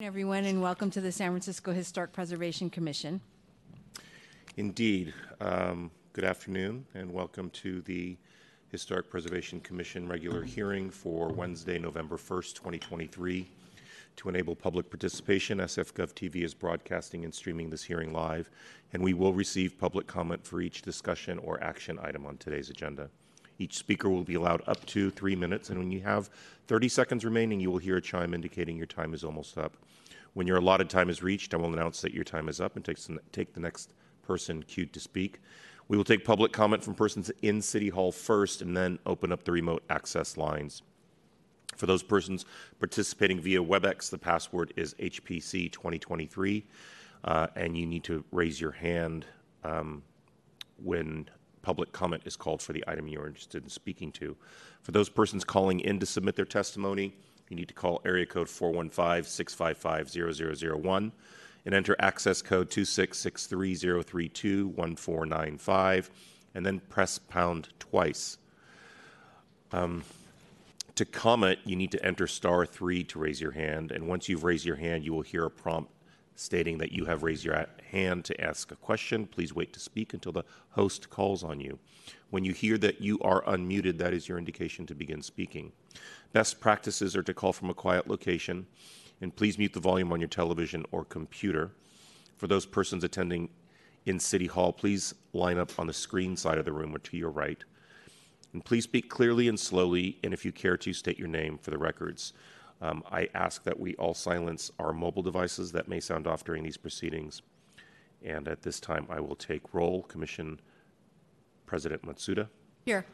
Everyone, and welcome to the San Francisco Historic Preservation Commission. Indeed. Good afternoon, and welcome to the Historic Preservation Commission regular hearing for Wednesday, November 1st, 2023. To enable public participation, SFGovTV is broadcasting and streaming this hearing live, and we will receive public comment for each discussion or action item on today's agenda. Each speaker will be allowed up to 3 minutes, and when you have 30 seconds remaining, you will hear a chime indicating your time is almost up. When your allotted time is reached, I will announce that your time is up and take the next person queued to speak. We will take public comment from persons in City Hall first and then open up the remote access lines. For those persons participating via WebEx, the password is HPC 2023, and you need to raise your hand when public comment is called for the item you are interested in speaking to. For those persons calling in to submit their testimony, you need to call area code 415-655-0001 and enter access code 26630321495 and then press pound twice. To comment, you need to enter *3 to raise your hand, and once you've raised your hand, you will hear a prompt stating that you have raised your hand to ask a question. Please wait to speak until the host calls on you. When you hear that you are unmuted, that is your indication to begin speaking. Best practices are to call from a quiet location, and please mute the volume on your television or computer. For those persons attending in City Hall, please line up on the screen side of the room or to your right. And please speak clearly and slowly, and if you care to, state your name for the records. I ask that we all silence our mobile devices that may sound off during these proceedings. And at this time, I will take roll. Commission President Matsuda. Here.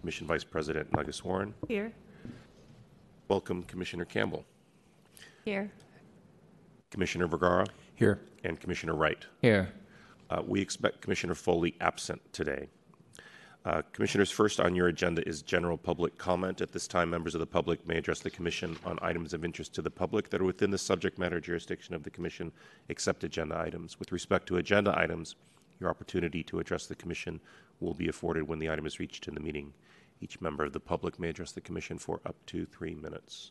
Commission Vice President Nageswaran. Here. Welcome, Commissioner Campbell. Here. Commissioner Vergara. Here. And Commissioner Wright. Here. We expect Commissioner Foley absent today. Commissioners, first on your agenda is general public comment. At this time, members of the public may address the Commission on items of interest to the public that are within the subject matter jurisdiction of the Commission, except agenda items. With respect to agenda items, your opportunity to address the Commission will be afforded when the item is reached in the meeting. Each member of the public may address the Commission for up to 3 minutes.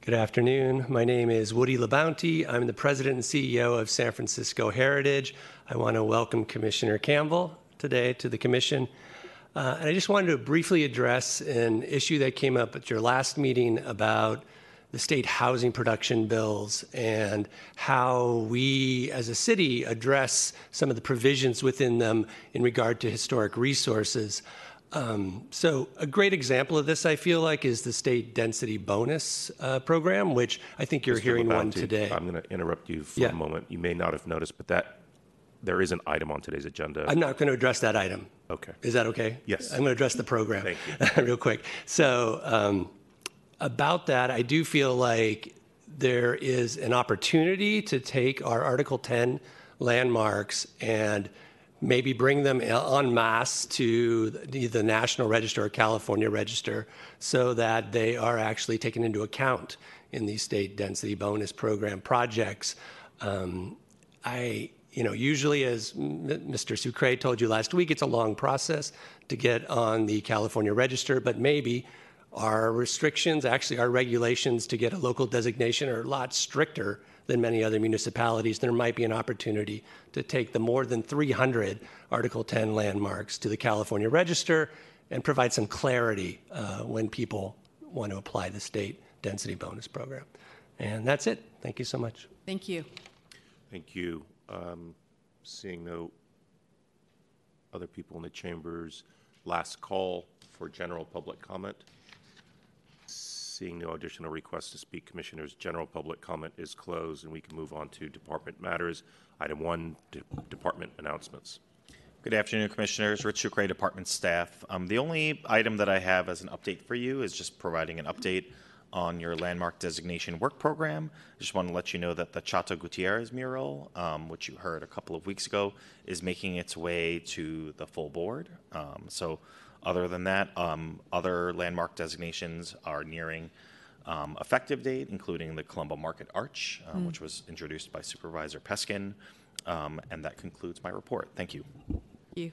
Good afternoon. My name is Woody Labounty. I'm the President and CEO of San Francisco Heritage. I want to welcome Commissioner Campbell today to the Commission. And I just wanted to briefly address an issue that came up at your last meeting about the state housing production bills and how we as a city address some of the provisions within them in regard to historic resources. So a great example of this, I feel like, is the state density bonus program, which I think you're hearing one today. I'm going to interrupt you for a moment. You may not have noticed, but there is an item on today's agenda. I'm not going to address that item. Okay. Is that okay? Yes. I'm going to address the program. Thank you. Real quick. So about that, I do feel like there is an opportunity to take our Article 10 landmarks and maybe bring them en masse to the National Register or California Register so that they are actually taken into account in these state density bonus program projects. Usually, as Mr. Chukray told you last week, it's a long process to get on the California Register, but maybe our restrictions, actually our regulations to get a local designation are a lot stricter than many other municipalities. There might be an opportunity to take the more than 300 Article 10 landmarks to the California Register and provide some clarity when people want to apply the state density bonus program. And that's it. Thank you so much. Thank you. Thank you. Seeing no other people in the chambers, last call for general public comment. Seeing no additional requests to speak, commissioners, general public comment is closed, and we can move on to department matters. Item 1, department announcements. Good afternoon, commissioners. Rich Chukray, department staff. The only item that I have as an update for you is just providing an update on your landmark designation work program. I just want to let you know that the Chata Gutierrez mural, which you heard a couple of weeks ago, is making its way to the full board. So other than that, other landmark designations are nearing effective date, including the Columbia Market Arch, which was introduced by Supervisor Peskin. And that concludes my report. Thank you. Thank you.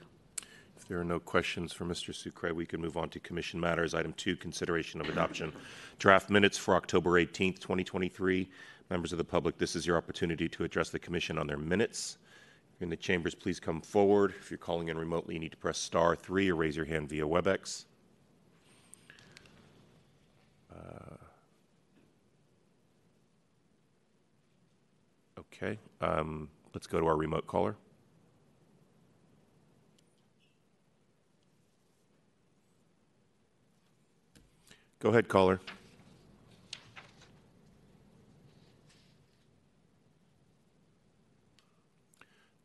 If there are no questions for Mr. Chukray, we can move on to Commission matters. Item 2, consideration of adoption. Draft minutes for October 18th, 2023. Members of the public, this is your opportunity to address the Commission on their minutes. If you're in the chambers, please come forward. If you're calling in remotely, you need to press *3 or raise your hand via WebEx. Okay, let's go to our remote caller. Go ahead, caller.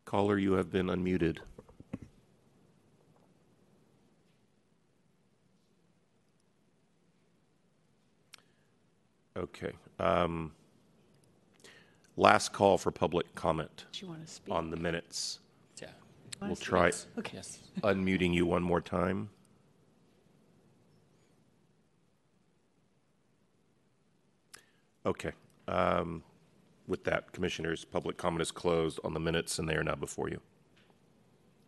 Caller, you have been unmuted. Okay. Last call for public comment on the minutes. Yeah. We'll try unmuting you one more time. Okay. With that, commissioners, public comment is closed on the minutes, and they are now before you.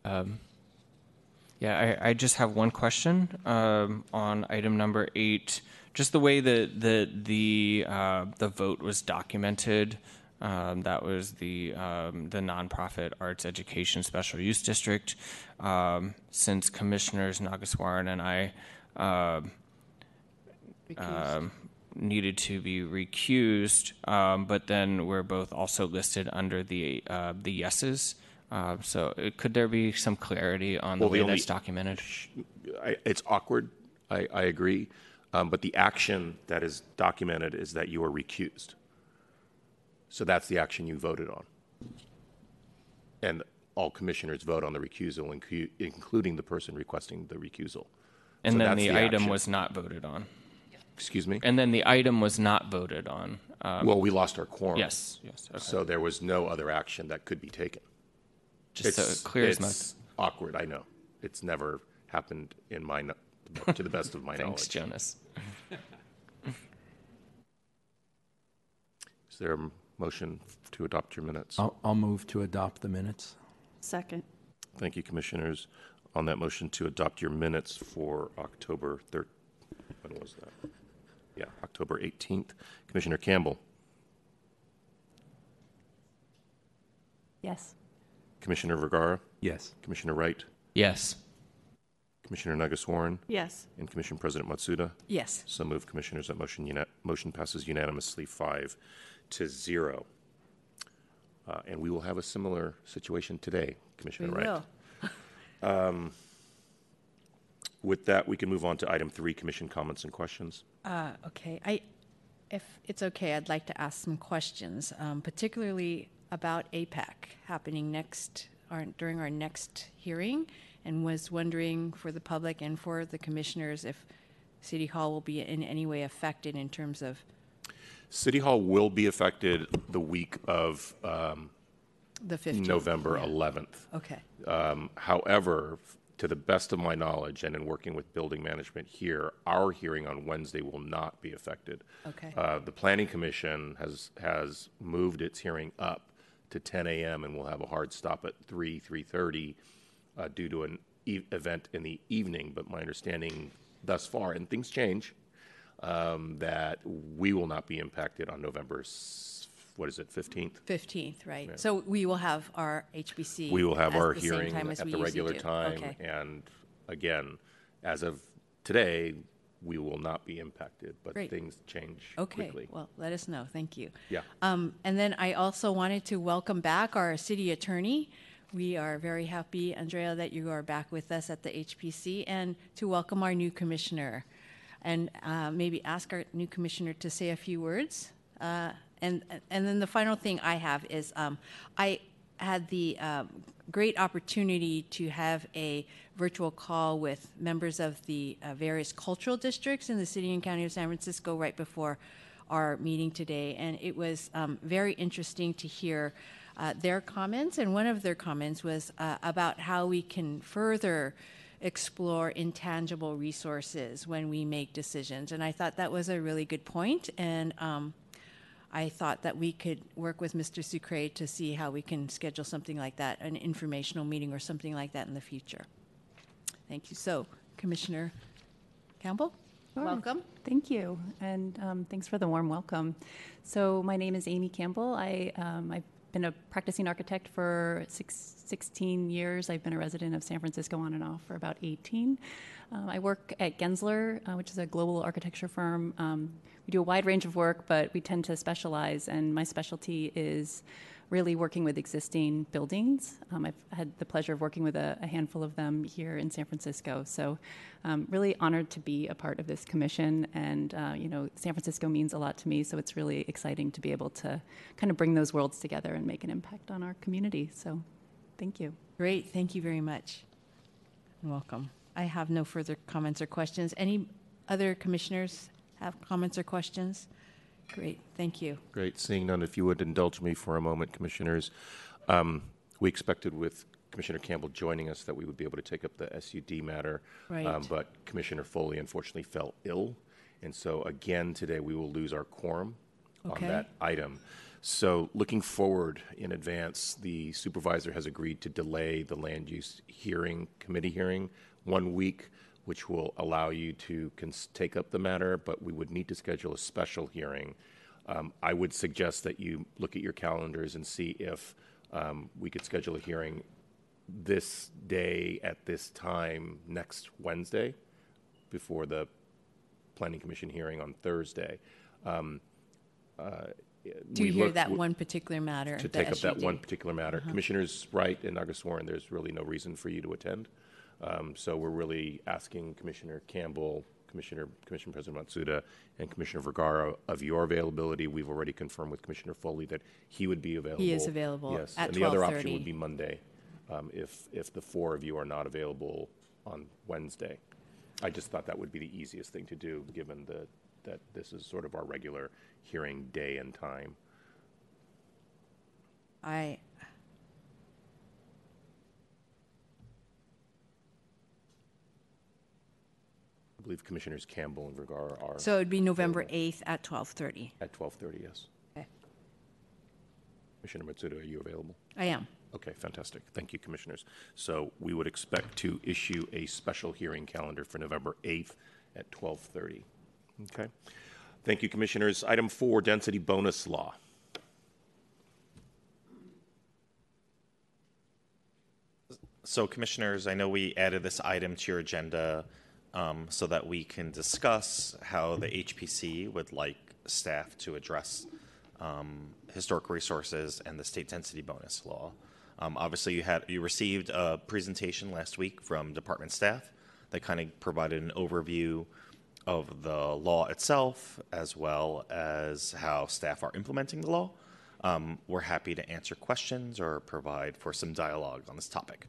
I just have one question on item number 8. Just the way the vote was documented. That was the nonprofit arts education special use district. Since Commissioners Nageswaran and I needed to be recused, but then we're both also listed under the yeses. So could there be some clarity on the way that's documented? It's awkward. I agree. But the action that is documented is that you are recused. So that's the action you voted on. And all commissioners vote on the recusal, including the person requesting the recusal. And so then the item was not voted on. Excuse me? And then the item was not voted on. Well, we lost our quorum. Yes. Okay. So there was no other action that could be taken. Just so it clears my... It's awkward, I know. It's never happened in my... to the best of my knowledge. Thanks, Jonas. Is there a motion to adopt your minutes? I'll move to adopt the minutes. Second. Thank you, commissioners. On that motion to adopt your minutes for October 13th. When was that? Yeah, October 18th. Commissioner Campbell. Yes. Commissioner Vergara. Yes. Commissioner Wright. Yes. Commissioner Nageswaran? Yes. And Commission President Matsuda? Yes. So moved, commissioners. That motion passes unanimously 5-0. And we will have a similar situation today, Commissioner Wright. With that, we can move on to item 3, commission comments and questions. Okay. If it's okay, I'd like to ask some questions, particularly about APEC happening during our next hearing. And was wondering for the public and for the commissioners if City Hall will be in any way affected in terms of... City Hall will be affected the week of the 15th. November 11th. Okay. However, to the best of my knowledge and in working with building management here, our hearing on Wednesday will not be affected. Okay. The Planning Commission has moved its hearing up to 10 a.m. and will have a hard stop at 3:30. Due to an event in the evening, but my understanding thus far, and things change, that we will not be impacted on November, 15th? 15th, right. Yeah. So we will have our HBC. We will have our hearing at the regular time. Okay. And again, as of today, we will not be impacted, but things change quickly. Okay, well, let us know. Thank you. Yeah. And then I also wanted to welcome back our city attorney. We are very happy, Andrea, that you are back with us at the HPC, and to welcome our new commissioner, and maybe ask our new commissioner to say a few words. And then the final thing I have is I had the great opportunity to have a virtual call with members of the various cultural districts in the city and county of San Francisco right before our meeting today, and it was very interesting to hear their comments, and one of their comments was about how we can further explore intangible resources when we make decisions. And I thought that was a really good point, and I thought that we could work with Mr. Chukray to see how we can schedule something like that, an informational meeting or something like that in the future. Thank you. So, Commissioner Campbell, welcome. Thank you, and thanks for the warm welcome. So, my name is Amy Campbell. I've been a practicing architect for 16 years. I've been a resident of San Francisco on and off for about 18. I work at Gensler, which is a global architecture firm. We do a wide range of work, but we tend to specialize, and my specialty is really working with existing buildings. I've had the pleasure of working with a handful of them here in San Francisco. So really honored to be a part of this commission. And, you know, San Francisco means a lot to me, so it's really exciting to be able to kind of bring those worlds together and make an impact on our community. So thank you. Great. Thank you very much. You're welcome. I have no further comments or questions. Any other commissioners have comments or questions? Great, thank you. Great, seeing none, if you would indulge me for a moment, commissioners. We expected with Commissioner Campbell joining us that we would be able to take up the SUD matter, right. But Commissioner Foley unfortunately fell ill. And so again, today we will lose our quorum on that item. So looking forward in advance, the supervisor has agreed to delay the land use hearing, committee hearing 1 week, which will allow you to take up the matter, but we would need to schedule a special hearing. I would suggest that you look at your calendars and see if we could schedule a hearing this day at this time next Wednesday before the Planning Commission hearing on Thursday. Do you hear that one particular matter? To take up that one particular matter. Commissioners Wright and Nageswaran, there's really no reason for you to attend. So we're really asking Commissioner Campbell, Commission President Matsuda, and Commissioner Vergara of your availability. We've already confirmed with Commissioner Foley that he would be available. He is available. Yes, at and the other option would be Monday, if the four of you are not available on Wednesday. I just thought that would be the easiest thing to do, given that this is sort of our regular hearing day and time. I believe Commissioners Campbell and Vergara are. So it would be November 8th at 12:30. At 12:30, yes. Okay. Commissioner Matsuda, are you available? I am. Okay, fantastic. Thank you, Commissioners. So we would expect to issue a special hearing calendar for November 8th at 12:30. Okay. Thank you, Commissioners. Item 4, density bonus law. So, Commissioners, I know we added this item to your agenda so that we can discuss how the HPC would like staff to address historic resources and the state density bonus law. Obviously, you received a presentation last week from department staff that kind of provided an overview of the law itself, as well as how staff are implementing the law. We're happy to answer questions or provide for some dialogue on this topic.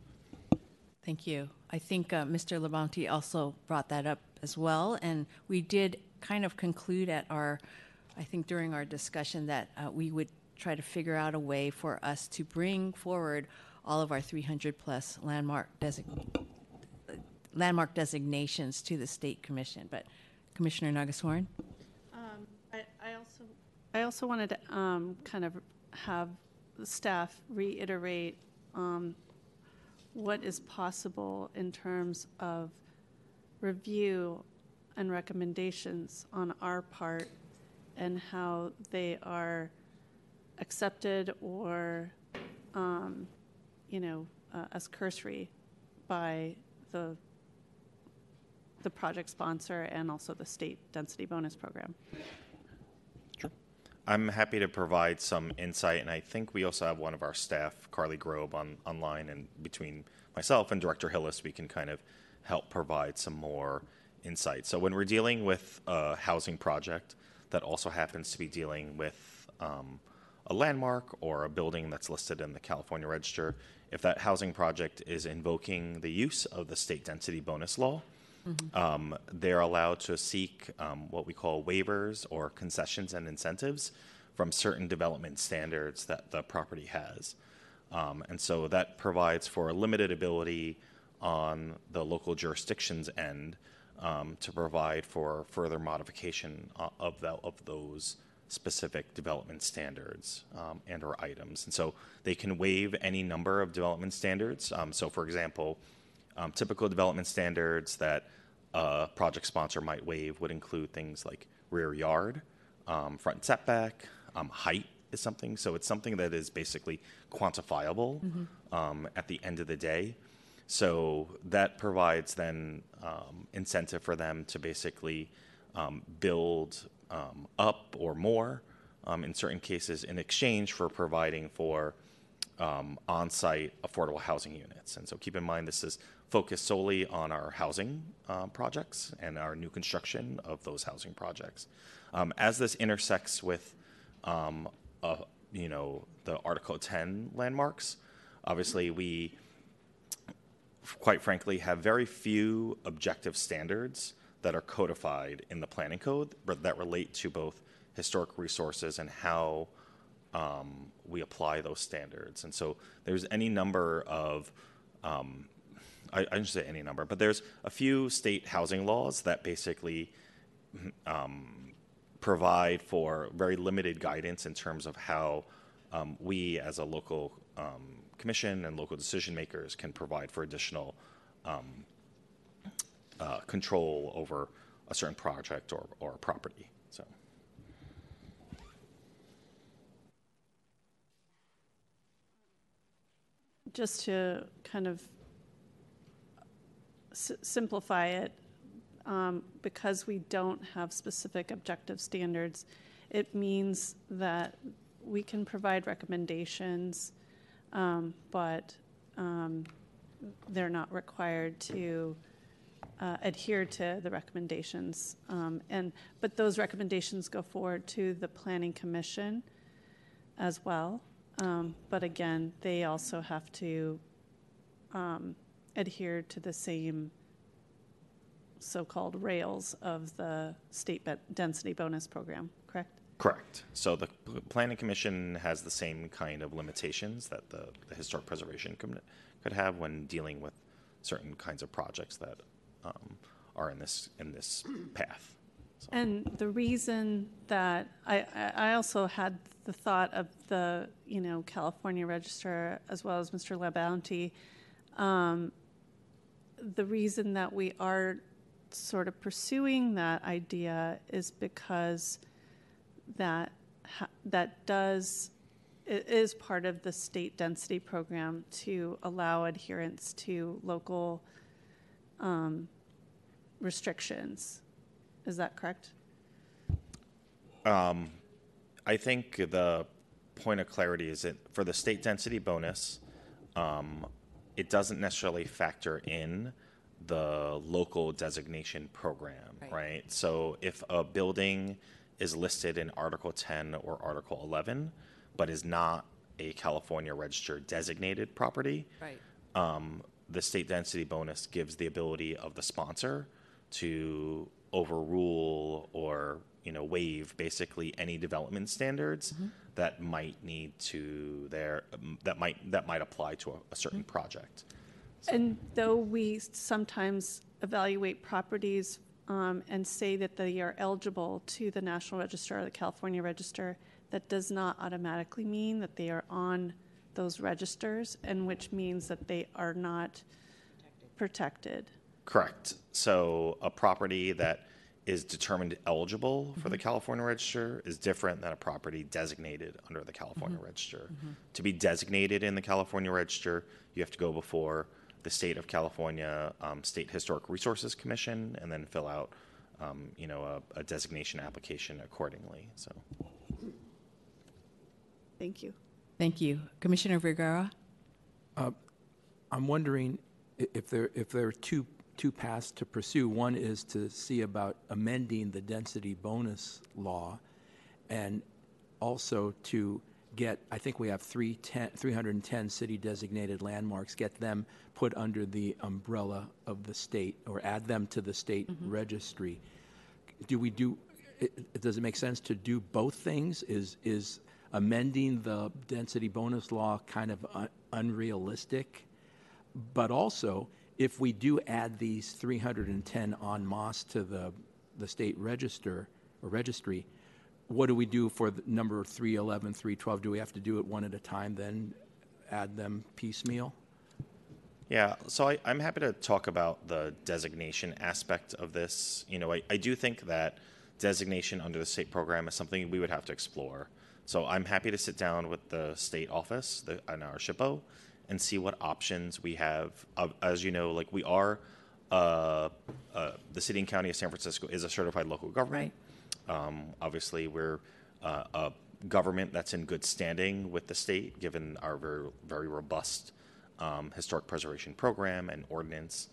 Thank you. I think Mr. Labounty also brought that up as well, and we did kind of conclude at our, I think during our discussion, that we would try to figure out a way for us to bring forward all of our 300+ landmark designations to the State Commission. But Commissioner Nageswaran? I also wanted to kind of have staff reiterate what is possible in terms of review and recommendations on our part and how they are accepted or, as cursory by the project sponsor and also the state density bonus program. Sure. I'm happy to provide some insight, and I think we also have one of our staff, Carly Grobe, online, and between myself and Director Hillis, we can kind of help provide some more insight. So when we're dealing with a housing project that also happens to be dealing with a landmark or a building that's listed in the California Register, if that housing project is invoking the use of the state density bonus law, they're allowed to seek what we call waivers or concessions and incentives from certain development standards that the property has. And so that provides for a limited ability on the local jurisdiction's end to provide for further modification of those specific development standards and or items. And so they can waive any number of development standards. So for example, Typical development standards that a project sponsor might waive would include things like rear yard, front setback, height is something. So it's something that is basically quantifiable at the end of the day. So that provides then incentive for them to basically build up or more in certain cases in exchange for providing for on-site affordable housing units. And so keep in mind this is focused solely on our housing projects and our new construction of those housing projects. As this intersects with the Article 10 landmarks, obviously we quite frankly have very few objective standards that are codified in the planning code that relate to both historic resources and how we apply those standards. And so there's any number of, I shouldn't say any number, but there's a few state housing laws that basically provide for very limited guidance in terms of how we as a local commission and local decision makers can provide for additional control over a certain project or property. So. Just to kind of simplify it, because we don't have specific objective standards, it means that we can provide recommendations, but they're not required to adhere to the recommendations. But those recommendations go forward to the Planning Commission as well. But again, they also have to adhere to the same so-called rails of the state density bonus program, correct? Correct. So the Planning Commission has the same kind of limitations that the Historic Preservation Commission could have when dealing with certain kinds of projects that are in this path. So. And the reason that I also had the thought of the California Register as well as Mr. Labounty, the reason that we are sort of pursuing that idea is because it is part of the state density program to allow adherence to local restrictions. Is that correct? I think the point of clarity is that for the state density bonus, it doesn't necessarily factor in the local designation program, right? So if a building is listed in Article 10 or Article 11, but is not a California Register designated property, right. The state density bonus gives the ability of the sponsor to overrule or waive basically any development standards that might need to that might apply to a certain project. So. And though we sometimes evaluate properties and say that they are eligible to the National Register or the California Register, that does not automatically mean that they are on those registers, and which means that they are not protected. Correct. So a property that is determined eligible for the California Register is different than a property designated under the California Register. To be designated in the California Register, you have to go before the state of California State Historic Resources Commission and then fill out a designation application accordingly. So. Thank you. Thank you. Commissioner Vergara? I'm wondering if there are two paths to pursue. One is to see about amending the density bonus law, and also to get, I think we have 310 city-designated landmarks, get them put under the umbrella of the state, or add them to the state registry. Does it make sense to do both things? Is amending the density bonus law kind of unrealistic? But also, if we do add these 310 en masse to the state register or registry, what do we do for the number 311, 312? Do we have to do it one at a time, then add them piecemeal? Yeah, so I'm happy to talk about the designation aspect of this. You know, I do think that designation under the state program is something we would have to explore. So I'm happy to sit down with the state office and our SHPO and see what options we have. As you know, like we are, the city and county of San Francisco is a certified local government. Right. Obviously, we're a government that's in good standing with the state, given our very, very robust historic preservation program and ordinance.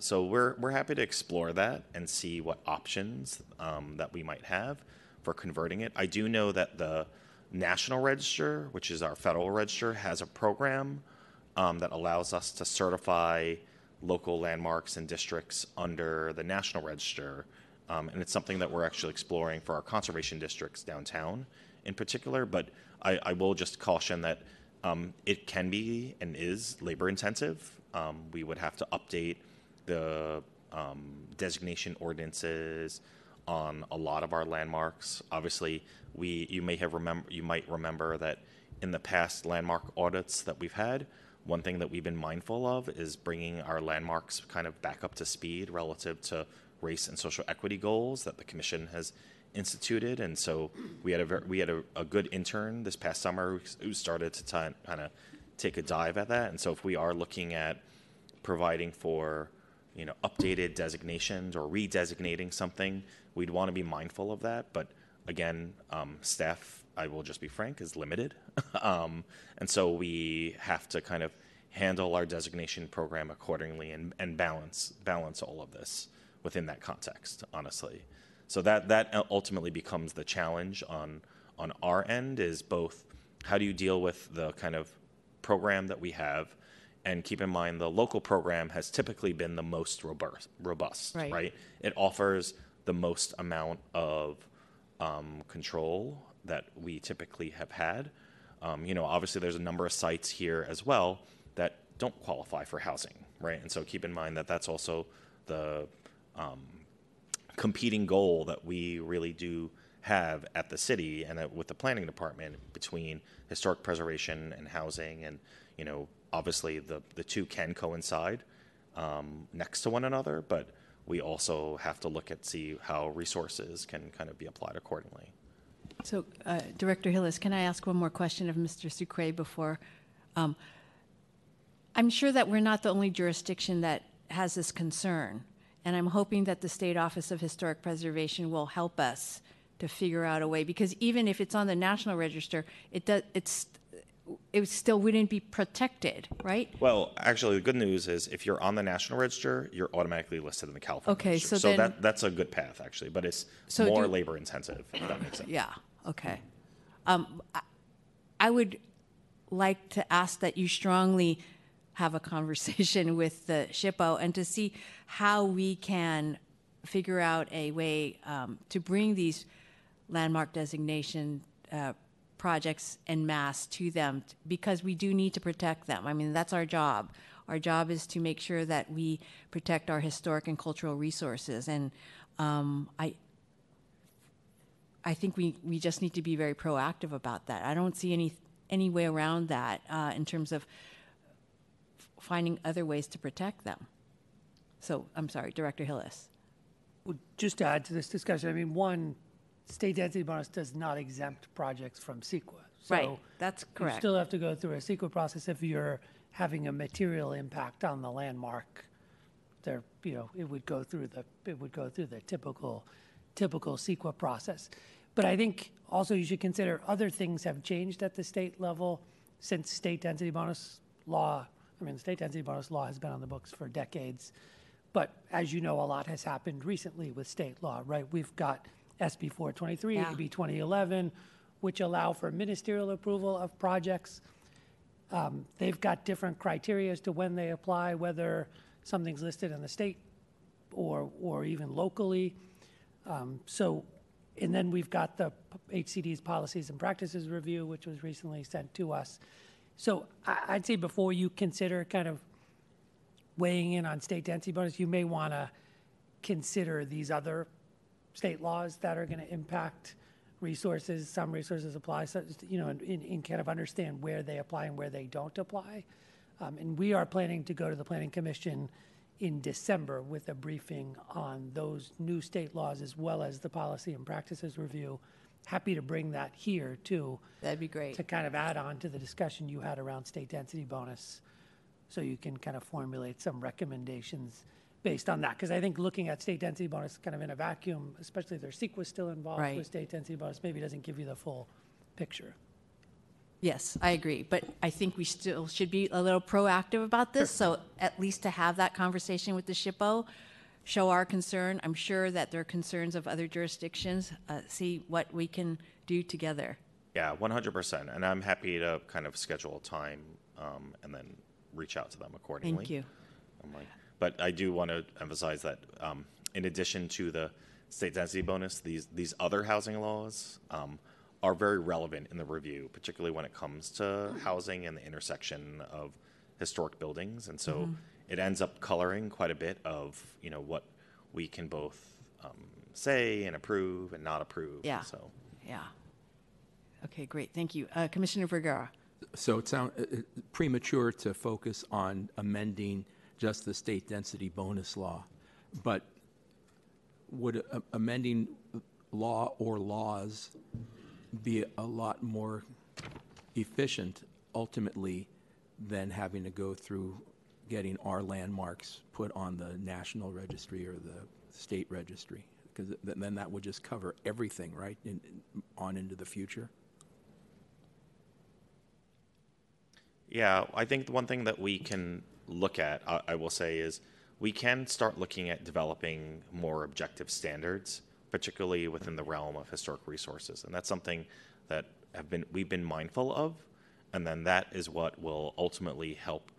So we're happy to explore that and see what options that we might have for converting it. I do know that the National Register, which is our federal register, has a program that allows us to certify local landmarks and districts under the National Register. And it's something that we're actually exploring for our conservation districts downtown in particular. But I will just caution that it can be and is labor intensive. We would have to update the designation ordinances on a lot of our landmarks. Obviously, you might remember that in the past landmark audits that we've had, one thing that we've been mindful of is bringing our landmarks kind of back up to speed relative to race and social equity goals that the commission has instituted. And so we had a good intern this past summer who started to kind of take a dive at that. And so if we are looking at providing for, you know, updated designations or redesignating something, we'd want to be mindful of that. But again, staff, I will just be frank, is limited. And so we have to kind of handle our designation program accordingly and balance all of this within that context, honestly. So that ultimately becomes the challenge on our end, is both how do you deal with the kind of program that we have, and keep in mind the local program has typically been the most robust, right? It offers the most amount of control that we typically have had. You know, obviously there's a number of sites here as well that don't qualify for housing, right? And so keep in mind that that's also the competing goal that we really do have at the city and with the planning department between historic preservation and housing. And, you know, obviously the two can coincide next to one another, but we also have to look at see how resources can kind of be applied accordingly. So, Director Hillis, can I ask one more question of Mr. Chukray before? I'm sure that we're not the only jurisdiction that has this concern, and I'm hoping that the State Office of Historic Preservation will help us to figure out a way, because even if it's on the National Register, it still wouldn't be protected, right? Well, actually, the good news is if you're on the National Register, you're automatically listed in the California Register. So that's a good path, actually, but it's more labor intensive, if that makes sense. Yeah, okay. I would like to ask that you strongly have a conversation with the SHPO and to see how we can figure out a way to bring these landmark designation projects en masse to them, because we do need to protect them. I mean, that's our job. Our job is to make sure that we protect our historic and cultural resources. And I think we just need to be very proactive about that. I don't see any way around that in terms of finding other ways to protect them. So, I'm sorry, Director Hillis. Well, just to add to this discussion, I mean, one, state density bonus does not exempt projects from CEQA. So right, that's correct. You still have to go through a CEQA process if you're having a material impact on the landmark. There, you know, it would go through the typical CEQA process. But I think also you should consider other things have changed at the state level since state density bonus law. I mean, the state density bonus law has been on the books for decades, but as you know, a lot has happened recently with state law, right? We've got SB 423, yeah. AB 2011, which allow for ministerial approval of projects. They've got different criteria as to when they apply, whether something's listed in the state or even locally. And then we've got the HCD's Policies and Practices Review, which was recently sent to us. So I'd say before you consider kind of weighing in on state density bonus, you may want to consider these other state laws that are going to impact resources. Some resources apply, so, you know, and kind of understand where they apply and where they don't apply. And we are planning to go to the Planning Commission in December with a briefing on those new state laws as well as the policy and practices review. Happy to bring that here too. That'd be great. To kind of add on to the discussion you had around state density bonus, so you can kind of formulate some recommendations based on that. Because I think looking at state density bonus kind of in a vacuum, especially if their CEQA was still involved right. with state density bonus, maybe doesn't give you the full picture. Yes, I agree. But I think we still should be a little proactive about this. Sure. So at least to have that conversation with the SHPO, show our concern. I'm sure that there are concerns of other jurisdictions, see what we can do together. Yeah, 100%. And I'm happy to kind of schedule a time and then reach out to them accordingly. Thank you. But I do want to emphasize that in addition to the state density bonus, these other housing laws are very relevant in the review, particularly when it comes to housing and the intersection of historic buildings. And so it ends up coloring quite a bit of, you know, what we can both say and approve and not approve. Yeah. So. Yeah. Okay, great. Thank you. Commissioner Vergara. So it sounds premature to focus on amending just the state density bonus law, but would amending law or laws be a lot more efficient ultimately than having to go through getting our landmarks put on the National Registry or the state registry? Because then that would just cover everything, right, on into the future? Yeah, I think the one thing that we can look at, I will say, is we can start looking at developing more objective standards, particularly within the realm of historic resources. And that's something that we've been mindful of, and then that is what will ultimately help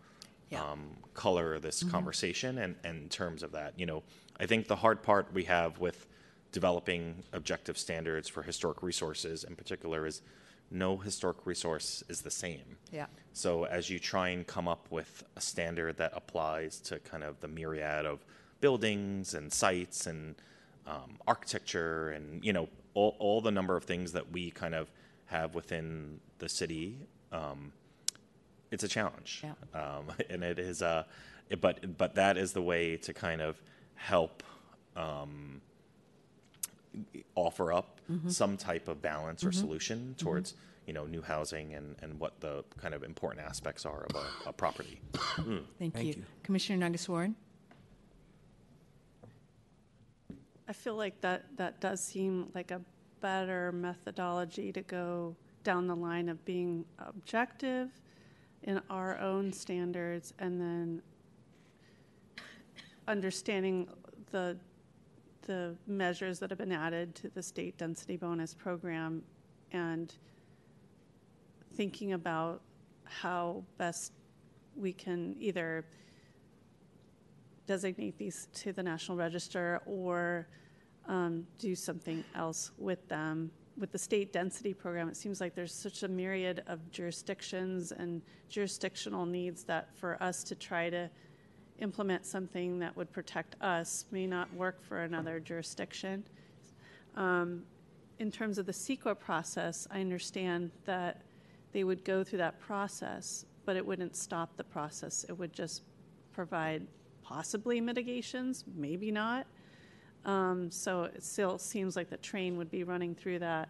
color this conversation. And in terms of that, you know, I think the hard part we have with developing objective standards for historic resources in particular is no historic resource is the same. Yeah. So as you try and come up with a standard that applies to kind of the myriad of buildings and sites and architecture and, you know, all the number of things that we kind of have within the city, it's a challenge. Yeah. And it is, but that is the way to kind of help offer up some type of balance or solution towards, you know, new housing and what the kind of important aspects are of a property. Thank you. Commissioner Nageswaran? I feel like that does seem like a better methodology to go down the line of being objective in our own standards and then understanding the measures that have been added to the state density bonus program and thinking about how best we can either designate these to the National Register or do something else with them. With the state density program, it seems like there's such a myriad of jurisdictions and jurisdictional needs that for us to try to implement something that would protect us may not work for another jurisdiction. In terms of the CEQA process, I understand that they would go through that process, but it wouldn't stop the process. It would just provide possibly mitigations, maybe not. So it still seems like the train would be running through that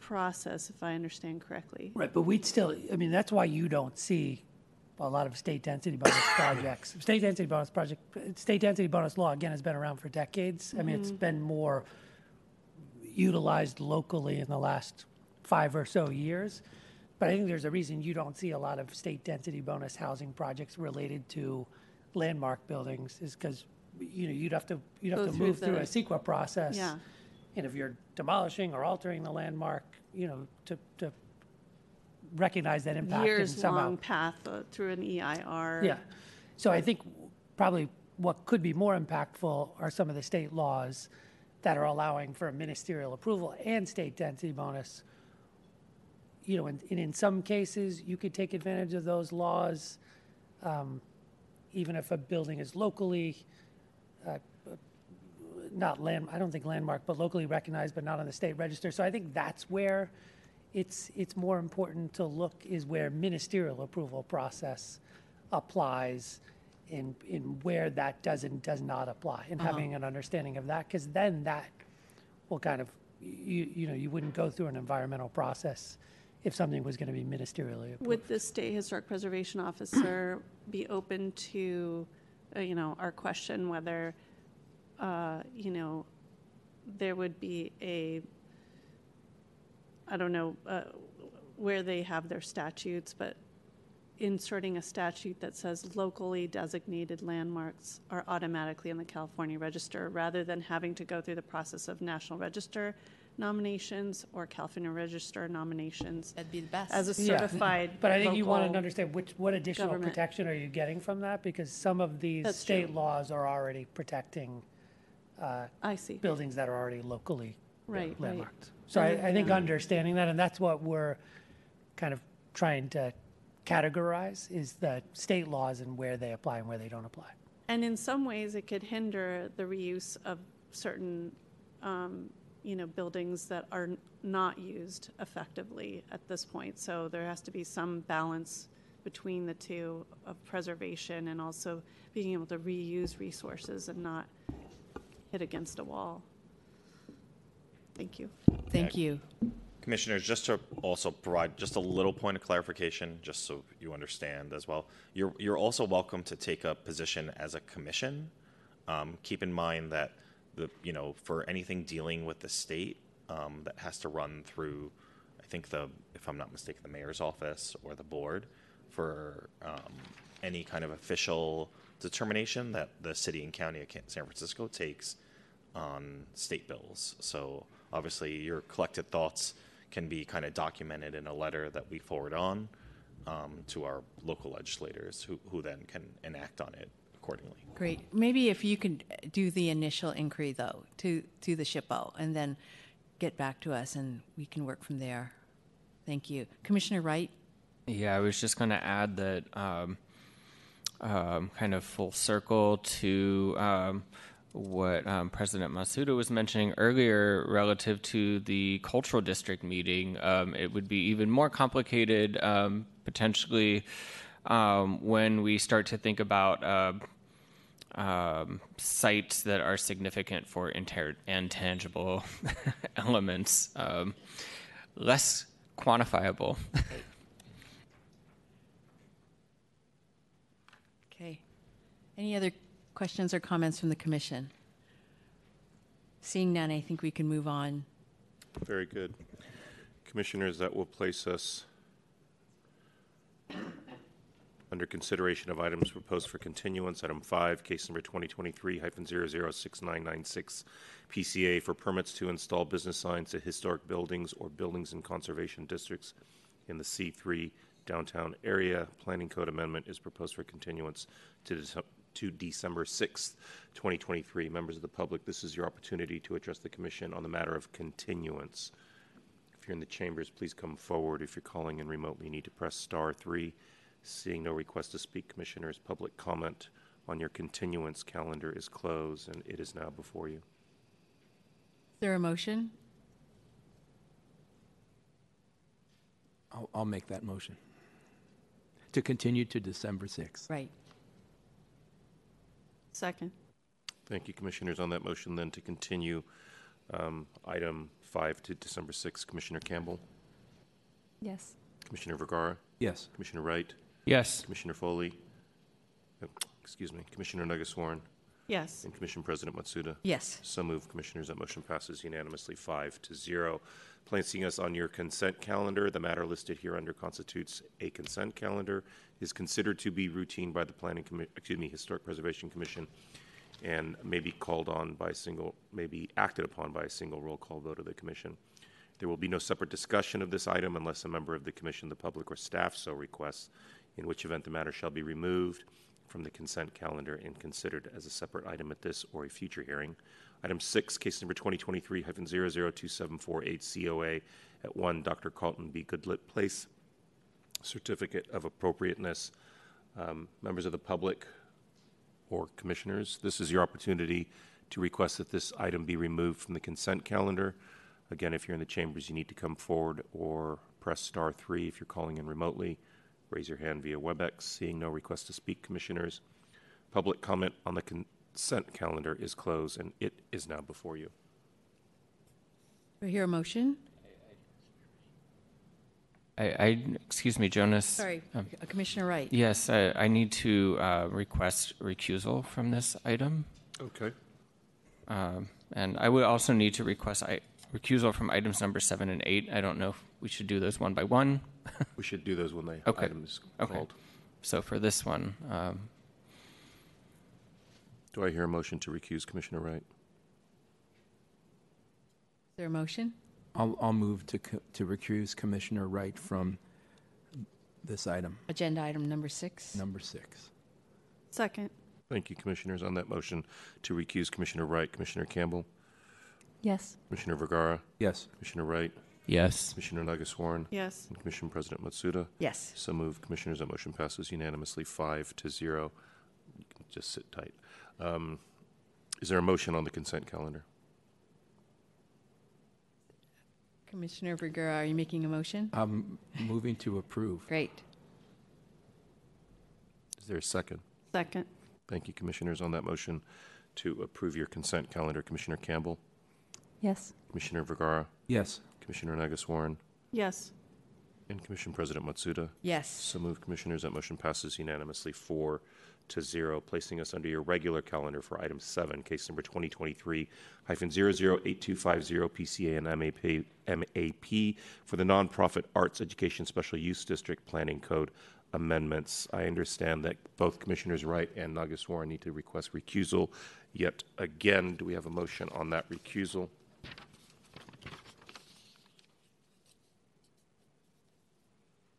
process, if I understand correctly. Right, but we'd still, I mean, that's why you don't see a lot of state density bonus projects. State density bonus law, again, has been around for decades. I mean, it's been more utilized locally in the last 5 or so years. But I think there's a reason you don't see a lot of state density bonus housing projects related to landmark buildings is because, you know, you'd have to move through a CEQA process. Yeah. And if you're demolishing or altering the landmark, you know, to recognize that impact. Years-long path through an EIR. Yeah. So I think probably what could be more impactful are some of the state laws that are allowing for ministerial approval and state density bonus. You know, and in some cases, you could take advantage of those laws, even if a building is locally, I don't think landmark, but locally recognized, but not on the state register. So I think that's where it's more important to look, is where ministerial approval process applies in where that does not apply, and having an understanding of that, because then that will kind of, you wouldn't go through an environmental process if something was going to be ministerially approved. Would the State Historic Preservation Officer be open to, our question whether, there would be a, where they have their statutes, but inserting a statute that says locally designated landmarks are automatically in the California Register, rather than having to go through the process of National Register nominations or California Register nominations. That'd be the best. As a certified, yeah. But I think you want to understand what additional government protection are you getting from that, because some of these laws are already protecting buildings that are already locally landmarked. Right. So I think understanding that, and that's what we're kind of trying to categorize, is the state laws and where they apply and where they don't apply. And in some ways it could hinder the reuse of certain buildings that are not used effectively at this point. So there has to be some balance between the two of preservation and also being able to reuse resources and not hit against a wall. Thank you. Thank you. Commissioners, just to also provide just a little point of clarification, just so you understand as well, you're also welcome to take a position as a commission. Keep in mind that for anything dealing with the state, that has to run through, I think if I'm not mistaken, the mayor's office or the board for any kind of official determination that the city and county of San Francisco takes on state bills. So obviously your collected thoughts can be kind of documented in a letter that we forward on to our local legislators who then can enact on it accordingly. Great. Maybe if you can do the initial inquiry, though, to the SHPO, and then get back to us, and we can work from there. Thank you. Commissioner Wright? Yeah, I was just going to add that kind of full circle to what President Matsuda was mentioning earlier relative to the cultural district meeting. It would be even more complicated potentially when we start to think about sites that are significant for intangible elements, less quantifiable. Okay. Any other questions or comments from the commission? Seeing none, I think we can move on. Very good. Commissioners, that will place us under consideration of items proposed for continuance. Item 5, case number 2023-006996, PCA for permits to install business signs to historic buildings or buildings in conservation districts in the C3 downtown area. Planning code amendment is proposed for continuance to December 6th, 2023. Members of the public, this is your opportunity to address the commission on the matter of continuance. If you're in the chambers, please come forward. If you're calling in remotely, you need to press *3. Seeing no request to speak, commissioners, public comment on your continuance calendar is closed, and it is now before you. Is there a motion? I'll make that motion. To continue to December 6th. Right. Second. Thank you, commissioners. On that motion, then, to continue item 5 to December 6th, Commissioner Campbell? Yes. Commissioner Vergara? Yes. Commissioner Wright? Yes. Commissioner Foley? Commissioner Nageswaran? Yes. And Commission President Matsuda? Yes. So moved, commissioners. That motion passes unanimously 5-0. Placing us on your consent calendar, the matter listed here under constitutes a consent calendar, is considered to be routine by the Historic Preservation Commission, and may be acted upon by a single roll call vote of the commission. There will be no separate discussion of this item unless a member of the commission, the public, or staff so requests, in which event the matter shall be removed from the consent calendar and considered as a separate item at this or a future hearing. Item 6, case number 2023-002748 COA at 1 Dr. Carlton B. Goodlett Place, Certificate of Appropriateness. Members of the public or commissioners, this is your opportunity to request that this item be removed from the consent calendar. Again, if you're in the chambers, you need to come forward or press *3 if you're calling in remotely. Raise your hand via WebEx. Seeing no request to speak, commissioners, public comment on the consent calendar is closed, and it is now before you. Do I hear a motion? Excuse me, Jonas. Sorry, Commissioner Wright. Yes, I need to request recusal from this item. Okay. And I would also need to request recusal from items number 7 and 8. I don't know if we should do those one by one. We should do those when the item is called. So for this one. Do I hear a motion to recuse, Commissioner Wright? Is there a motion? I'll move to recuse Commissioner Wright from this item. Agenda item number 6. Number 6. Second. Thank you, commissioners. On that motion to recuse Commissioner Wright, Commissioner Campbell? Yes. Commissioner Vergara? Yes. Commissioner Wright? Yes. Commissioner Nageswaran? Yes. And Commission President Matsuda? Yes. So moved. Commissioners, that motion passes unanimously 5-0. You can just sit tight. Is there a motion on the consent calendar? Commissioner Vergara, are you making a motion? I'm moving to approve. Great. Is there a second? Second. Thank you, commissioners. On that motion to approve your consent calendar, Commissioner Campbell? Yes. Commissioner Vergara? Yes. Commissioner Nageswaran? Yes. And Commission President Matsuda? Yes. So moved, commissioners. That motion passes unanimously 4-0, placing us under your regular calendar for item 7, case number 2023-008250 PCA and MAP for the Nonprofit Arts Education Special Use District Planning Code amendments. I understand that both Commissioners Wright and Nageswaran need to request recusal yet again. Do we have a motion on that recusal?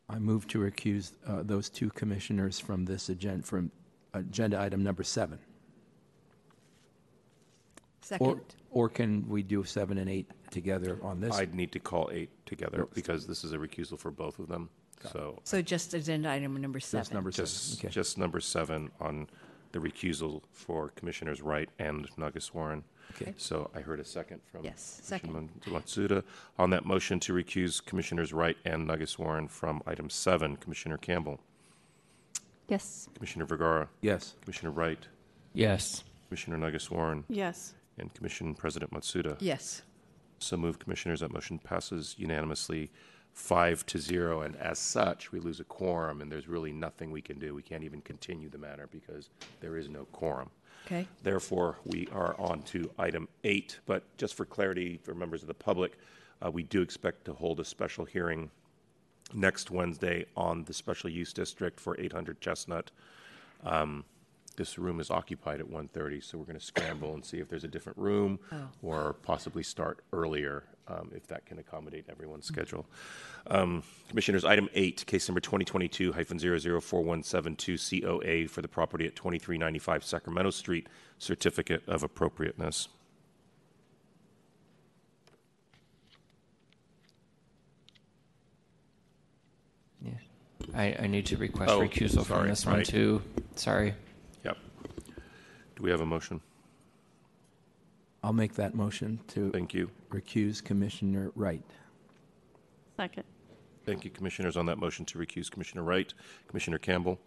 I move to recuse those two commissioners from this agenda, from agenda item number 7. Second. Or can we do 7 and 8 together on this? I'd need to call 8 together because this is a recusal for both of them. So just agenda item number 7. Just number 7 on the recusal for Commissioners Wright and Nageswaran. Okay. So I heard a second from Matsuda. On that motion to recuse Commissioners Wright and Nageswaran from item 7, Commissioner Campbell. Yes. Commissioner Vergara. Yes. Commissioner Wright. Yes. Commissioner Nageswaran. Yes. And Commission President Matsuda. Yes. So moved, commissioners. That motion passes unanimously 5-0, and as such, we lose a quorum, and there's really nothing we can do. We can't even continue the matter because there is no quorum. Okay. Therefore, we are on to item 8, but just for clarity for members of the public, we do expect to hold a special hearing next Wednesday on the special use district for 800 Chestnut. This room is occupied at 1:30, so we're going to scramble and see if there's a different room or possibly start earlier if that can accommodate everyone's schedule. Commissioners, item 8, case number 2022-004172 COA for the property at 2395 Sacramento Street, certificate of appropriateness. Yeah. I need to request recusal from this one too. Sorry. Do we have a motion? I'll make that motion to recuse Commissioner Wright. Second. Thank you, commissioners. On that motion to recuse Commissioner Wright, Commissioner Campbell?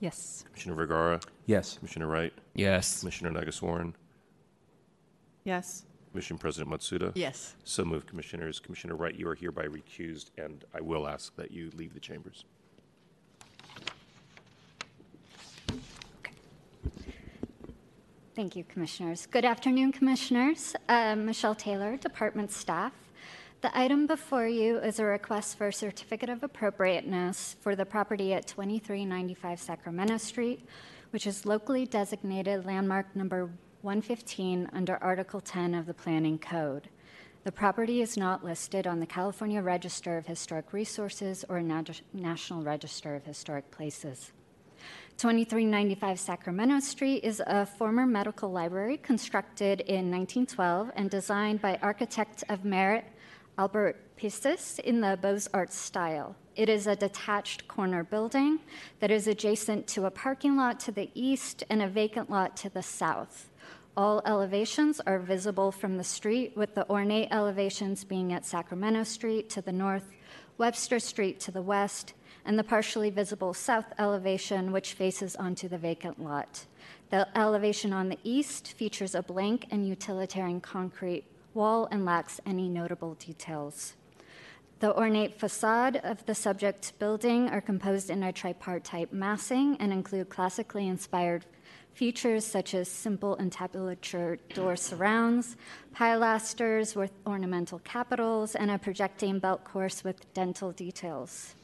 Yes. Commissioner Vergara? Yes. Commissioner Wright? Yes. Commissioner Nageswaran? Yes. Commission President Matsuda? Yes. So moved, commissioners. Commissioner Wright, you are hereby recused, and I will ask that you leave the chambers. Thank you, commissioners. Good afternoon, commissioners. Michelle Taylor, department staff. The item before you is a request for a certificate of appropriateness for the property at 2395 Sacramento Street, which is locally designated landmark number 115 under Article 10 of the Planning Code. The property is not listed on the California Register of Historic Resources or National Register of Historic Places. 2395 Sacramento Street is a former medical library constructed in 1912 and designed by architect of merit Albert Pistis in the Beaux-Arts style. It is a detached corner building that is adjacent to a parking lot to the east and a vacant lot to the south. All elevations are visible from the street, with the ornate elevations being at Sacramento Street to the north, Webster Street to the west, and the partially visible south elevation, which faces onto the vacant lot. The elevation on the east features a blank and utilitarian concrete wall and lacks any notable details. The ornate facade of the subject building are composed in a tripartite massing and include classically inspired features such as simple entablature door surrounds, pilasters with ornamental capitals, and a projecting belt course with dental details.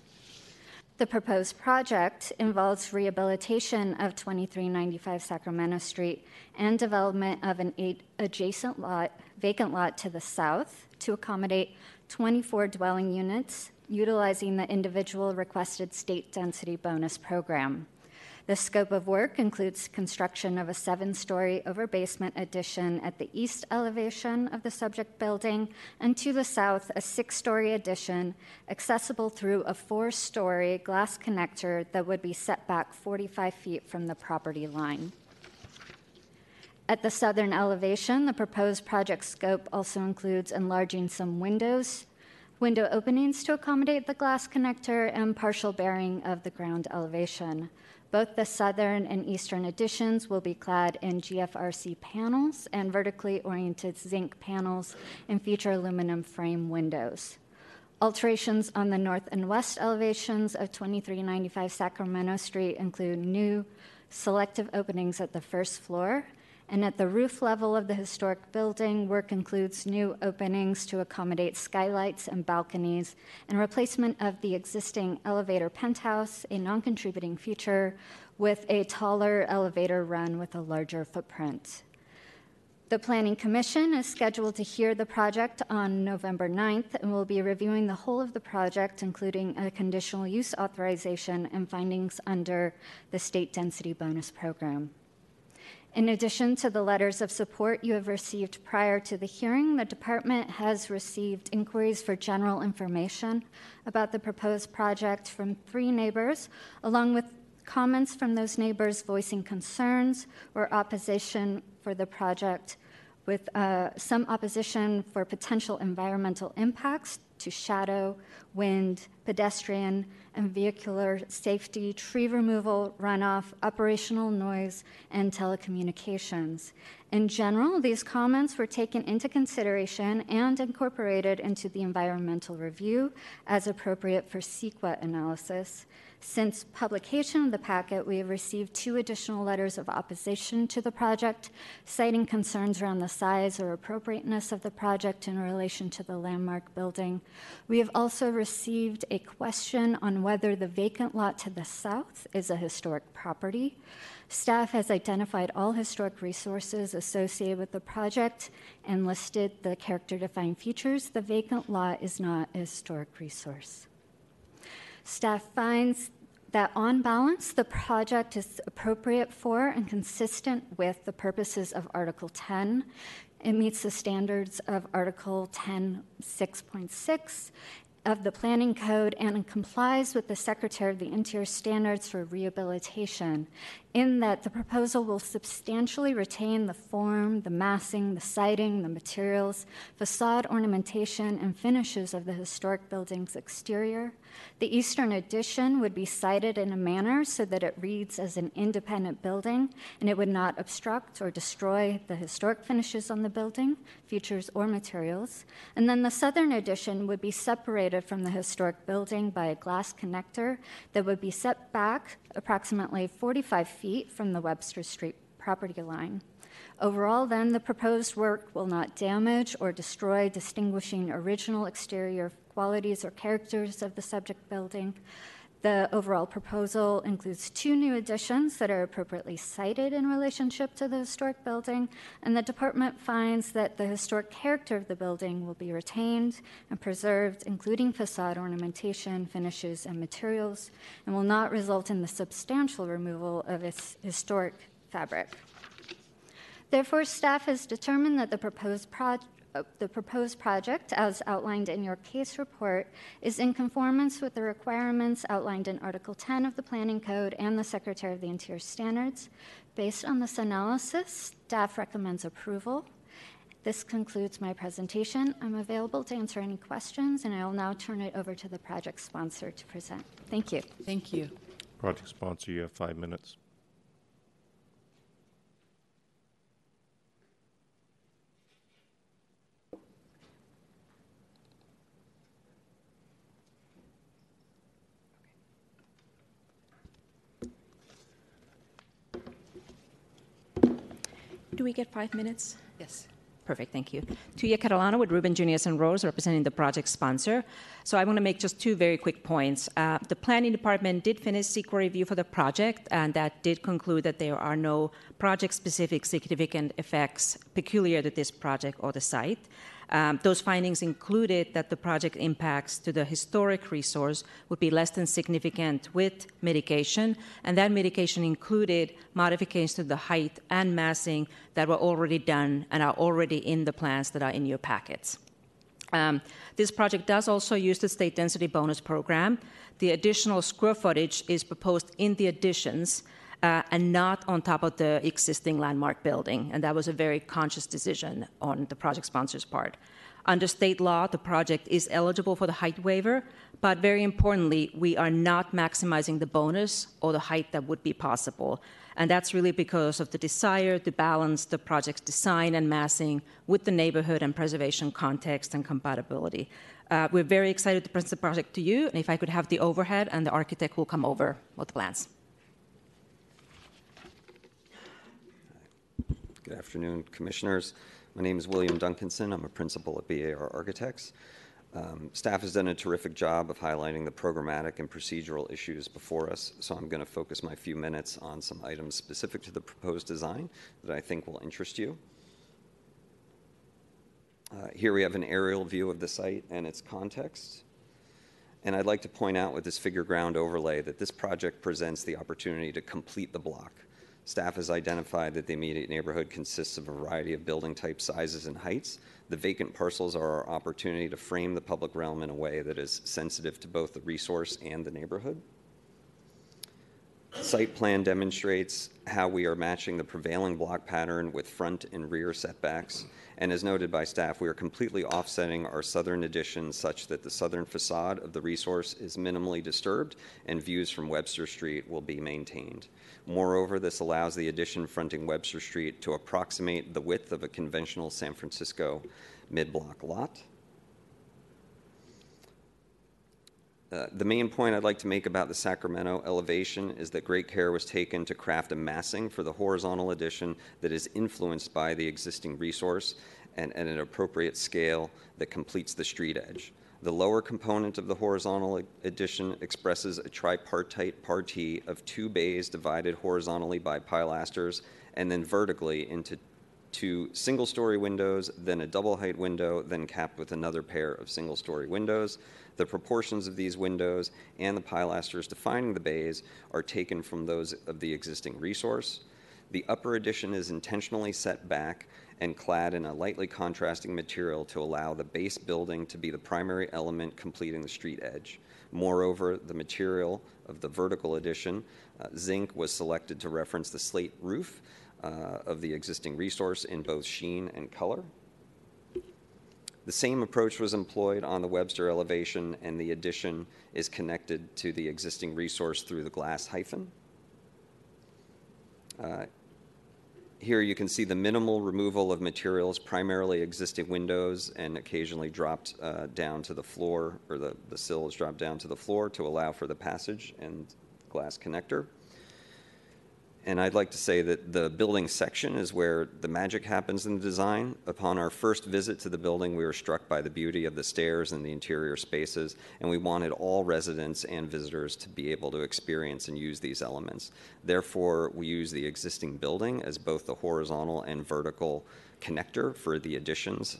The proposed project involves rehabilitation of 2395 Sacramento Street and development of an vacant lot to the south to accommodate 24 dwelling units utilizing the individual requested state density bonus program. The scope of work includes construction of a 7-story over-basement addition at the east elevation of the subject building, and to the south, a 6-story addition accessible through a 4-story glass connector that would be set back 45 feet from the property line. At the southern elevation, the proposed project scope also includes enlarging some window openings to accommodate the glass connector, and partial bearing of the ground elevation. Both the southern and eastern additions will be clad in GFRC panels and vertically oriented zinc panels and feature aluminum frame windows. Alterations on the north and west elevations of 2395 Sacramento Street include new selective openings at the first floor, and at the roof level of the historic building, work includes new openings to accommodate skylights and balconies, and replacement of the existing elevator penthouse, a non-contributing feature, with a taller elevator run with a larger footprint. The Planning Commission is scheduled to hear the project on November 9th and will be reviewing the whole of the project, including a conditional use authorization and findings under the state density bonus program. In addition to the letters of support you have received prior to the hearing, the department has received inquiries for general information about the proposed project from 3 neighbors, along with comments from those neighbors voicing concerns or opposition for the project, with some opposition for potential environmental impacts to shadow, wind, pedestrian and vehicular safety, tree removal, runoff, operational noise, and telecommunications. In general, these comments were taken into consideration and incorporated into the environmental review as appropriate for CEQA analysis. Since publication of the packet, we have received 2 additional letters of opposition to the project, citing concerns around the size or appropriateness of the project in relation to the landmark building. We have also received a question on whether the vacant lot to the south is a historic property. Staff has identified all historic resources associated with the project and listed the character-defining features. The vacant lot is not a historic resource. Staff finds that on balance, the project is appropriate for and consistent with the purposes of Article 10. It meets the standards of Article 10, 6.6 of the Planning Code and complies with the Secretary of the Interior Standards for rehabilitation, in that the proposal will substantially retain the form, the massing, the siding, the materials, facade ornamentation, and finishes of the historic building's exterior. The eastern addition would be sited in a manner so that it reads as an independent building, and it would not obstruct or destroy the historic finishes on the building, features, or materials. And then the southern addition would be separated from the historic building by a glass connector that would be set back approximately 45 feet from the Webster Street property line. Overall, then, the proposed work will not damage or destroy distinguishing original exterior qualities or characters of the subject building. The overall proposal includes 2 new additions that are appropriately cited in relationship to the historic building, and the department finds that the historic character of the building will be retained and preserved, including facade ornamentation, finishes, and materials, and will not result in the substantial removal of its historic fabric. Therefore, staff has determined that the proposed project, as outlined in your case report, is in conformance with the requirements outlined in Article 10 of the Planning Code and the Secretary of the Interior Standards. Based on this analysis, staff recommends approval. This concludes my presentation. I'm available to answer any questions, and I will now turn it over to the project sponsor to present. Thank you. Thank you. Project sponsor, you have 5 minutes. Do we get 5 minutes? Yes. Perfect, thank you. Tuya Catalano with Rubin, Junius & Rose, representing the project sponsor. So I want to make just 2 very quick points. The planning department did finish CEQA review for the project, and that did conclude that there are no project-specific significant effects peculiar to this project or the site. Those findings included that the project impacts to the historic resource would be less than significant with mitigation, and that mitigation included modifications to the height and massing that were already done and are already in the plans that are in your packets. This project does also use the state density bonus program. The additional square footage is proposed in the additions and not on top of the existing landmark building. And that was a very conscious decision on the project sponsor's part. Under state law, the project is eligible for the height waiver, but very importantly, we are not maximizing the bonus or the height that would be possible. And that's really because of the desire to balance the project's design and massing with the neighborhood and preservation context and compatibility. We're very excited to present the project to you, and if I could have the overhead, and the architect will come over with the plans. Good afternoon, Commissioners. My name is William Duncanson. I'm a principal at BAR Architects. Staff has done a terrific job of highlighting the programmatic and procedural issues before us, so I'm going to focus my few minutes on some items specific to the proposed design that I think will interest you. Here we have an aerial view of the site and its context. And I'd like to point out with this figure ground overlay that this project presents the opportunity to complete the block. Staff has identified that the immediate neighborhood consists of a variety of building types, sizes, and heights. The vacant parcels are our opportunity to frame the public realm in a way that is sensitive to both the resource and the neighborhood. The site plan demonstrates how we are matching the prevailing block pattern with front and rear setbacks. And as noted by staff, we are completely offsetting our southern addition such that the southern facade of the resource is minimally disturbed and views from Webster Street will be maintained. Moreover, this allows the addition fronting Webster Street to approximate the width of a conventional San Francisco mid-block lot. The main point I'd like to make about the Sacramento elevation is that great care was taken to craft a massing for the horizontal addition that is influenced by the existing resource and at an appropriate scale that completes the street edge. The lower component of the horizontal addition expresses a tripartite partie of 2 bays divided horizontally by pilasters and then vertically into 2 single-story windows, then a double-height window, then capped with another pair of single-story windows. The proportions of these windows and the pilasters defining the bays are taken from those of the existing resource. The upper addition is intentionally set back and clad in a lightly contrasting material to allow the base building to be the primary element completing the street edge. Moreover, the material of the vertical addition, zinc, was selected to reference the slate roof of the existing resource in both sheen and color. The same approach was employed on the Webster elevation, and the addition is connected to the existing resource through the glass hyphen. Here you can see the minimal removal of materials, primarily existing windows, and occasionally dropped down to the floor, or the sill is dropped down to the floor to allow for the passage and glass connector. And I'd like to say that the building section is where the magic happens in the design. Upon our first visit to the building, we were struck by the beauty of the stairs and the interior spaces, and we wanted all residents and visitors to be able to experience and use these elements. Therefore, we use the existing building as both the horizontal and vertical connector for the additions.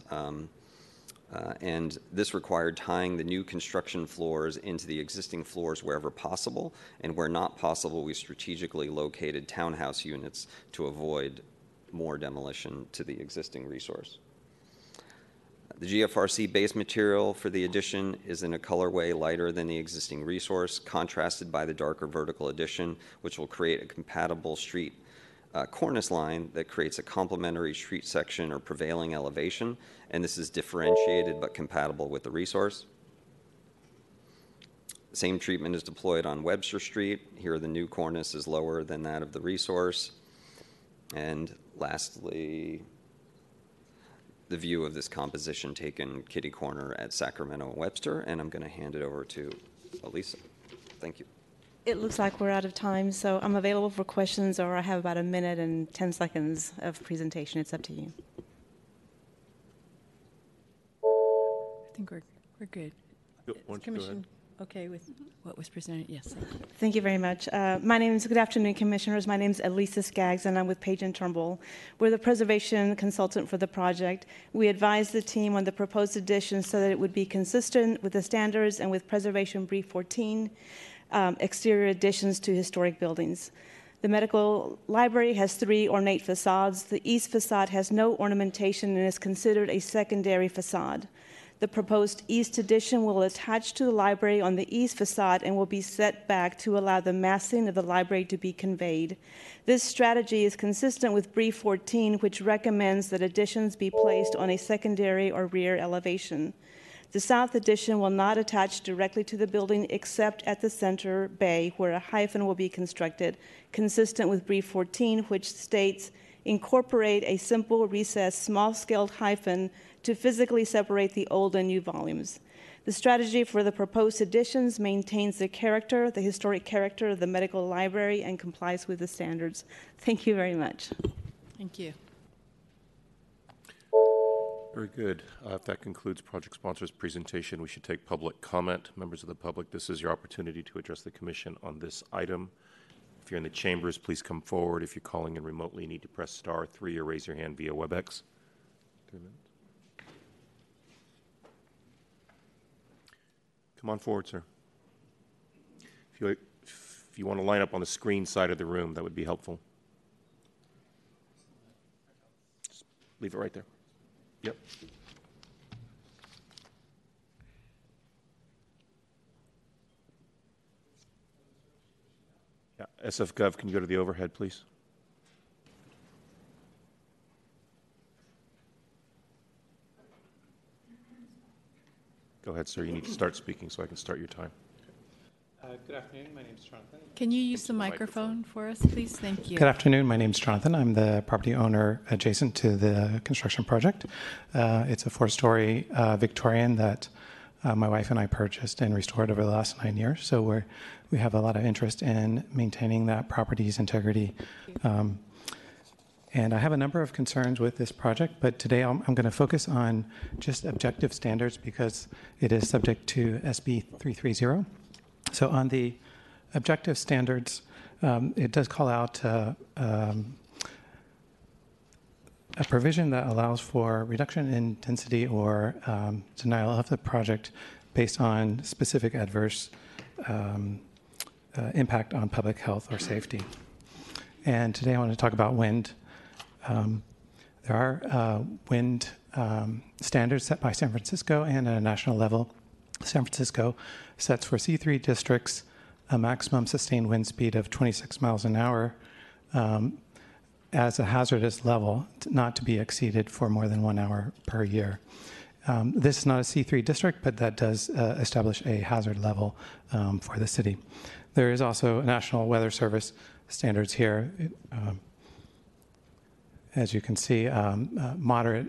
And this required tying the new construction floors into the existing floors wherever possible, and where not possible, we strategically located townhouse units to avoid more demolition to the existing resource. The GFRC base material for the addition is in a colorway lighter than the existing resource, contrasted by the darker vertical addition, which will create a compatible street cornice line that creates a complementary street section or prevailing elevation, and this is differentiated but compatible with the resource. Same treatment is deployed on Webster Street. Here the new cornice is lower than that of the resource. And lastly, the view of this composition taken kitty corner at Sacramento and Webster, and I'm going to hand it over to Elisa. Thank you. It looks like we're out of time, so I'm available for questions, or I have about a minute and 10 seconds of presentation. It's up to you. I think we're good. Commission okay with what was presented? Yes. Thank you very much. Good afternoon, Commissioners. My name is Elisa Skaggs, and I'm with Page and Turnbull. We're the preservation consultant for the project. We advised the team on the proposed addition so that it would be consistent with the standards and with Preservation Brief 14, exterior additions to historic buildings. The medical library has 3 ornate facades. The east facade has no ornamentation and is considered a secondary facade. The proposed east addition will attach to the library on the east facade and will be set back to allow the massing of the library to be conveyed. This strategy is consistent with Brief 14, which recommends that additions be placed on a secondary or rear elevation. The south addition will not attach directly to the building except at the center bay, where a hyphen will be constructed, consistent with Brief 14, which states, incorporate a simple recessed small-scaled hyphen to physically separate the old and new volumes. The strategy for the proposed additions maintains the character, the historic character of the medical library, and complies with the standards. Thank you very much. Thank you. Very good. If that concludes project sponsors' presentation, we should take public comment. Members of the public, this is your opportunity to address the Commission on this item. If you're in the chambers, please come forward. If you're calling in remotely, you need to press *3 or raise your hand via WebEx. 3 minutes. Come on forward, sir. If you want to line up on the screen side of the room, that would be helpful. Just leave it right there. Yep. Yeah. SFGov, can you go to the overhead, please? Go ahead, sir. You need to start speaking so I can start your time. Good afternoon. My name is Jonathan. Can you use the microphone for us, please? Thank you. Good afternoon. My name is Jonathan. I'm the property owner adjacent to the construction project. It's a 4-story Victorian that my wife and I purchased and restored over the last 9 years. So we have a lot of interest in maintaining that property's integrity. And I have a number of concerns with this project, but today I'm going to focus on just objective standards because it is subject to SB 330. So on the objective standards, it does call out a provision that allows for reduction in density or denial of the project based on specific adverse impact on public health or safety. And today I want to talk about wind. There are wind standards set by San Francisco and at a national level. San Francisco sets for C3 districts a maximum sustained wind speed of 26 miles an hour as a hazardous level, not to be exceeded for more than 1 hour per year. This is not a C3 district, but that does establish a hazard level for the city. There is also National Weather Service standards here. As you can see, moderate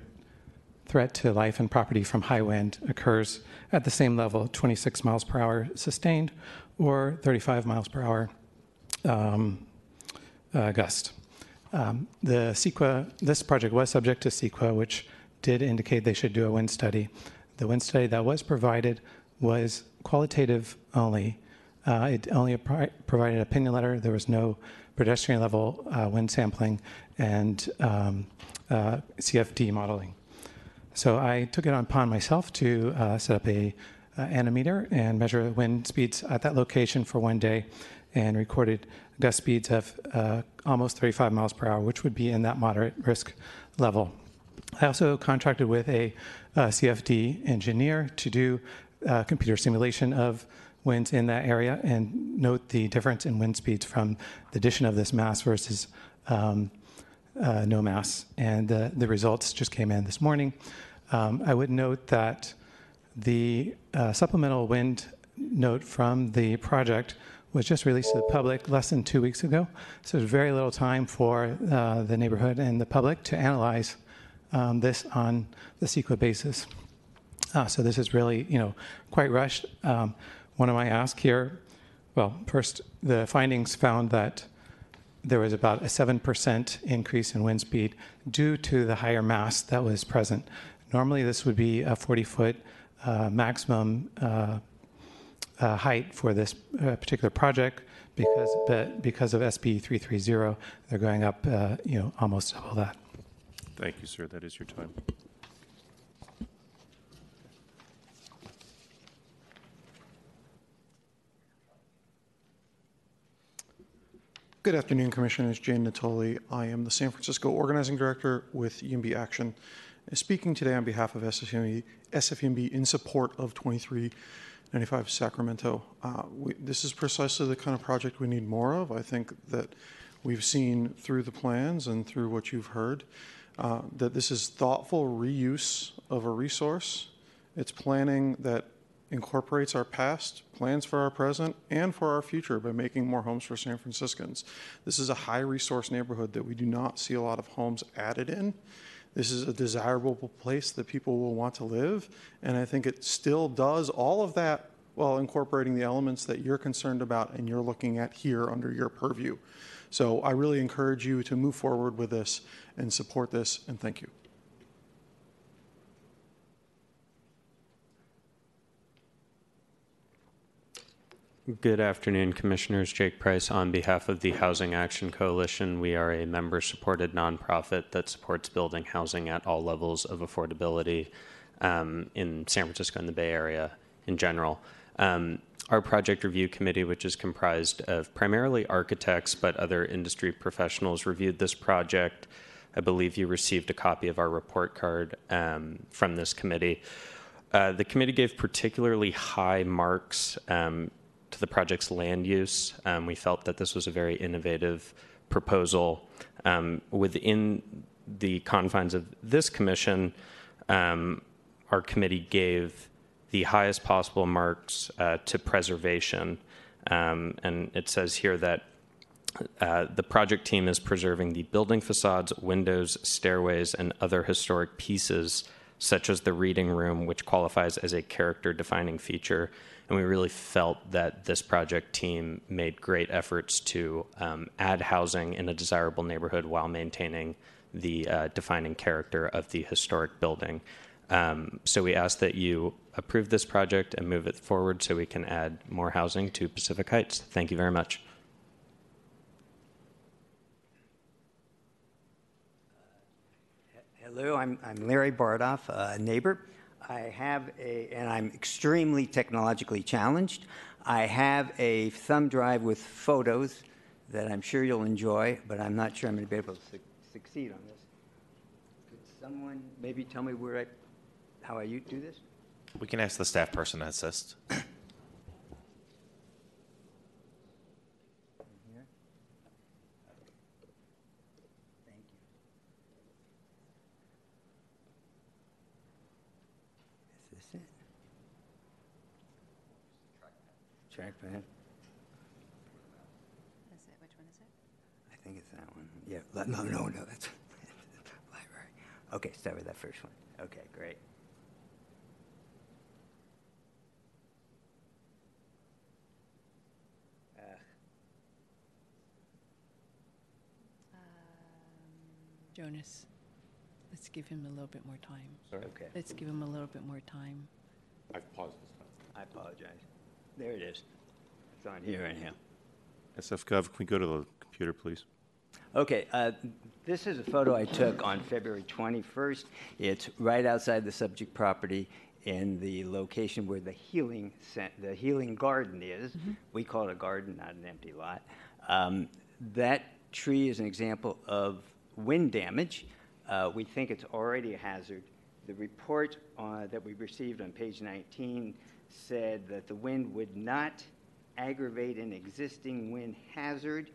threat to life and property from high wind occurs at the same level, 26 miles per hour sustained or 35 miles per hour gust. The CEQA, this project was subject to CEQA, which did indicate they should do a wind study. The wind study that was provided was qualitative only. It only provided an opinion letter. There was no pedestrian level wind sampling and CFD modeling. So I took it upon myself to set up a anemometer and measure wind speeds at that location for 1 day and recorded gust speeds of almost 35 miles per hour, which would be in that moderate risk level. I also contracted with a CFD engineer to do computer simulation of winds in that area, and note the difference in wind speeds from the addition of this mass versus no mass. And the results just came in this morning. I would note that the supplemental wind note from the project was just released to the public less than 2 weeks ago. So there's very little time for the neighborhood and the public to analyze this on the CEQA basis. So this is really, quite rushed. One of my asks here, well, first, the findings found that there was about a 7% increase in wind speed due to the higher mass that was present. Normally, this would be a 40-foot maximum height for this particular project, because of SB 330, they're going up, almost double that. Thank you, sir. That is your time. Good afternoon, Commissioners. Jane Natoli. I am the San Francisco Organizing Director with UMB Action, speaking today on behalf of SFUMB in support of 2395 Sacramento. This is precisely the kind of project we need more of. I think that we've seen through the plans and through what you've heard that this is thoughtful reuse of a resource. It's planning that incorporates our past, plans for our present, and for our future by making more homes for San Franciscans. This is a high resource neighborhood that we do not see a lot of homes added in. This is a desirable place that people will want to live, and I think it still does all of that while incorporating the elements that you're concerned about and you're looking at here under your purview. So I really encourage you to move forward with this and support this, and thank you. Good afternoon, Commissioners. Jake Price on behalf of the Housing Action Coalition. We are a member-supported nonprofit that supports building housing at all levels of affordability in San Francisco and the Bay Area in general. Our project review committee, which is comprised of primarily architects but other industry professionals, reviewed this project. I believe you received a copy of our report card from this committee. The committee gave particularly high marks to the project's land use. We felt that this was a very innovative proposal. Within the confines of this commission, our committee gave the highest possible marks to preservation. And it says here that the project team is preserving the building facades, windows, stairways, and other historic pieces, such as the reading room, which qualifies as a character-defining feature. And we really felt that this project team made great efforts to add housing in a desirable neighborhood while maintaining the defining character of the historic building. So we ask that you approve this project and move it forward so we can add more housing to Pacific Heights. Thank you very much. Hello, I'm Larry Bardoff, a neighbor. I have and I'm extremely technologically challenged. I have a thumb drive with photos that I'm sure you'll enjoy, but I'm not sure I'm going to be able to succeed on this. Could someone maybe tell me where how I do this? We can ask the staff person to assist. Trackpad. Is it? Which one is it? I think it's that one. Yeah. No. That's library. Okay. Start with that first one. Okay. Great. Jonas, let's give him a little bit more time. Sorry. Okay. Let's give him a little bit more time. I've paused this time. I apologize. There it is. It's on here right now. SFGov, can we go to the computer, please? Okay. This is a photo I took on February 21st. It's right outside the subject property in the location where the healing garden is. Mm-hmm. We call it a garden, not an empty lot. That tree is an example of wind damage. We think it's already a hazard. The report that we received on page 19 said that the wind would not aggravate an existing wind hazard.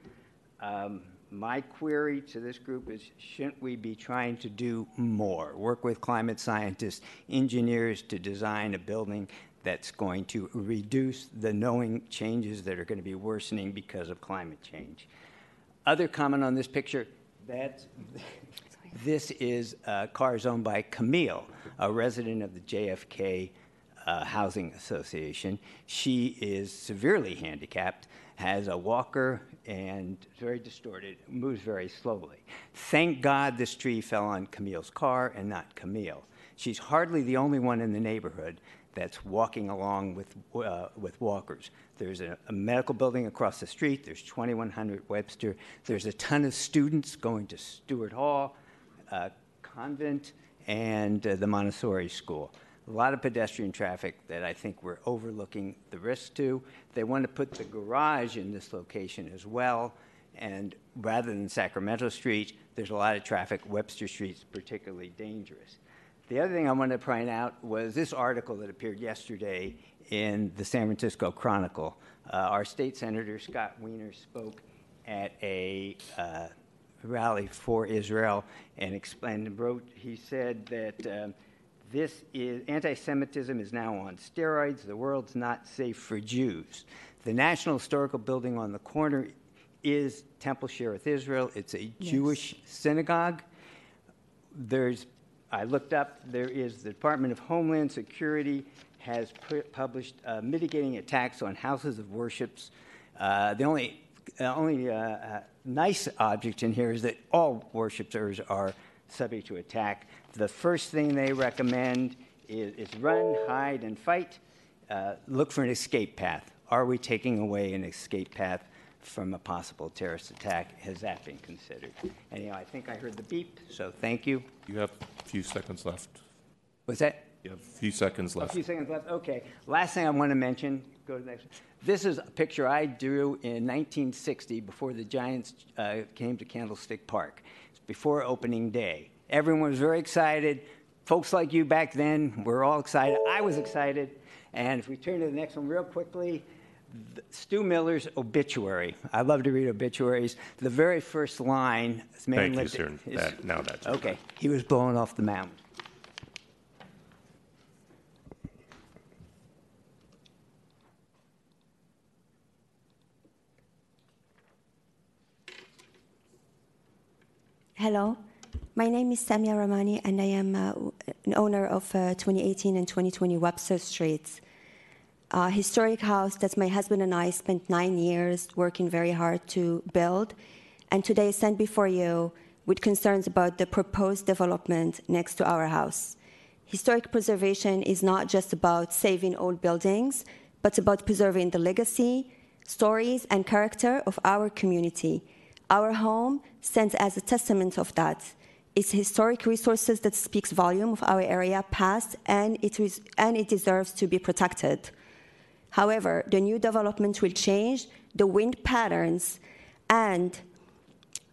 My query to this group is, shouldn't we be trying to do more? Work with climate scientists, engineers to design a building that's going to reduce the knowing changes that are going to be worsening because of climate change. Other comment on this picture, that this is cars owned by Camille, a resident of the JFK Housing Association. She is severely handicapped, has a walker, and very distorted, moves very slowly. Thank God this tree fell on Camille's car and not Camille. She's hardly the only one in the neighborhood that's walking along with walkers. There's a medical building across the street. There's 2100 Webster. There's a ton of students going to Stewart Hall Convent and the Montessori School. A lot of pedestrian traffic that I think we're overlooking the risk to. They want to put the garage in this location as well, and rather than Sacramento Street, there's a lot of traffic. Webster Street's particularly dangerous. The other thing I wanted to point out was this article that appeared yesterday in the San Francisco Chronicle. Our state senator, Scott Weiner, spoke at a rally for Israel and explained and wrote, he said that this is, anti-Semitism is now on steroids. The world's not safe for Jews. The National Historical Building on the corner is Temple Sherith Israel. It's a Jewish synagogue. There's, I looked up, there is the Department of Homeland Security has published mitigating attacks on houses of worships. The only nice object in here is that all worshipers are subject to attack. The first thing they recommend is run, hide, and fight. Look for an escape path. Are we taking away an escape path from a possible terrorist attack? Has that been considered? Anyhow, I think I heard the beep, so thank you. You have a few seconds left. What's that? You have a few seconds left. Oh, a few seconds left, okay. Last thing I want to mention, go to the next one. This is a picture I drew in 1960 before the Giants came to Candlestick Park, before opening day. Everyone was very excited. Folks like you back then were all excited. I was excited. And if we turn to the next one real quickly, Stu Miller's obituary. I love to read obituaries. The very first line. Thank you, sir. Now that's okay. He was blown off the mound. Hello, my name is Samia Rahmani, and I am an owner of 2018 and 2020 Webster Streets. A historic house that my husband and I spent 9 years working very hard to build, and today is sent before you with concerns about the proposed development next to our house. Historic preservation is not just about saving old buildings, but about preserving the legacy, stories, and character of our community. Our home stands as a testament of that. It's historic resources that speaks volume of our area past, and it deserves to be protected. However, the new development will change the wind patterns and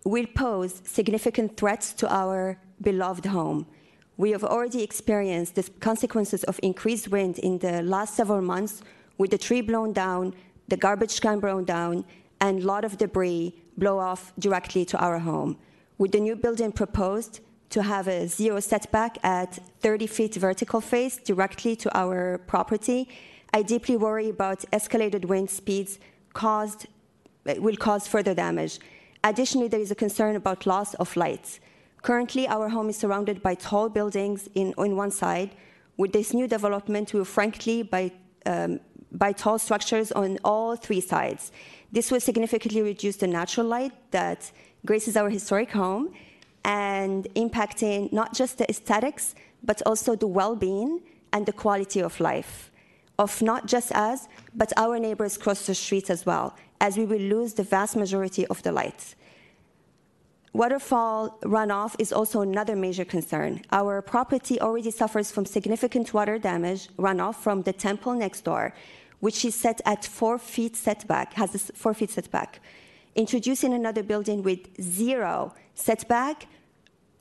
will pose significant threats to our beloved home. We have already experienced the consequences of increased wind in the last several months, with the tree blown down, the garbage can blown down, and a lot of debris blow off directly to our home. With the new building proposed to have a zero setback at 30 feet vertical face directly to our property, I deeply worry about escalated wind speeds will cause further damage. Additionally, there is a concern about loss of lights. Currently, our home is surrounded by tall buildings on one side. With this new development, we will frankly by tall structures on all three sides. This will significantly reduce the natural light that graces our historic home and impacting not just the aesthetics, but also the well-being and the quality of life of not just us, but our neighbors across the street as well, as we will lose the vast majority of the lights. Waterfall runoff is also another major concern. Our property already suffers from significant water damage runoff from the temple next door, which is set at 4 feet setback, has a 4 feet setback. Introducing another building with zero setback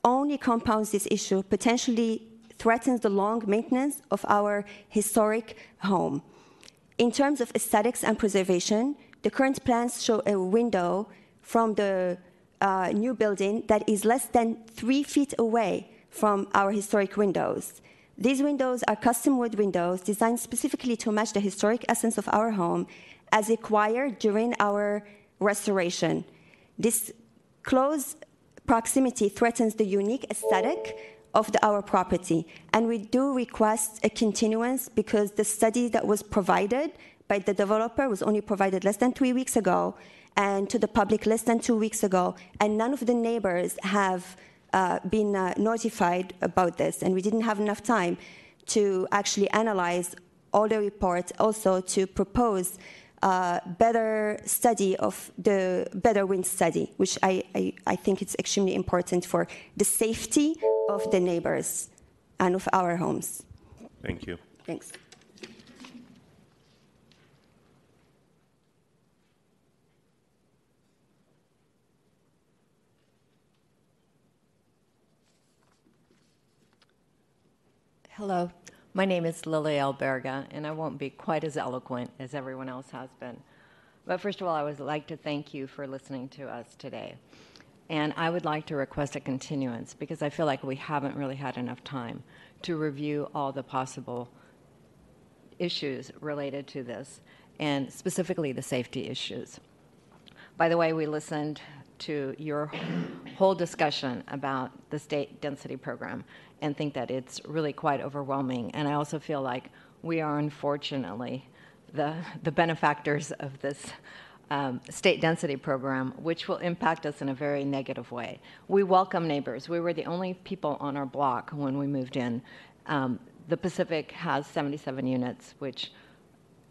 only compounds this issue, potentially threatens the long maintenance of our historic home. In terms of aesthetics and preservation, the current plans show a window from the new building that is less than 3 feet away from our historic windows. These windows are custom wood windows designed specifically to match the historic essence of our home as acquired during our restoration. This close proximity threatens the unique aesthetic of our property, and we do request a continuance because the study that was provided by the developer was only provided less than 3 weeks ago and to the public less than 2 weeks ago, and none of the neighbors have been notified about this, and we didn't have enough time to actually analyze all the reports, also to propose better study of the better wind study, which I think it's extremely important for the safety of the neighbors and of our homes. Thank you. Thanks. Hello, my name is Lily Alberga, and I won't be quite as eloquent as everyone else has been. But first of all, I would like to thank you for listening to us today. And I would like to request a continuance because I feel like we haven't really had enough time to review all the possible issues related to this, and specifically the safety issues. By the way, we listened to your whole discussion about the state density program and think that it's really quite overwhelming. And I also feel like we are, unfortunately, the benefactors of this state density program, which will impact us in a very negative way. We welcome neighbors. We were the only people on our block when we moved in. The Pacific has 77 units, which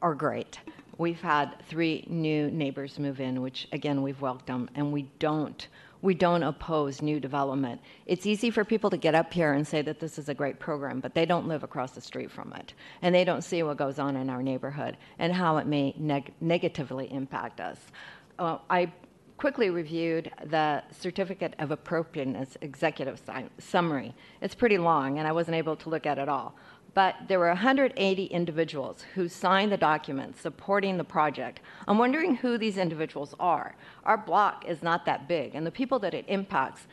are great. We've had 3 new neighbors move in, which, again, we've welcomed, and we don't oppose new development. It's easy for people to get up here and say that this is a great program, but they don't live across the street from it, and they don't see what goes on in our neighborhood and how it may negatively impact us. I quickly reviewed the Certificate of Appropriateness Executive Summary. It's pretty long, and I wasn't able to look at it all. But there were 180 individuals who signed the document supporting the project. I'm wondering who these individuals are. Our block is not that big, and the people that it impacts,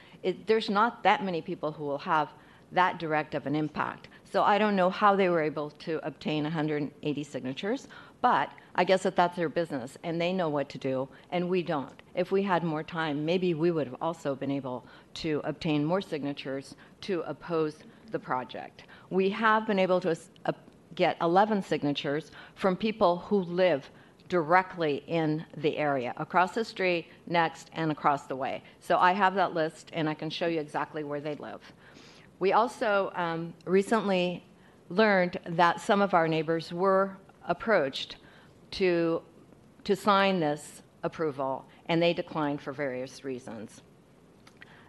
there's not that many people who will have that direct of an impact. So I don't know how they were able to obtain 180 signatures, but I guess that that's their business, and they know what to do, and we don't. If we had more time, maybe we would have also been able to obtain more signatures to oppose the project. We have been able to get 11 signatures from people who live directly in the area, across the street, next, and across the way. So I have that list, and I can show you exactly where they live. We also recently learned that some of our neighbors were approached to sign this approval, and they declined for various reasons.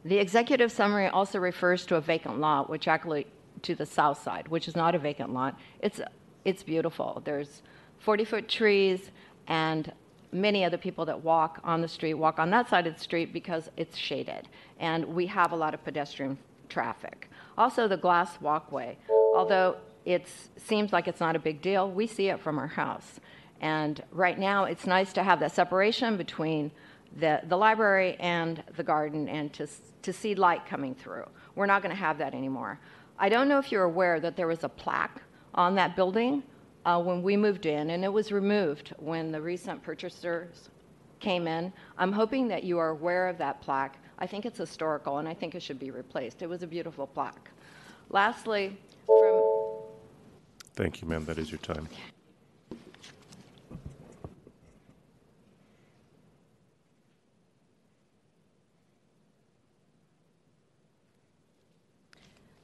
The executive summary also refers to a vacant lot, which actually to the south side, which is not a vacant lot. It's beautiful. There's 40-foot trees, and many other people that walk on the street walk on that side of the street because it's shaded, and we have a lot of pedestrian traffic. Also, the glass walkway, although it seems like it's not a big deal, we see it from our house. And right now, it's nice to have that separation between the library and the garden, and to see light coming through. We're not going to have that anymore. I don't know if you're aware that there was a plaque on that building when we moved in, and it was removed when the recent purchasers came in. I'm hoping that you are aware of that plaque. I think it's historical, and I think it should be replaced. It was a beautiful plaque. Lastly, Thank you, ma'am. That is your time.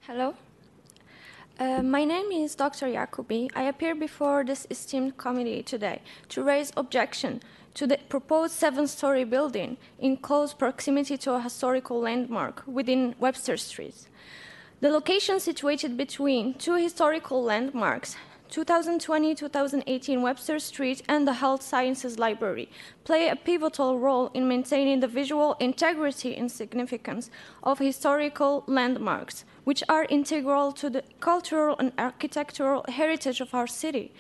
Hello. My name is Dr. Yakubi. I appear before this esteemed committee today to raise objection to the proposed 7-story building in close proximity to a historical landmark within Webster Street. The location situated between 2 historical landmarks 2020-2018 Webster Street and the Health Sciences Library play a pivotal role in maintaining the visual integrity and significance of historical landmarks, which are integral to the cultural and architectural heritage of our city.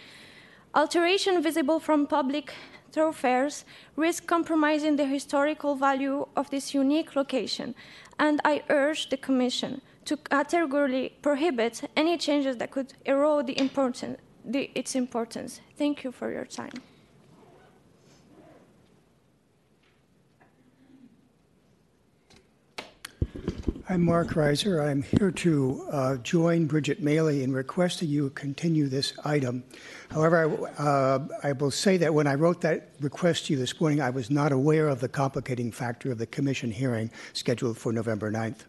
Alteration visible from public thoroughfares risks compromising the historical value of this unique location, and I urge the Commission to categorically prohibit any changes that could erode its importance. Thank you for your time. I'm Mark Reiser. I'm here to join Bridget Maley in requesting you continue this item. However, I will say that when I wrote that request to you this morning, I was not aware of the complicating factor of the Commission hearing scheduled for November 9th.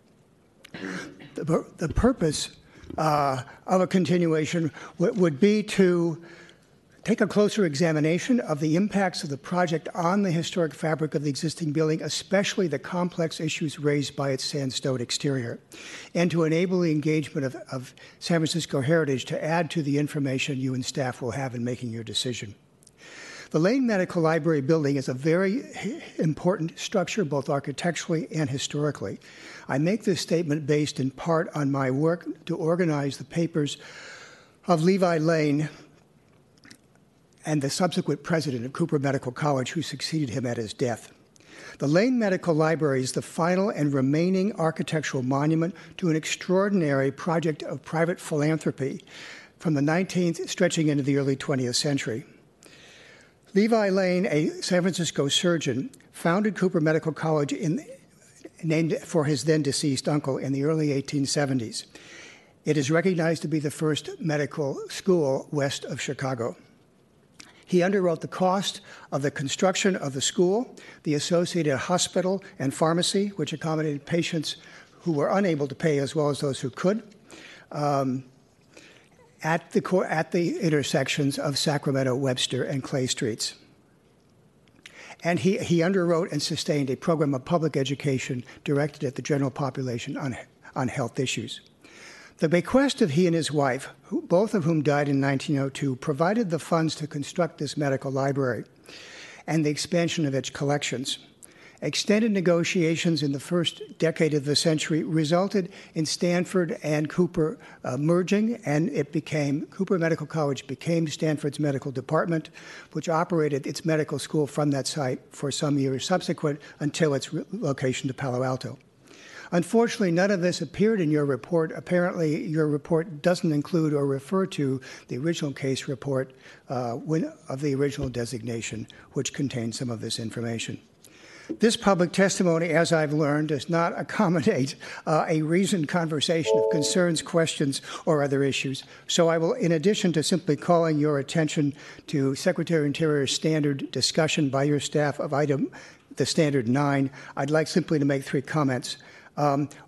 The purpose of a continuation would be to take a closer examination of the impacts of the project on the historic fabric of the existing building, especially the complex issues raised by its sandstone exterior, and to enable the engagement of San Francisco Heritage to add to the information you and staff will have in making your decision. The Lane Medical Library building is a very important structure, both architecturally and historically. I make this statement based in part on my work to organize the papers of Levi Lane and the subsequent president of Cooper Medical College, who succeeded him at his death. The Lane Medical Library is the final and remaining architectural monument to an extraordinary project of private philanthropy from the 19th stretching into the early 20th century. Levi Lane, a San Francisco surgeon, founded Cooper Medical College, named for his then-deceased uncle, in the early 1870s. It is recognized to be the first medical school west of Chicago. He underwrote the cost of the construction of the school, the associated hospital and pharmacy, which accommodated patients who were unable to pay as well as those who could, at the intersections of Sacramento, Webster, and Clay Streets. And he underwrote and sustained a program of public education directed at the general population on health issues. The bequest of he and his wife, both of whom died in 1902, provided the funds to construct this medical library and the expansion of its collections. Extended negotiations in the first decade of the century resulted in Stanford and Cooper merging, and Cooper Medical College became Stanford's medical department, which operated its medical school from that site for some years subsequent until its relocation to Palo Alto. Unfortunately, none of this appeared in your report. Apparently, your report doesn't include or refer to the original case report of the original designation, which contains some of this information. This public testimony, as I've learned, does not accommodate a reasoned conversation of concerns, questions, or other issues. So I will, in addition to simply calling your attention to Secretary of Interior Standard discussion by your staff of item, the Standard 9, I'd like simply to make three comments.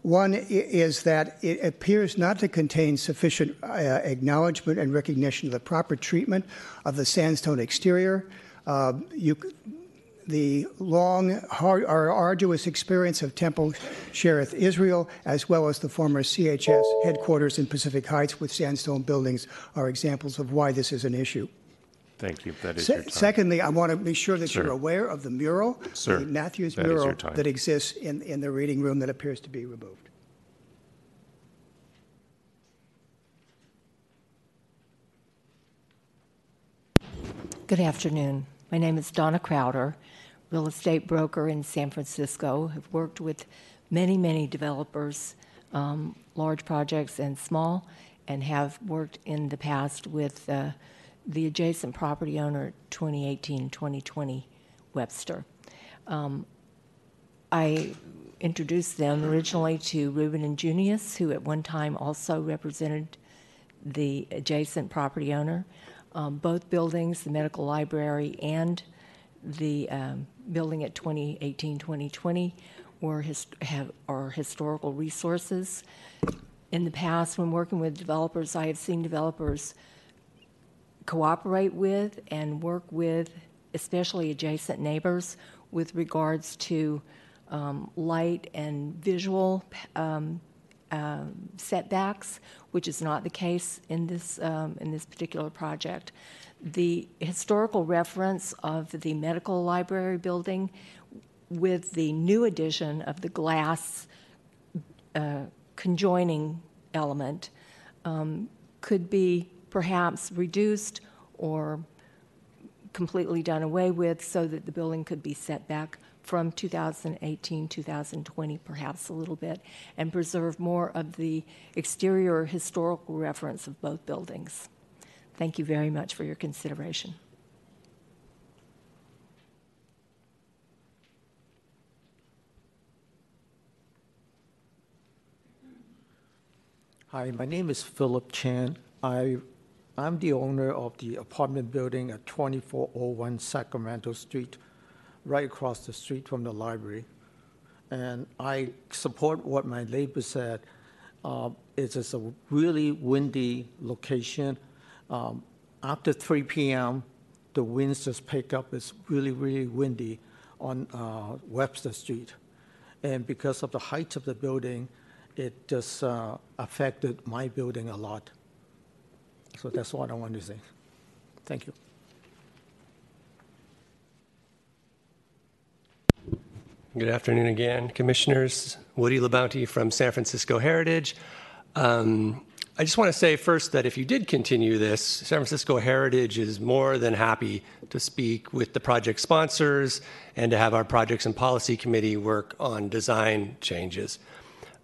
One is that it appears not to contain sufficient acknowledgement and recognition of the proper treatment of the sandstone exterior. The long, hard, or arduous experience of Temple Shereth Israel, as well as the former CHS headquarters in Pacific Heights with sandstone buildings, are examples of why this is an issue. Thank you. That is your time. Secondly, I want to be sure that you're aware of the mural, the Matthews mural that exists in the reading room that appears to be removed. Good afternoon. My name is Donna Crowder, real estate broker in San Francisco. I've worked with many, many developers, large projects and small, and have worked in the past with the adjacent property owner, 2018-2020 Webster. I introduced them originally to Ruben and Junius, who at one time also represented the adjacent property owner. Both buildings, the medical library and the building at 2018-2020, are historical resources. In the past, when working with developers, I have seen developers cooperate with and work with, especially adjacent neighbors, with regards to light and visual setbacks, which is not the case in this particular project. The historical reference of the medical library building with the new addition of the glass conjoining element could be perhaps reduced or completely done away with so that the building could be set back from 2018, 2020, perhaps a little bit, and preserve more of the exterior historical reference of both buildings. Thank you very much for your consideration. Hi, my name is Philip Chan. I'm the owner of the apartment building at 2401 Sacramento Street, right across the street from the library. And I support what my neighbor said. It's a really windy location. After 3 p.m., the winds just pick up. It's really, really windy on Webster Street. And because of the height of the building, it just affected my building a lot. So that's what I wanted to say. Thank you. Good afternoon again, Commissioners. Woody Labounty from San Francisco Heritage. I just want to say first that if you did continue this, San Francisco Heritage is more than happy to speak with the project sponsors and to have our Projects and Policy Committee work on design changes.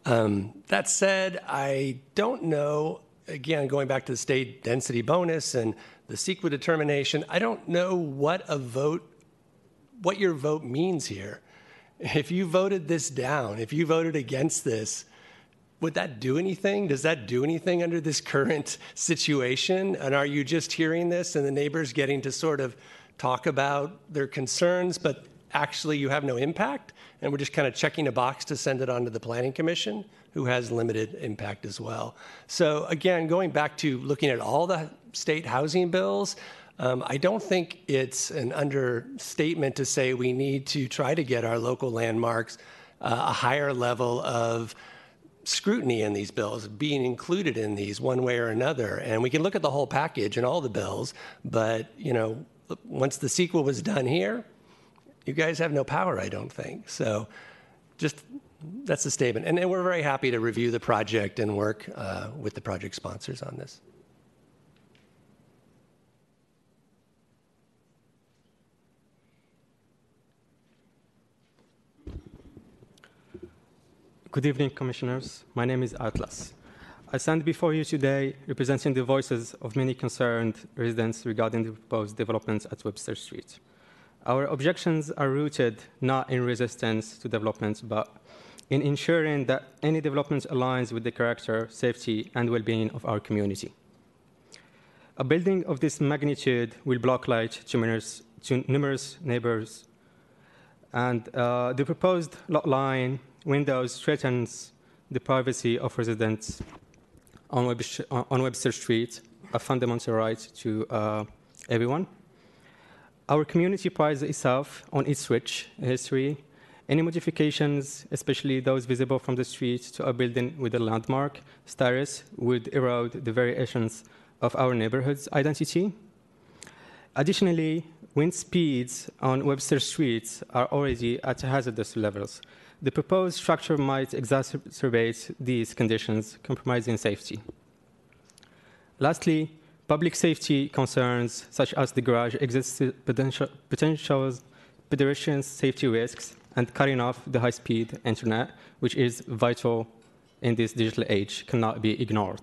That said, I don't know, again, going back to the state density bonus and the CEQA determination, I don't know what your vote means here. If you voted this down, if you voted against this, would that do anything? Does that do anything under this current situation? And are you just hearing this and the neighbors getting to sort of talk about their concerns, but actually you have no impact? And we're just kind of checking a box to send it on to the Planning Commission, who has limited impact as well. So again, going back to looking at all the state housing bills, I don't think it's an understatement to say we need to try to get our local landmarks a higher level of scrutiny in these bills, being included in these one way or another. And we can look at the whole package and all the bills, but you know, once the CEQA was done here, you guys have no power, I don't think. So just, that's the statement. And we're very happy to review the project and work with the project sponsors on this. Good evening, Commissioners. My name is Atlas. I stand before you today representing the voices of many concerned residents regarding the proposed developments at Webster Street. Our objections are rooted not in resistance to developments, but in ensuring that any development aligns with the character, safety, and well-being of our community. A building of this magnitude will block light to numerous neighbors, and the proposed lot line windows threatens the privacy of residents on Webster Street, a fundamental right to everyone. Our community prides itself on its rich history. Any modifications, especially those visible from the street to a building with a landmark status, would erode the very essence of our neighborhood's identity. Additionally, wind speeds on Webster Street are already at hazardous levels. The proposed structure might exacerbate these conditions, compromising safety. Lastly, public safety concerns, such as the garage, exist potential pedestrian safety risks and cutting off the high-speed internet, which is vital in this digital age, cannot be ignored.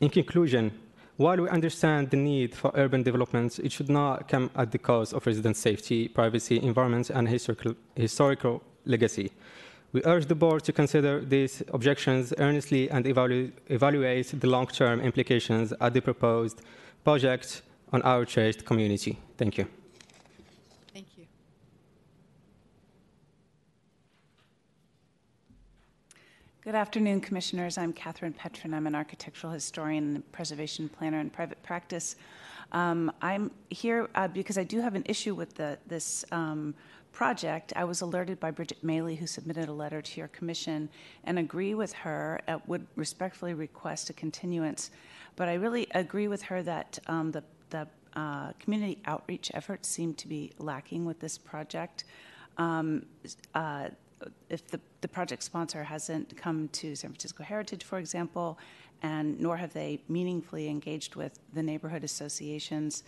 In conclusion, while we understand the need for urban developments, it should not come at the cost of resident safety, privacy, environment, and historical legacy. We urge the board to consider these objections earnestly and evaluate the long-term implications of the proposed project on our cherished community. Thank you. Thank you. Good afternoon, Commissioners. I'm Catherine Petrin. I'm an architectural historian, preservation planner in private practice. I'm here because I do have an issue with this project. I was alerted by Bridget Maley, who submitted a letter to your commission, and agree with her, would respectfully request a continuance. But I really agree with her that the community outreach efforts seem to be lacking with this project. If the project sponsor hasn't come to San Francisco Heritage, for example, and nor have they meaningfully engaged with the neighborhood associations,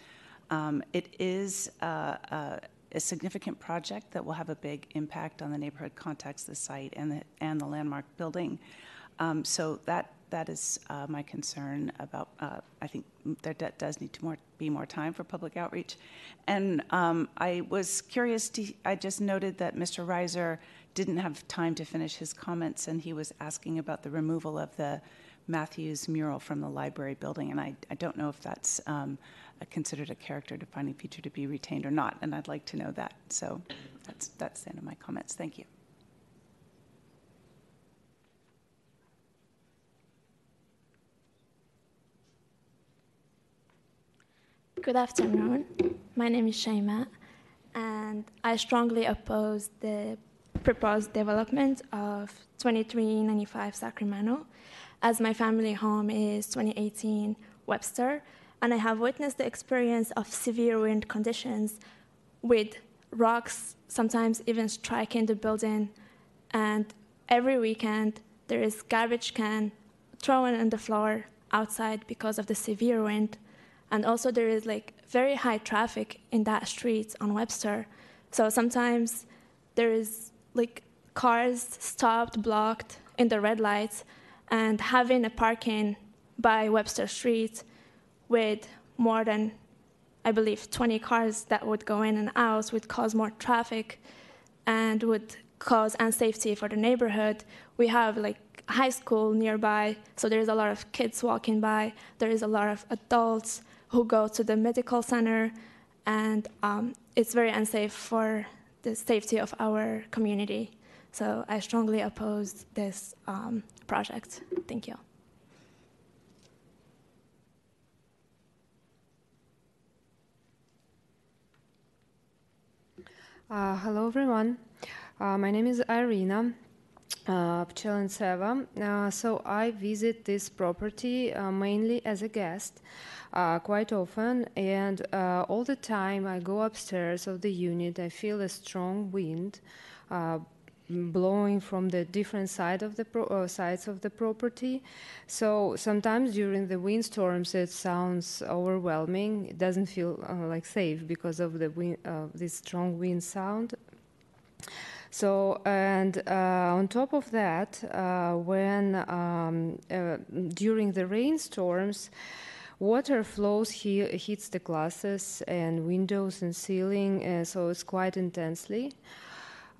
it is a significant project that will have a big impact on the neighborhood context, the site, and the landmark building. So that is my concern about. I think there does need to be more time for public outreach, and I was curious. I just noted that Mr. Reiser didn't have time to finish his comments, and he was asking about the removal of the Matthews mural from the library building, and I don't know if that's considered a character-defining feature to be retained or not, and I'd like to know that. So that's the end of my comments. Thank you. Good afternoon. My name is Shaima, and I strongly oppose the proposed development of 2395 Sacramento, as my family home is 2018 Webster, and I have witnessed the experience of severe wind conditions with rocks, sometimes even striking the building, and every weekend there is garbage can thrown on the floor outside because of the severe wind, and also there is very high traffic in that street on Webster, so sometimes there is cars stopped, blocked in the red lights, and having a parking by Webster Street with more than, I believe, 20 cars that would go in and out would cause more traffic and would cause unsafety for the neighborhood. We have a high school nearby, so there's a lot of kids walking by. There is a lot of adults who go to the medical center, and it's very unsafe for the safety of our community. So I strongly oppose this project. Thank you. Hello, everyone. My name is Irina Pchelentseva. So I visit this property mainly as a guest quite often, and all the time I go upstairs of the unit. I feel a strong wind blowing from the different sides of the property. So sometimes during the windstorms it sounds overwhelming. It doesn't feel safe because of the wind, this strong wind sound. So, and on top of that, during the rainstorms, water flows here, hits the glasses and windows and ceiling, and so it's quite intensely.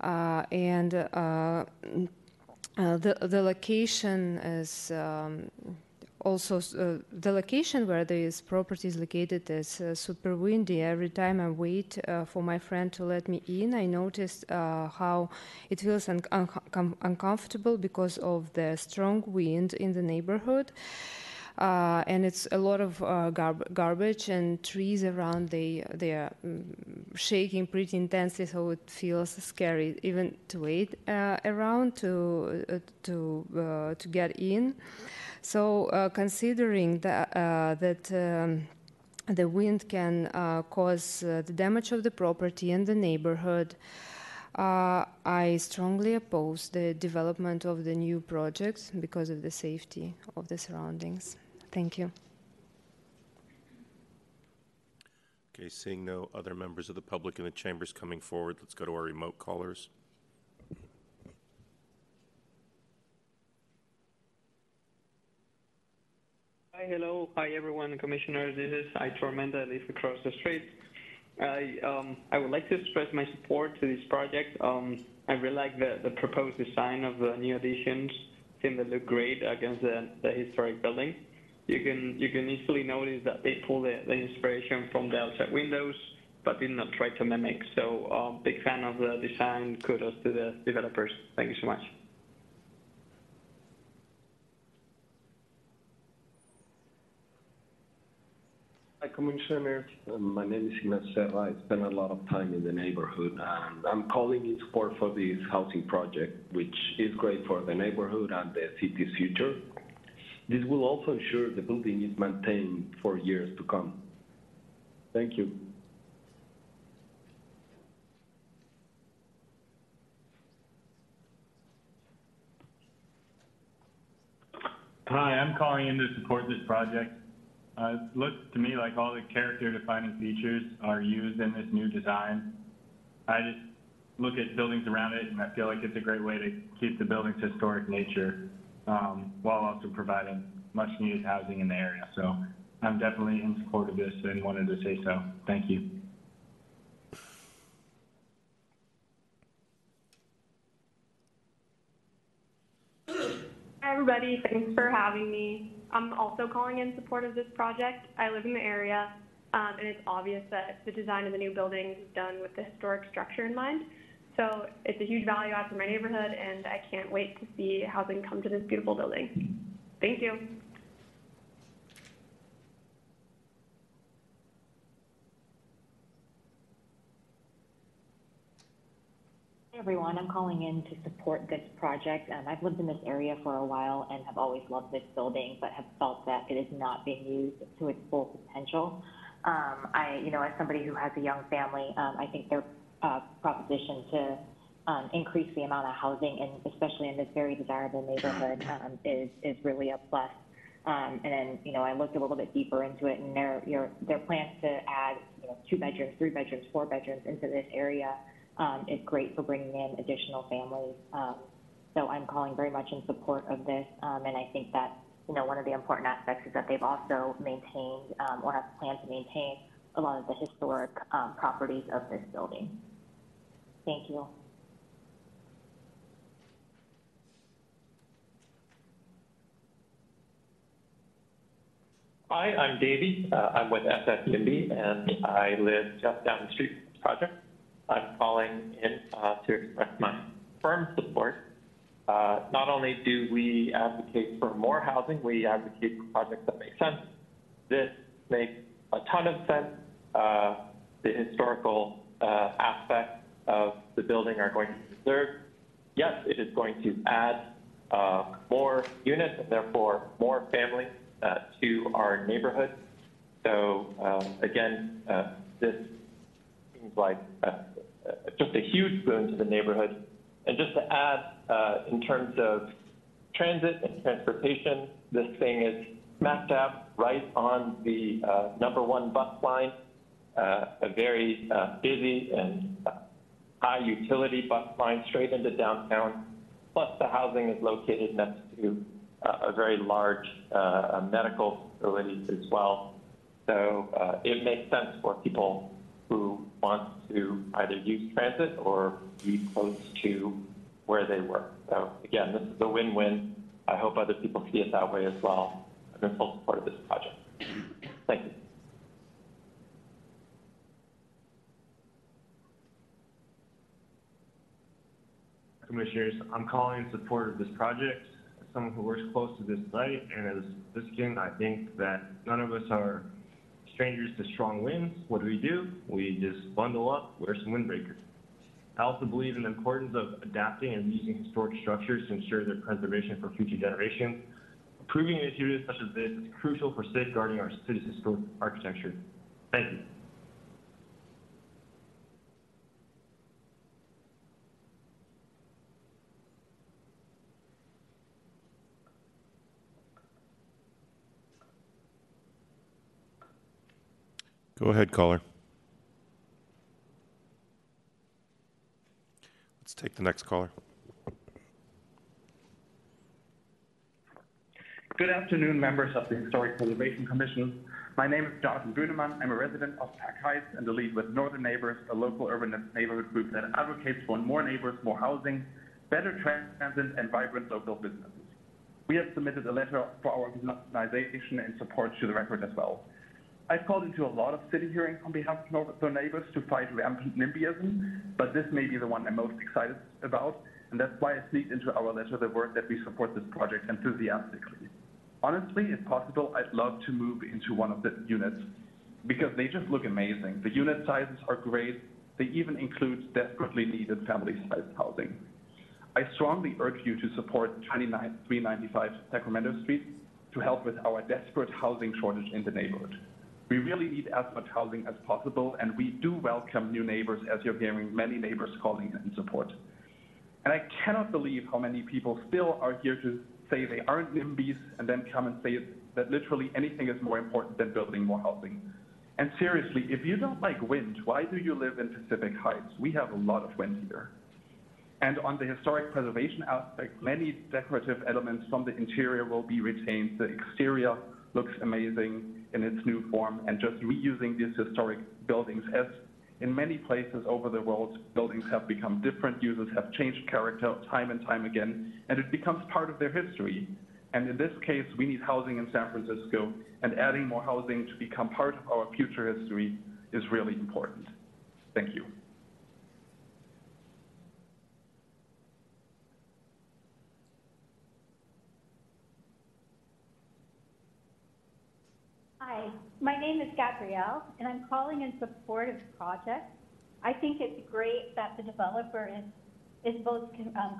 The location is also the location where this property is located is super windy. Every time I wait for my friend to let me in, I noticed how it feels uncomfortable because of the strong wind in the neighborhood. And it's a lot of garbage and trees around. They are shaking pretty intensely, so it feels scary even to wait around to get in. So considering that the wind can cause the damage of the property and the neighborhood, I strongly oppose the development of the new project because of the safety of the surroundings. Thank you. Okay, seeing no other members of the public in the chambers coming forward, let's go to our remote callers. Hi, hello. Hi, everyone. Commissioner, this is Aitor Menda. I live across the street. I would like to express my support to this project. I really like the proposed design of the new additions. I think they look great against the historic building. You can easily notice that they pull the inspiration from the outside windows, but did not try to mimic. So big fan of the design. Kudos to the developers. Thank you so much. Commissioners. My name is Nageswaran. I spent a lot of time in the neighborhood, and I'm calling in support for this housing project, which is great for the neighborhood and the city's future. This will also ensure the building is maintained for years to come. Thank you. Hi, I'm calling in to support this project. It looks to me like all the character-defining features are used in this new design. I just look at buildings around it, and I feel like it's a great way to keep the building's historic nature while also providing much-needed housing in the area. So I'm definitely in support of this and wanted to say so. Thank you. Hi, everybody. Thanks for having me. I'm also calling in support of this project. I live in the area, and it's obvious that the design of the new building is done with the historic structure in mind. So it's a huge value add for my neighborhood, and I can't wait to see housing come to this beautiful building. Thank you. Everyone, I'm calling in to support this project. I've lived in this area for a while and have always loved this building, but have felt that it is not being used to its full potential. You know, as somebody who has a young family, I think their proposition to increase the amount of housing, and especially in this very desirable neighborhood, is really a plus. And then, you know, I looked a little bit deeper into it, and their plans to add, you know, 2 bedrooms, 3 bedrooms, 4 bedrooms into this area. It's great for bringing in additional families. So I'm calling very much in support of this. And I think that, you know, one of the important aspects is that they've also maintained or have planned to maintain a lot of the historic properties of this building. Thank you. Hi, I'm Davey. I'm with SFGovTV, and I live just down the street from this project. I'm calling in to express my firm support. Not only do we advocate for more housing, we advocate for projects that make sense. This makes a ton of sense. The historical aspects of the building are going to be preserved. Yes, it is going to add more units and therefore more families to our neighborhood. So again, this seems like just a huge boon to the neighborhood. And just to add, in terms of transit and transportation, this thing is smack dab right on the #1 bus line, a very busy and high utility bus line straight into downtown. Plus, the housing is located next to a very large medical facility as well. So it makes sense for people who wants to either use transit or be close to where they work. So again, this is a win-win. I hope other people see it that way as well. I'm in full support of this project. Thank you. Commissioners, I'm calling in support of this project. As someone who works close to this site and as Peskin, I think that none of us are strangers to strong winds. What do? We just bundle up, wear some windbreakers. I also believe in the importance of adapting and using historic structures to ensure their preservation for future generations. Approving initiatives such as this is crucial for safeguarding our city's historic architecture. Thank you. Go ahead, caller. Let's take the next caller. Good afternoon, members of the Historic Preservation Commission. My name is Jonathan. I'm a resident of Pack Heights and the lead with Northern Neighbors, a local urban neighborhood group that advocates for more neighbors, more housing, better transit, and vibrant local businesses. We have submitted a letter for our organization and support to the record as well. I've called into a lot of city hearings on behalf of Northern Neighbors to fight rampant NIMBYism, but this may be the one I'm most excited about, and that's why I sneaked into our letter the word that we support this project enthusiastically. Honestly, if possible, I'd love to move into one of the units. because they just look amazing. The unit sizes are great. They even include desperately needed family-sized housing. I strongly urge you to support 2395 Sacramento Street to help with our desperate housing shortage in the neighborhood. We really need as much housing as possible, and we do welcome new neighbors, as you're hearing many neighbors calling in support. And I cannot believe how many people still are here to say they aren't NIMBYs and then come and say that literally anything is more important than building more housing. And seriously, if you don't like wind, why do you live in Pacific Heights? We have a lot of wind here. And on the historic preservation aspect, many decorative elements from the interior will be retained. The exterior looks amazing in its new form, and just reusing these historic buildings, as in many places over the world, buildings have become different, uses have changed character time and time again, and it becomes part of their history. And in this case, we need housing in San Francisco, and adding more housing to become part of our future history is really important. Thank you. Hi, my name is Gabrielle, and I'm calling in support of the project. I think it's great that the developer is both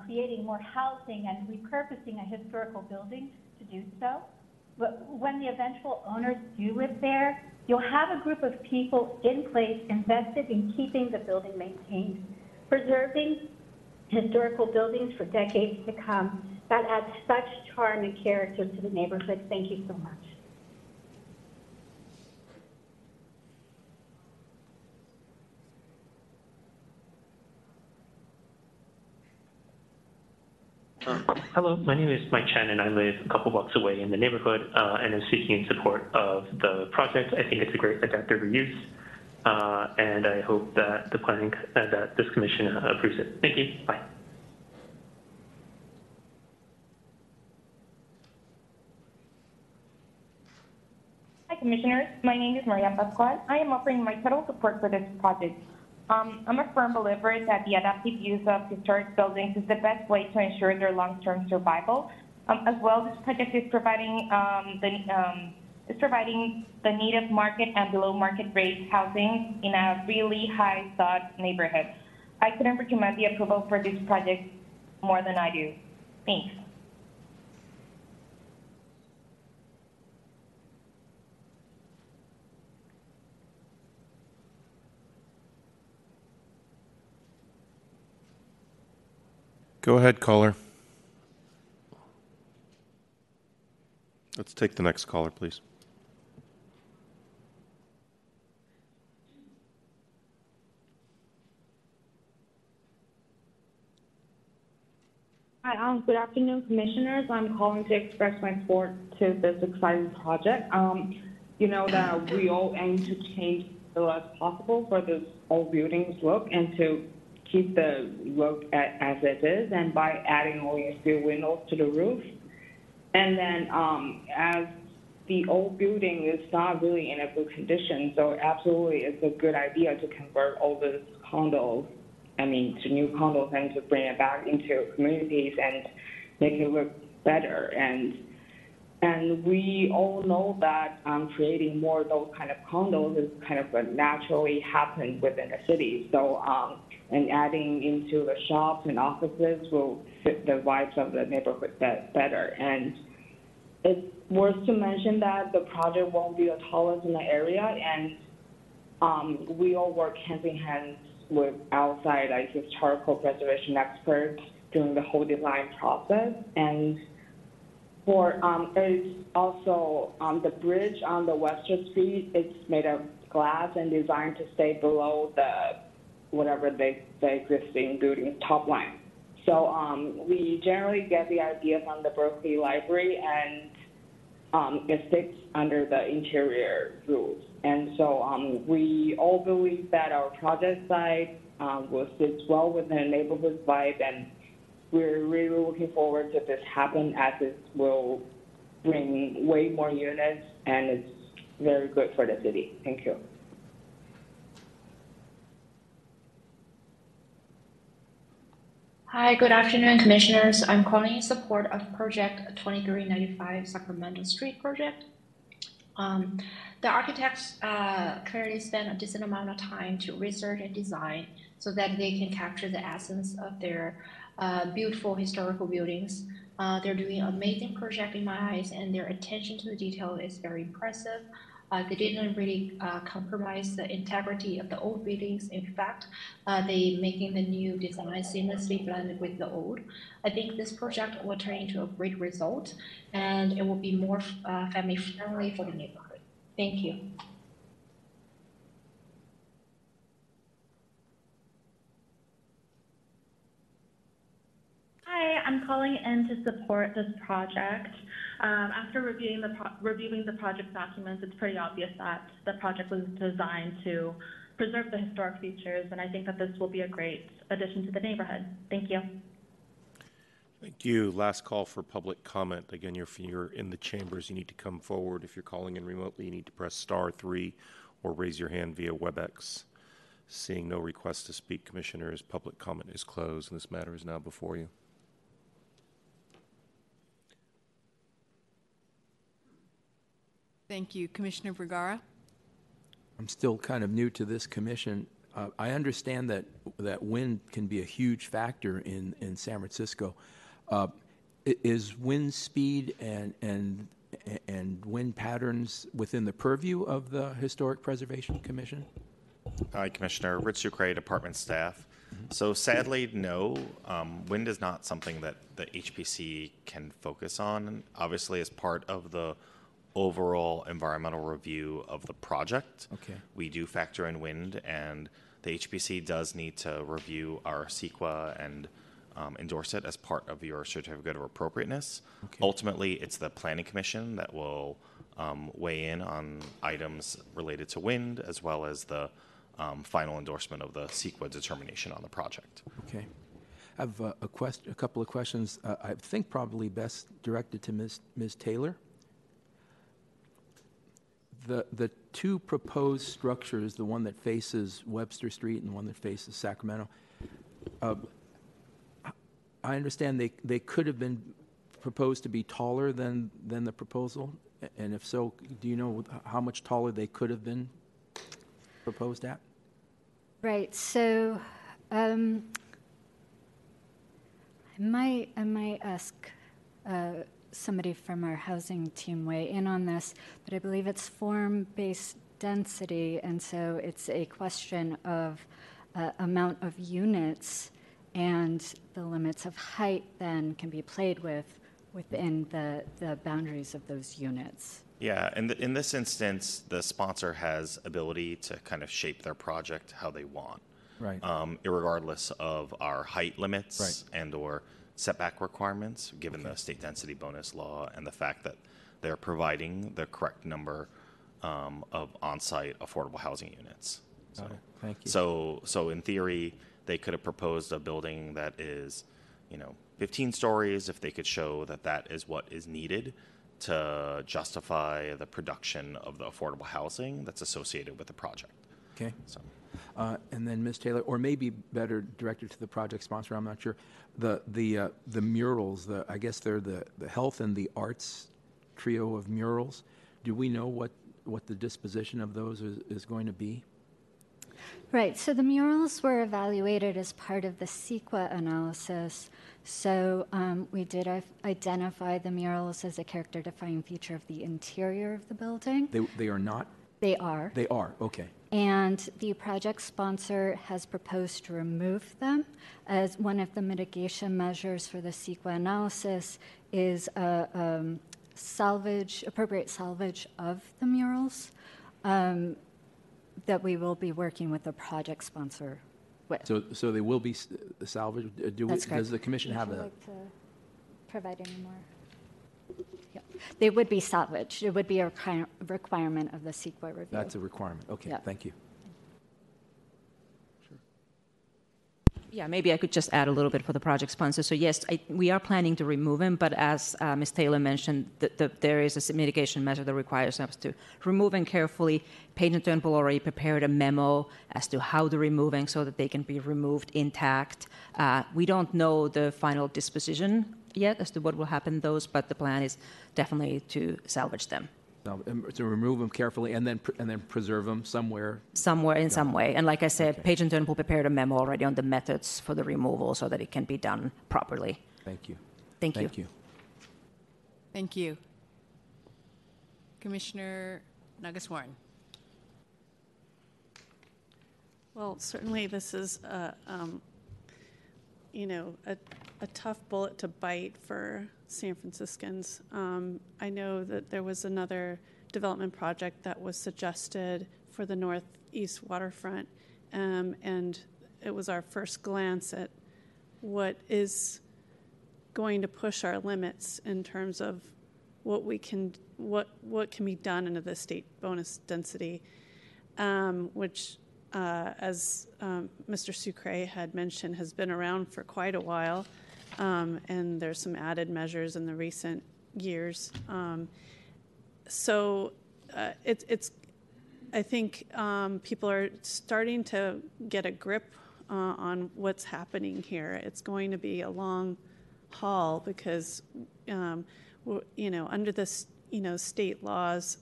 creating more housing and repurposing a historical building to do so. But when the eventual owners do live there, you'll have a group of people in place invested in keeping the building maintained, preserving historical buildings for decades to come. That adds such charm and character to the neighborhood. Thank you so much. Hello, my name is Mike Chen, and I live a couple blocks away in the neighborhood and am speaking in support of the project. I think it's a great adaptive reuse, and I hope that the planning, that this commission approves it. Thank you. Bye. Hi, commissioners. My name is Marianne Pascual. I am offering my total support for this project. I'm a firm believer that the adaptive use of historic buildings is the best way to ensure their long-term survival. As well, this project is providing the need of market and below-market rate housing in a really high-thought neighborhood. I couldn't recommend the approval for this project more than I do. Thanks. Go ahead, caller. Let's take the next caller, please. Hi, good afternoon, commissioners. I'm calling to express my support to this exciting project. You know that we all aim to change as little as possible for this old building's look and to keep the look as it is, and by adding only a few windows to the roof. And then as the old building is not really in a good condition, so absolutely it's a good idea to convert all these condos, to new condos, and to bring it back into communities and make it look better. And we all know that creating more of those kind of condos is kind of what naturally happens within the city. So, and adding into the shops and offices will fit the vibes of the neighborhood better. And it's worth to mention that the project won't be the tallest in the area, and we all work hand in hand with outside historical preservation experts during the whole design process. And for it's also the bridge on the Western Street, it's made of glass and designed to stay below the existing building top line. So we generally get the idea from the Berkeley Library, and it sticks under the interior rules. And so we all believe that our project site will sit well within the neighborhood vibe, and we're really looking forward to this happen, as it will bring way more units, and it's very good for the city. Thank you. Hi, good afternoon, commissioners. I'm calling in support of project 2395 Sacramento Street project. The architects clearly spend a decent amount of time to research and design so that they can capture the essence of their beautiful historical buildings. They're doing an amazing project in my eyes, and their attention to the detail is very impressive. They didn't really compromise the integrity of the old buildings. In fact, they making the new design seamlessly blended with the old. I think this project will turn into a great result, and it will be more family friendly for the neighborhood. Thank you. Hi, I'm calling in to support this project. After reviewing the project documents, it's pretty obvious that the project was designed to preserve the historic features, and I think that this will be a great addition to the neighborhood. Thank you. Thank you. Last call for public comment. Again, if you're in the chambers, you need to come forward. If you're calling in remotely, you need to press *3 or raise your hand via WebEx. Seeing no request to speak, commissioners, public comment is closed, and this matter is now before you. Thank you. Commissioner Vergara? I'm still kind of new to this commission. I understand that wind can be a huge factor in San Francisco. Is wind speed and wind patterns within the purview of the Historic Preservation Commission? Hi, Commissioner. Rich Chukray, department staff. So sadly, no. Wind is not something that the HPC can focus on. Obviously, as part of the overall environmental review of the project, okay, we do factor in wind, and the HPC does need to review our CEQA and endorse it as part of your certificate of appropriateness. Okay. Ultimately, it's the Planning Commission that will weigh in on items related to wind, as well as the final endorsement of the CEQA determination on the project. Okay. I have a couple of questions, I think probably best directed to Ms. Taylor. The two proposed structures, the one that faces Webster Street and the one that faces Sacramento, I understand they could have been proposed to be taller than the proposal, and if so, do you know how much taller they could have been proposed at? Right. So, I might ask somebody from our housing team weigh in on this, but I believe it's form-based density, and so it's a question of amount of units, and the limits of height then can be played with within the boundaries of those units. Yeah, and in this instance, the sponsor has ability to kind of shape their project how they want, right? Irregardless of our height limits, right, and or setback requirements, given okay, the state density bonus law and the fact that they're providing the correct number of on-site affordable housing units. So, thank you. So in theory, they could have proposed a building that is, 15 stories if they could show that is what is needed to justify the production of the affordable housing that's associated with the project. Okay. So. And then Ms. Taylor, or maybe better directed to the project sponsor, I'm not sure, the murals, I guess they're the health and the arts trio of murals. Do we know what the disposition of those is going to be? Right, so the murals were evaluated as part of the CEQA analysis. So we did identify the murals as a character-defining feature of the interior of the building. They are not? They are. They are, okay. And the project sponsor has proposed to remove them, as one of the mitigation measures for the CEQA analysis is appropriate salvage of the murals that we will be working with the project sponsor with. So they will be salvaged. Does the commission have a? Would you like to provide any more? Yeah. They would be salvaged. It would be a requirement of the CEQA review. That's a requirement. Okay, yeah. Thank you. Sure. Yeah, maybe I could just add a little bit for the project sponsor. So yes, we are planning to remove them, but as Ms. Taylor mentioned, there is a mitigation measure that requires us to remove them carefully. Page and Turnbull already prepared a memo as to how to remove them so that they can be removed intact. We don't know the final disposition yet as to what will happen to those, but the plan is definitely to salvage them. to remove them carefully and then preserve them somewhere in some way. And like I said, Page and Turnbull prepared a memo already on the methods for the removal so that it can be done properly. Thank you. Thank you. Thank you. Commissioner Nageswaran. Well, certainly this is a tough bullet to bite for San Franciscans. I know that there was another development project that was suggested for the Northeast waterfront, and it was our first glance at what is going to push our limits in terms of what can be done under the state bonus density, which, as Mr. Chukray had mentioned, has been around for quite a while, and there's some added measures in the recent years. I think people are starting to get a grip on what's happening here. It's going to be a long haul because, under this, state laws,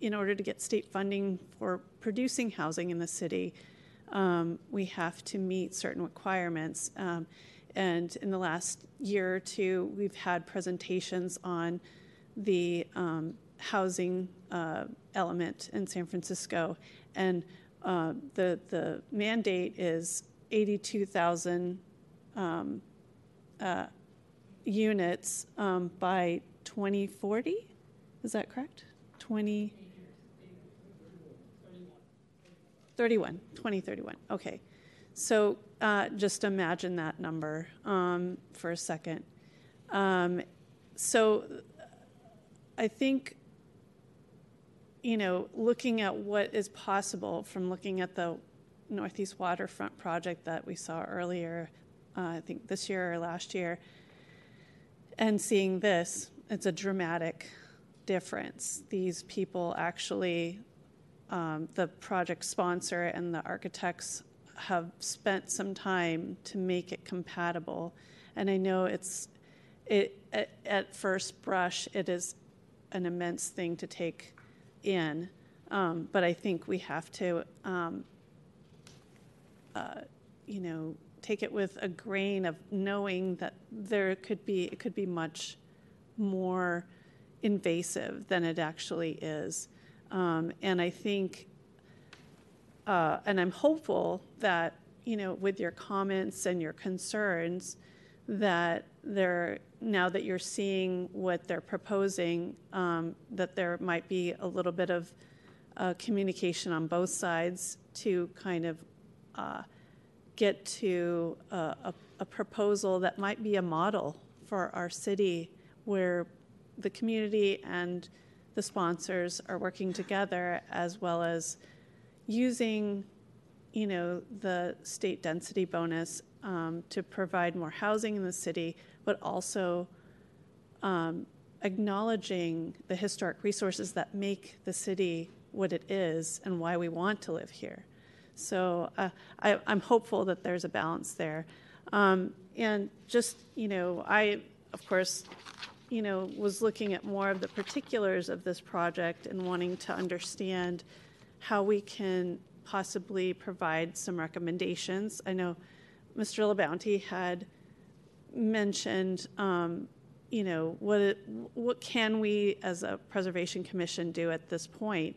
in order to get state funding for producing housing in the city, we have to meet certain requirements. And in the last year or two, we've had presentations on the housing element in San Francisco. And the mandate is 82,000 units by 2040. Is that correct? 2031. Okay. So just imagine that number for a second. So I think, looking at what is possible from looking at the Northeast Waterfront project that we saw earlier, I think this year or last year, and seeing this, it's a dramatic difference. These people actually... the project sponsor and the architects have spent some time to make it compatible, and I know at first brush it is an immense thing to take in, but I think we have to, take it with a grain of knowing that it could be much more invasive than it actually is. And I think, and I'm hopeful that, with your comments and your concerns, that now that you're seeing what they're proposing, that there might be a little bit of communication on both sides to kind of get to a proposal that might be a model for our city, where the community and the sponsors are working together, as well as using, the state density bonus to provide more housing in the city, but also acknowledging the historic resources that make the city what it is and why we want to live here. So I'm hopeful that there's a balance there. And just, I, of course, was looking at more of the particulars of this project and wanting to understand how we can possibly provide some recommendations. I know Mr. Labounty had mentioned, what can we as a preservation commission do at this point?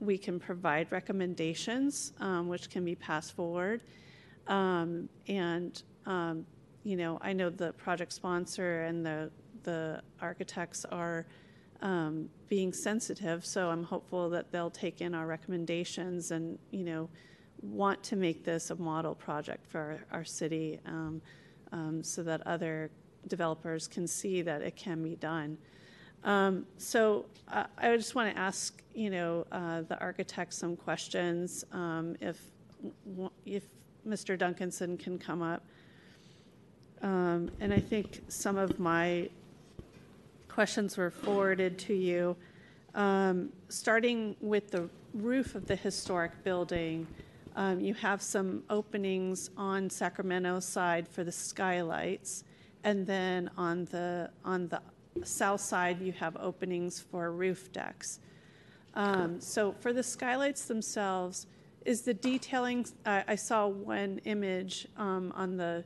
We can provide recommendations, which can be passed forward, I know the project sponsor and the architects are being sensitive, so I'm hopeful that they'll take in our recommendations and, want to make this a model project for our city, so that other developers can see that it can be done. So I just want to ask, the architects some questions, if Mr. Duncanson can come up. And I think some of my questions were forwarded to you, starting with the roof of the historic building. You have some openings on Sacramento side for the skylights, and then on the south side, you have openings for roof decks. So for the skylights themselves, is the detailing, I saw one image on the,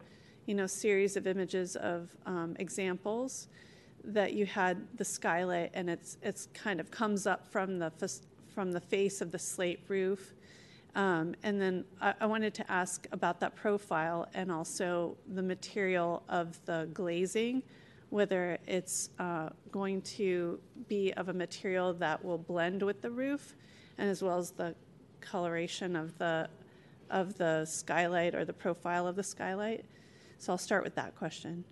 series of images of examples that you had the skylight, and it's kind of comes up from the face of the slate roof. And then I wanted to ask about that profile and also the material of the glazing, whether it's going to be of a material that will blend with the roof, and as well as the coloration of the skylight or the profile of the skylight. So I'll start with that question.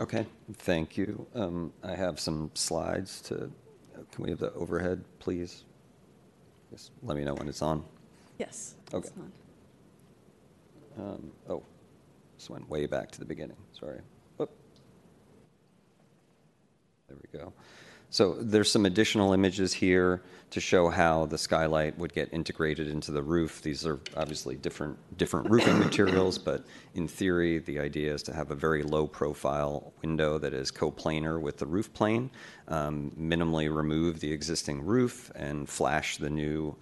Okay, thank you. I have some slides to, can we have the overhead, please? Just let me know when it's on. Yes, okay. It's on. Oh, this went way back to the beginning, sorry. There we go. So there's some additional images here to show how the skylight would get integrated into the roof. These are obviously different roofing materials, but in theory, the idea is to have a very low profile window that is coplanar with the roof plane, minimally remove the existing roof and flash the new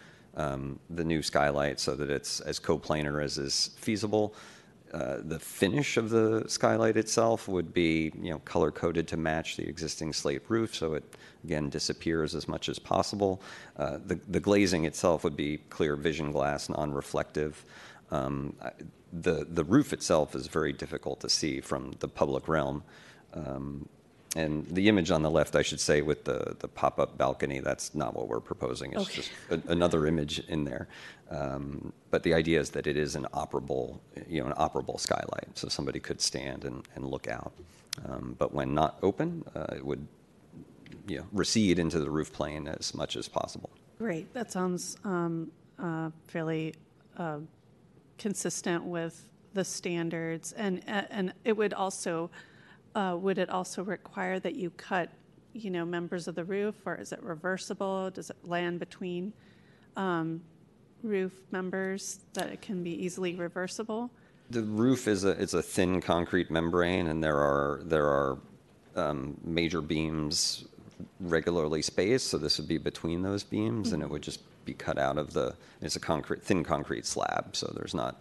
skylight so that it's as coplanar as is feasible. The finish of the skylight itself would be, color-coded to match the existing slate roof, so it, again, disappears as much as possible. The glazing itself would be clear vision glass, non-reflective. The roof itself is very difficult to see from the public realm. And the image on the left, I should say, with the pop-up balcony, that's not what we're proposing. It's okay. Just another image in there. But the idea is that it is an operable, an operable skylight. So somebody could stand and look out. But when not open, it would recede into the roof plane as much as possible. Great. That sounds fairly consistent with the standards. And it would also... would it also require that you cut, members of the roof, or is it reversible? Does it land between roof members that it can be easily reversible? The roof is a thin concrete membrane, and there are major beams regularly spaced, so this would be between those beams, and it would just be cut out of the. It's a thin concrete slab, so there's not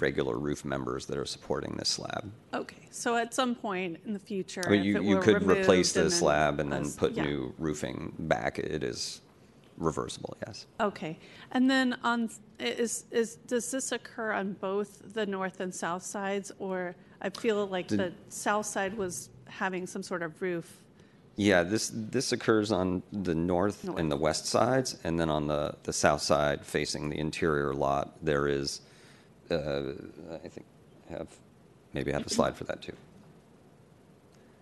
regular roof members that are supporting this slab. Okay, so at some point in the future, you could replace the slab and then put new roofing back. It is reversible, yes. Okay, and then does this occur on both the north and south sides, or I feel like the south side was having some sort of roof? Yeah, this occurs on the north and the west sides, and then on the south side facing the interior lot, there is. I think I have a slide for that too.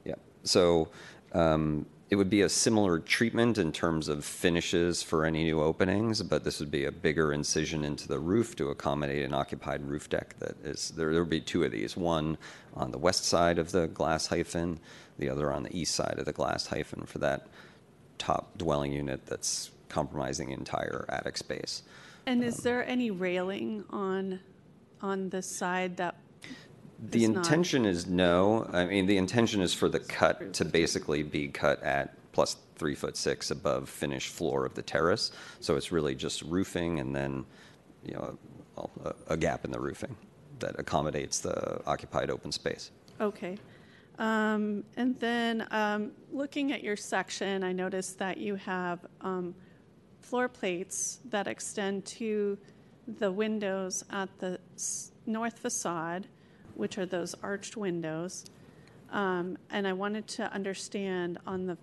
Yeah, so it would be a similar treatment in terms of finishes for any new openings, but this would be a bigger incision into the roof to accommodate an occupied roof deck. That is, there would be two of these, one on the west side of the glass hyphen, the other on the east side of the glass hyphen for that top dwelling unit that's compromising the entire attic space. And is there any railing on the side that the intention is no. I mean, the intention is for the cut to basically be cut at plus 3'6" above finished floor of the terrace. So it's really just roofing and then, a gap in the roofing that accommodates the occupied open space. Okay. And then looking at your section, I noticed that you have floor plates that extend to the windows at the north facade, which are those arched windows, and I wanted to understand on the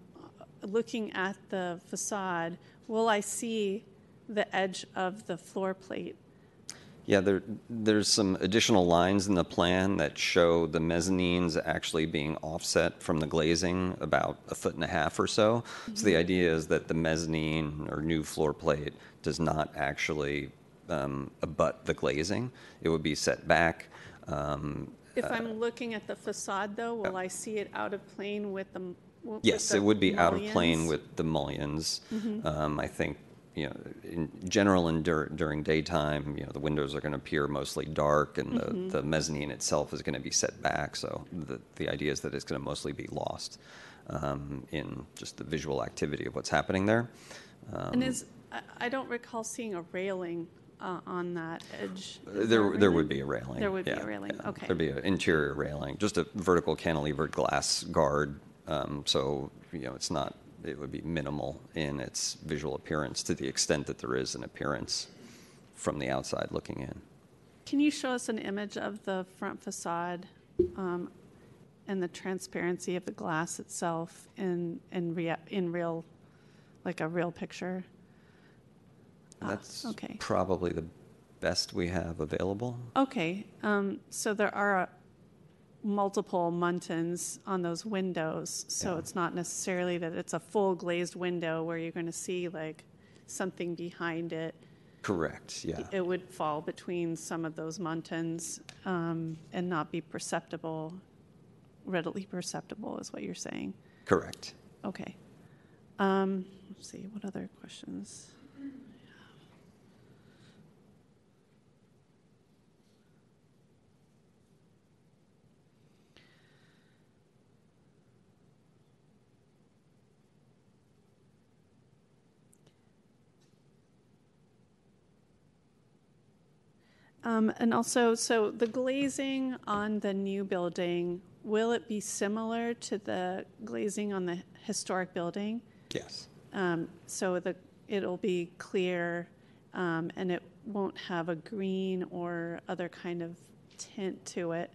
looking at the facade, will I see the edge of the floor plate? Yeah, there's some additional lines in the plan that show the mezzanines actually being offset from the glazing about 1.5 feet or so. Mm-hmm. So the idea is that the mezzanine or new floor plate does not actually abut the glazing. It would be set back. If I'm looking at the facade, though, will I see it out of plane with the mullions? Yes, it would be out of plane with the mullions. Mm-hmm. I think you know, in general, and during daytime, you know, the windows are going to appear mostly dark, and mm-hmm. the mezzanine itself is going to be set back. So the idea is that it's going to mostly be lost in just the visual activity of what's happening there. And I don't recall seeing a railing on that edge. There would be a railing. There would be a railing. Yeah. Okay. There'd be an interior railing, just a vertical cantilevered glass guard. So you know, it's not. It would be minimal in its visual appearance to the extent that there is an appearance from the outside looking in. Can you show us an image of the front facade and the transparency of the glass itself in real, like a real picture? That's okay. Probably the best we have available. Okay, so there are multiple muntins on those windows, so yeah. It's not necessarily that it's a full glazed window where you're going to see like something behind it. Correct. Yeah. It would fall between some of those muntins and not be perceptible, readily perceptible, is what you're saying. Correct. Okay. Let's see. What other questions? And also, so the glazing on the new building, will it be similar to the glazing on the historic building? Yes. So it'll be clear, and it won't have a green or other kind of tint to it?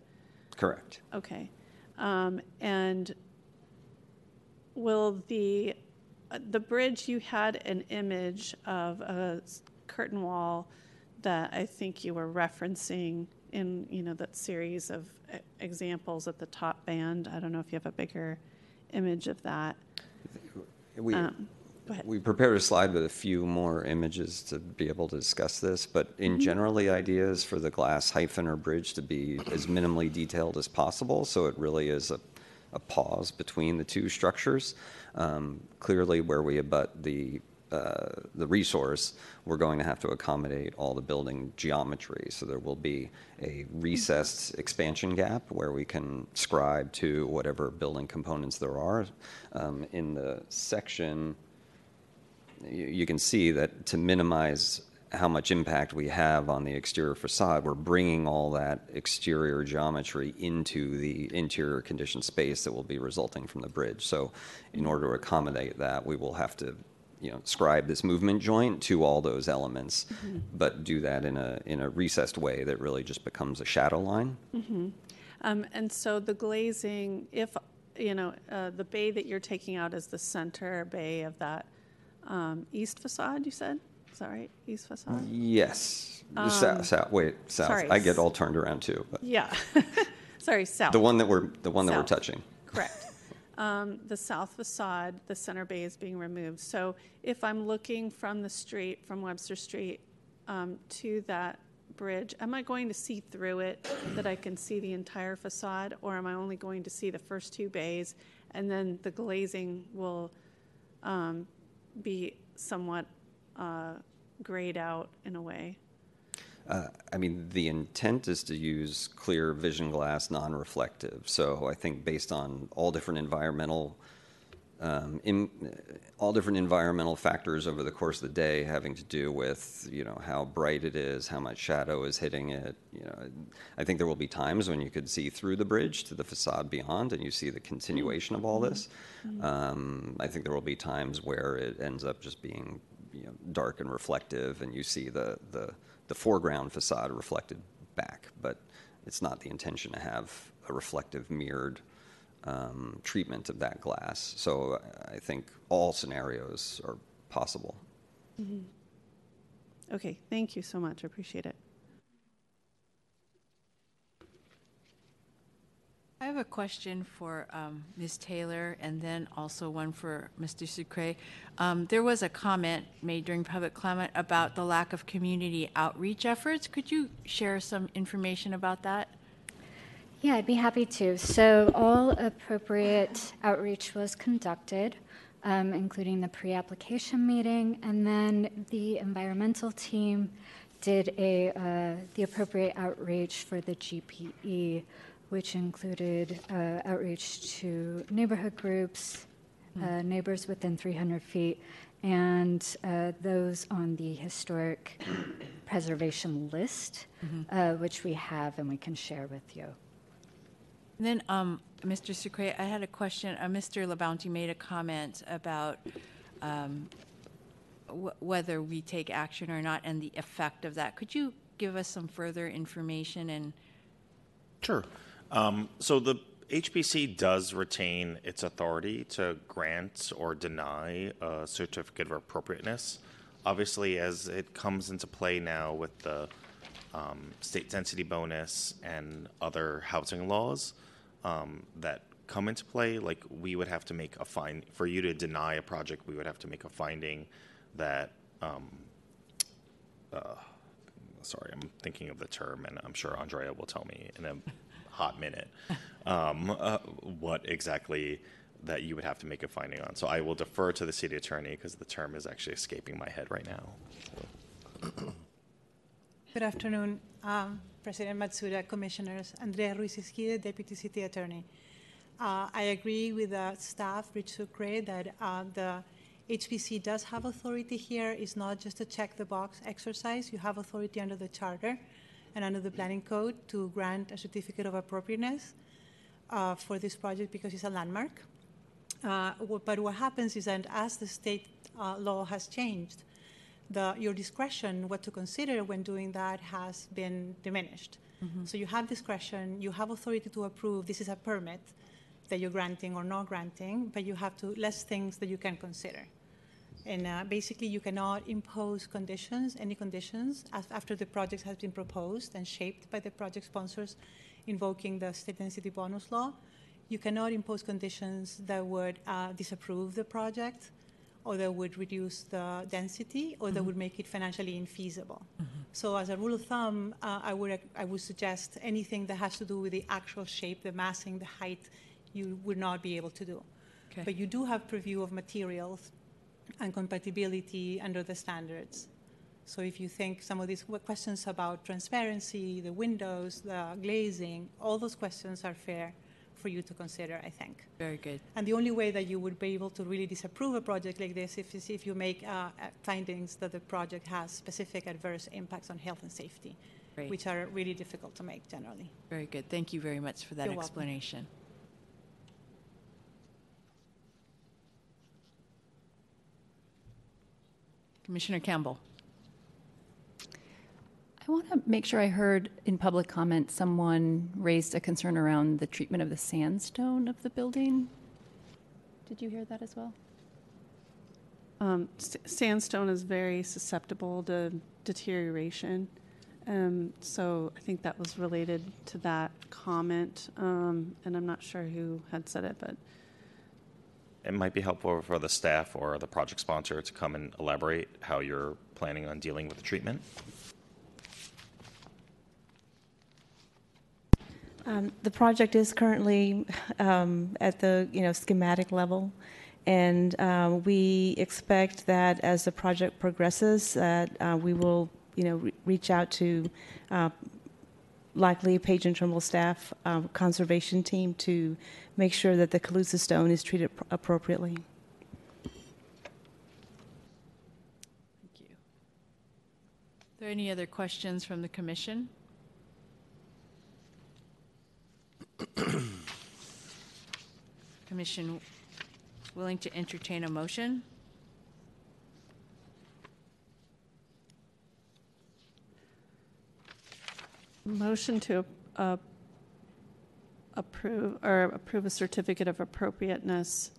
Correct. Okay. And will the bridge, you had an image of a curtain wall that I think you were referencing in, you know, that series of examples at the top band. I don't know if you have a bigger image of that. We prepared a slide with a few more images to be able to discuss this, but in mm-hmm. general, the idea is for the glass hyphen or bridge to be as minimally detailed as possible, so it really is a pause between the two structures. Clearly, where we abut the resource, we're going to have to accommodate all the building geometry. So there will be a recessed expansion gap where we can scribe to whatever building components there are. In the section, you can see that to minimize how much impact we have on the exterior facade, we're bringing all that exterior geometry into the interior conditioned space that will be resulting from the bridge. So in order to accommodate that, we will have to, you know, scribe this movement joint to all those elements, mm-hmm. but do that in a recessed way that really just becomes a shadow line. Mm-hmm. And so the glazing, if you know, the bay that you're taking out is the center bay of that east facade. You said, is that right? East facade. Yes. South. Sorry. I get all turned around too. But. Yeah. Sorry, south. The one that we're touching. Correct. The south facade, the center bay is being removed. So if I'm looking from the street, from Webster Street to that bridge, am I going to see through it that I can see the entire facade, or am I only going to see the first two bays, and then the glazing will be somewhat grayed out in a way? I mean, the intent is to use clear vision glass, non-reflective. So I think based on all different environmental factors over the course of the day, having to do with, you know, how bright it is, how much shadow is hitting it. You know, I think there will be times when you could see through the bridge to the facade beyond, and you see the continuation of all this. Mm-hmm. I think there will be times where it ends up just being, you know, dark and reflective, and you see the foreground facade reflected back, but it's not the intention to have a reflective mirrored treatment of that glass. So I think all scenarios are possible. Mm-hmm. Okay, thank you so much. I appreciate it. I have a question for Ms. Taylor, and then also one for Mr. Chukray. There was a comment made during public comment about the lack of community outreach efforts. Could you share some information about that? Yeah, I'd be happy to. So all appropriate outreach was conducted. including the pre-application meeting, and then the environmental team did the appropriate outreach for the GPE, which included outreach to neighborhood groups, neighbors within 300 feet, and those on the historic preservation list, which we have and we can share with you. And then, Mr. Chukray, I had a question. Mr. Labounty made a comment about whether we take action or not and the effect of that. Could you give us some further information? And sure. So the HPC does retain its authority to grant or deny a certificate of appropriateness. Obviously, as it comes into play now with the state density bonus and other housing laws that come into play, like we would have to make a find for you to deny a project. We would have to make a finding that sorry, I'm thinking of the term, and I'm sure Andrea will tell me in a hot minute what exactly that you would have to make a finding on. So I will defer to the city attorney because the term is actually escaping my head right now. Good afternoon, President Matsuda, Commissioners. Andrea Ruiz is here, Deputy City Attorney. I agree with the staff, Rich Chukray, that the HPC does have authority here. It's not just a check-the-box exercise. You have authority under the Charter and under the Planning Code to grant a certificate of appropriateness for this project because it's a landmark. But what happens is that as the state law has changed, your discretion, what to consider when doing that, has been diminished. So you have discretion, you have authority to approve. This is a permit that you're granting or not granting, but you have to less things that you can consider. And basically, you cannot impose conditions, any conditions, after the project has been proposed and shaped by the project sponsors invoking the state density bonus law. You cannot impose conditions that would disapprove the project, or that would reduce the density, or that would make it financially infeasible. So as a rule of thumb, I would suggest anything that has to do with the actual shape, the massing, the height, you would not be able to do. Okay. But you do have preview of materials and compatibility under the standards. So if you think some of these questions about transparency, the windows, the glazing, all those questions are fair for you to consider, I think. Very good. And the only way that you would be able to really disapprove a project like this is if you make findings that the project has specific adverse impacts on health and safety, Great. Which are really difficult to make generally. Very good. Thank you very much for that explanation. Welcome. Commissioner Campbell. I want to make sure I heard in public comment someone raised a concern around the treatment of the sandstone of the building. Did you hear that as well? Sandstone is very susceptible to deterioration. So I think that was related to that comment. And I'm not sure who had said it, but it might be helpful for the staff or the project sponsor to come and elaborate how you're planning on dealing with the treatment. The project is currently at the schematic level, and we expect that as the project progresses, that we will reach out to likely Page and Turnbull staff, conservation team, to make sure that the Calusa stone is treated appropriately. Thank you. Are there any other questions from the commission? Commission willing to entertain a motion? Motion to approve a certificate of appropriateness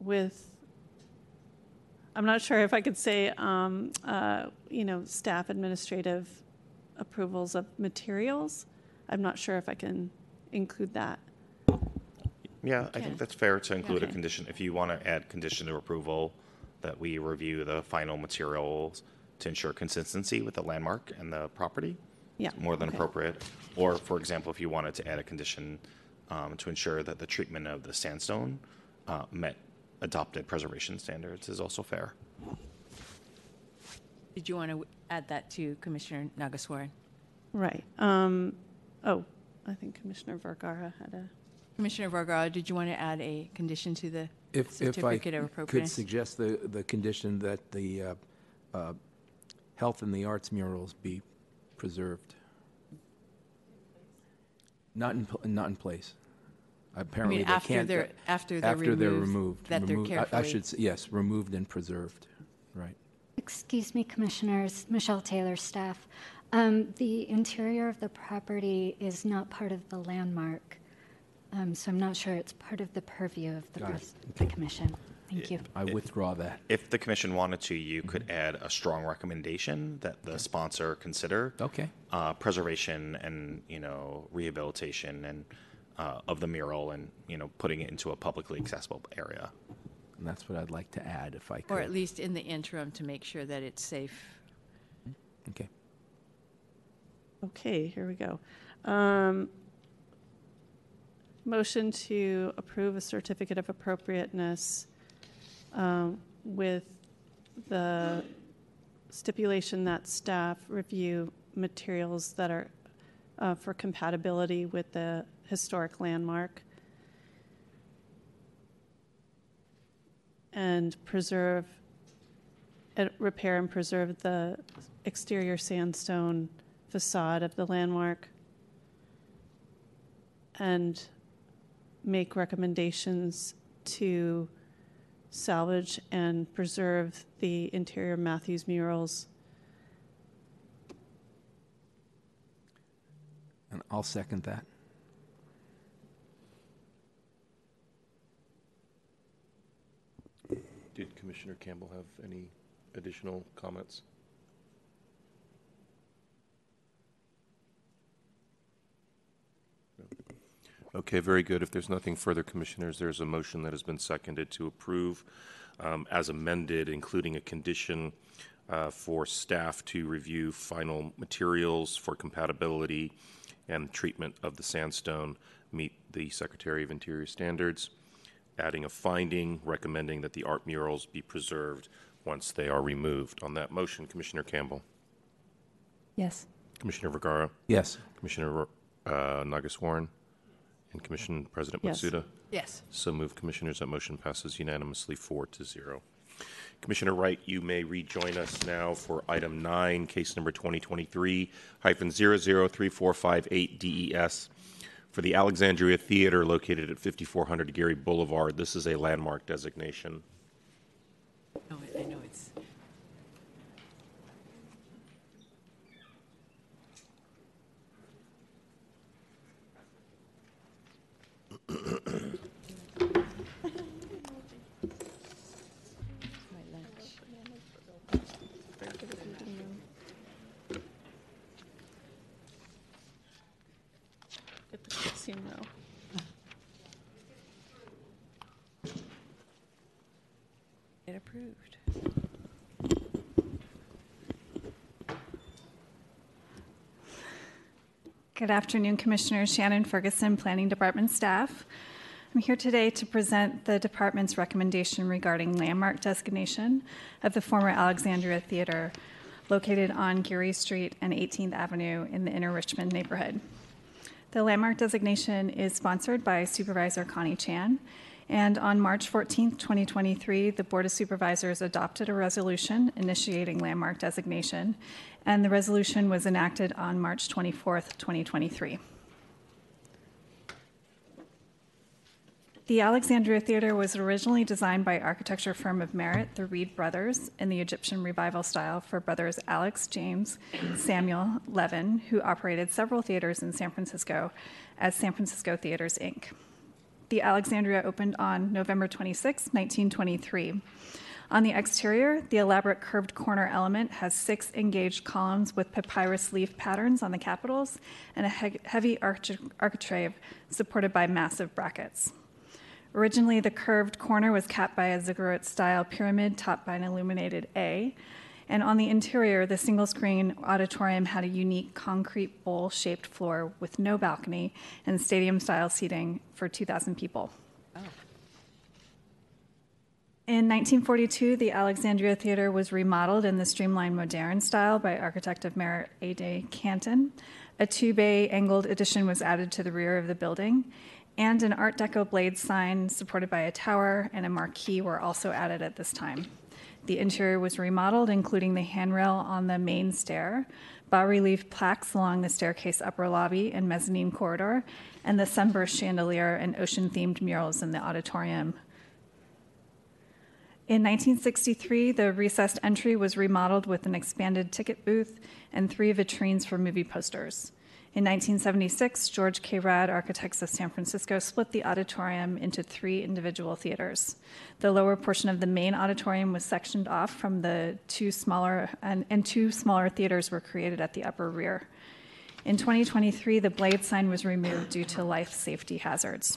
with, I'm not sure if I could say, staff administrative approvals of materials. I'm not sure if I can include that. Yeah, I think that's fair to include a condition. If you want to add condition to approval that we review the final materials to ensure consistency with the landmark and the property, it's more than appropriate. Or, for example, if you wanted to add a condition to ensure that the treatment of the sandstone met adopted preservation standards is also fair. Did you want to add that to Commissioner Nageswaran? Right. Oh, I think Commissioner Vergara had a... Commissioner Vergara, did you want to add a condition to the certificate of appropriateness? If I could suggest the condition that the health and the arts murals be preserved. Not in place. Apparently, I mean, after they're removed. That removed, they're carefully... I should say, yes, removed and preserved. Right. Excuse me, Commissioners, Michelle Taylor, staff. The interior of the property is not part of the landmark, so I'm not sure it's part of the purview of the Commission. Thank you. I withdraw that. If the Commission wanted to, you could add a strong recommendation that the sponsor consider preservation and, you know, rehabilitation and of the mural and, you know, putting it into a publicly accessible area. And that's what I'd like to add, if I could. Or at least in the interim to make sure that it's safe. Okay. Okay, here we go. Motion to approve a certificate of appropriateness with the stipulation that staff review materials that are for compatibility with the historic landmark and preserve, repair and preserve the exterior sandstone facade of the landmark and make recommendations to salvage and preserve the interior Matthews murals. And I'll second that. Did Commissioner Campbell have any additional comments? No. Okay, very good. If there's nothing further, Commissioners, there's a motion that has been seconded to approve as amended, including a condition for staff to review final materials for compatibility and treatment of the sandstone, meet the Secretary of Interior Standards, adding a finding recommending that the art murals be preserved once they are removed. On that motion, Commissioner Campbell? Yes. Commissioner Vergara? Yes. Commissioner Nageswaran? And Commission President Matsuda? Yes. So moved, Commissioners. That motion passes unanimously 4-0. Commissioner Wright, you may rejoin us now for item 9, case number 2023-003458DES. For the Alexandria Theater located at 5400 Gary Boulevard, this is a landmark designation. Oh, I know it's... It approved. Good afternoon, Commissioners. Shannon Ferguson, Planning Department staff. I'm here today to present the department's recommendation regarding landmark designation of the former Alexandria Theater located on Geary Street and 18th Avenue in the Inner Richmond neighborhood. The landmark designation is sponsored by Supervisor Connie Chan, and on March 14, 2023, the Board of Supervisors adopted a resolution initiating landmark designation, and the resolution was enacted on March 24, 2023. The Alexandria Theater was originally designed by architecture firm of merit, the Reed Brothers, in the Egyptian revival style for brothers Alex, James, Samuel, Levin, who operated several theaters in San Francisco as San Francisco Theaters, Inc. The Alexandria opened on November 26, 1923. On the exterior, the elaborate curved corner element has 6 engaged columns with papyrus leaf patterns on the capitals and a heavy architrave supported by massive brackets. Originally, the curved corner was capped by a ziggurat-style pyramid topped by an illuminated A, And on the interior, the single-screen auditorium had a unique concrete bowl-shaped floor with no balcony and stadium-style seating for 2,000 people. Oh. In 1942, the Alexandria Theater was remodeled in the streamlined modern style by architect of merit A.D. Canton. A two-bay angled addition was added to the rear of the building, and an Art Deco blade sign supported by a tower and a marquee were also added at this time. The interior was remodeled, including the handrail on the main stair, bas-relief plaques along the staircase upper lobby and mezzanine corridor, and the sunburst chandelier and ocean-themed murals in the auditorium. In 1963, the recessed entry was remodeled with an expanded ticket booth and three vitrines for movie posters. In 1976, George K. Radd, Architects of San Francisco, split the auditorium into three individual theaters. The lower portion of the main auditorium was sectioned off from the two smaller theaters were created at the upper rear. In 2023, the blade sign was removed due to life safety hazards.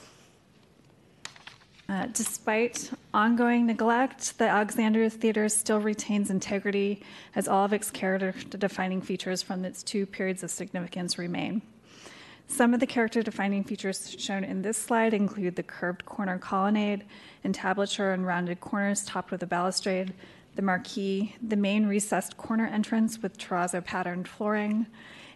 Despite ongoing neglect, the Alexandria Theater still retains integrity, as all of its character-defining features from its two periods of significance remain. Some of the character-defining features shown in this slide include the curved corner colonnade, entablature and rounded corners topped with a balustrade, the marquee, the main recessed corner entrance with terrazzo-patterned flooring,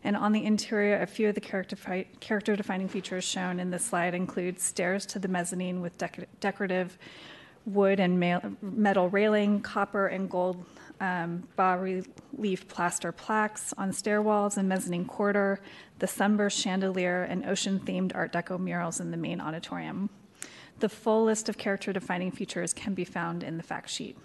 and on the interior, a few of the character-defining features shown in this slide include stairs to the mezzanine with decorative wood and metal railing, copper and gold bas-relief plaster plaques on stair walls and mezzanine corridor, the sunburst chandelier, and ocean-themed Art Deco murals in the main auditorium. The full list of character-defining features can be found in the fact sheet.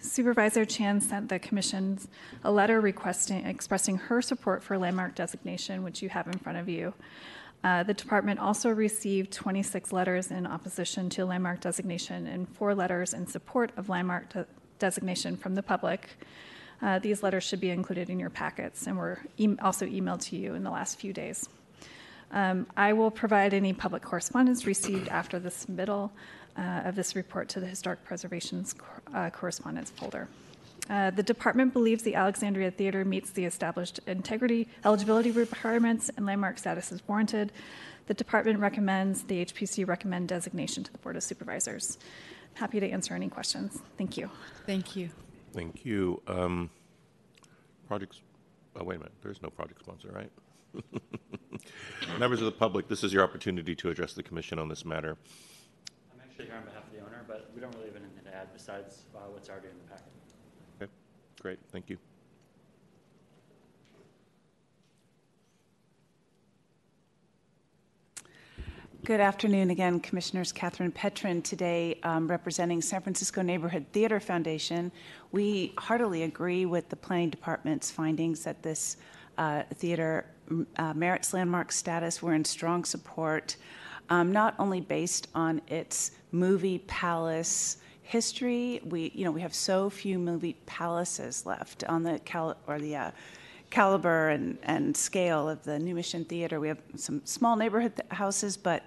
Supervisor Chan sent the commission a letter expressing her support for landmark designation, which you have in front of you. The department also received 26 letters in opposition to landmark designation and 4 letters in support of landmark designation from the public. These letters should be included in your packets and were also emailed to you in the last few days. I will provide any public correspondence received after the submittal of this report to the Historic Preservation's correspondence folder. The department believes the Alexandria Theater meets the established integrity, eligibility requirements, and landmark status is warranted. The department recommends, the HPC recommend designation to the Board of Supervisors. I'm happy to answer any questions. Thank you. Thank you. Thank you. Projects, oh, wait a minute, there's no project sponsor, right? Members of the public, this is your opportunity to address the commission on this matter. I'm actually here on behalf of the owner, but we don't really have anything to add besides what's already in the packet. Okay, great, thank you. Good afternoon again, Commissioners. Catherine Petrin today representing San Francisco Neighborhood Theater Foundation. We heartily agree with the Planning Department's findings that this theater merits landmark status. We're in strong support, not only based on its movie palace history. We have so few movie palaces left on the caliber and scale of the New Mission Theater. We have some small neighborhood houses, but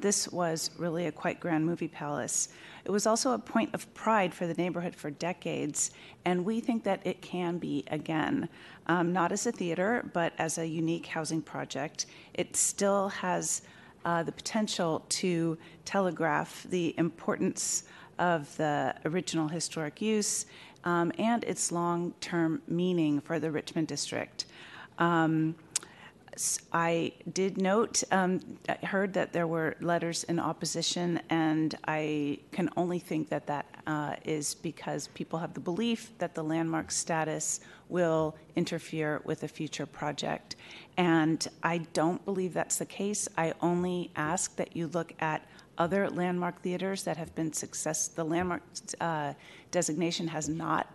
this was really a quite grand movie palace. It was also a point of pride for the neighborhood for decades, and we think that it can be again, not as a theater, but as a unique housing project. It still has the potential to telegraph the importance of the original historic use and its long-term meaning for the Richmond district. I did note, I heard that there were letters in opposition, and I can only think that that is because people have the belief that the landmark status will interfere with a future project. And I don't believe that's the case. I only ask that you look at other landmark theaters that have been success. The landmark designation has not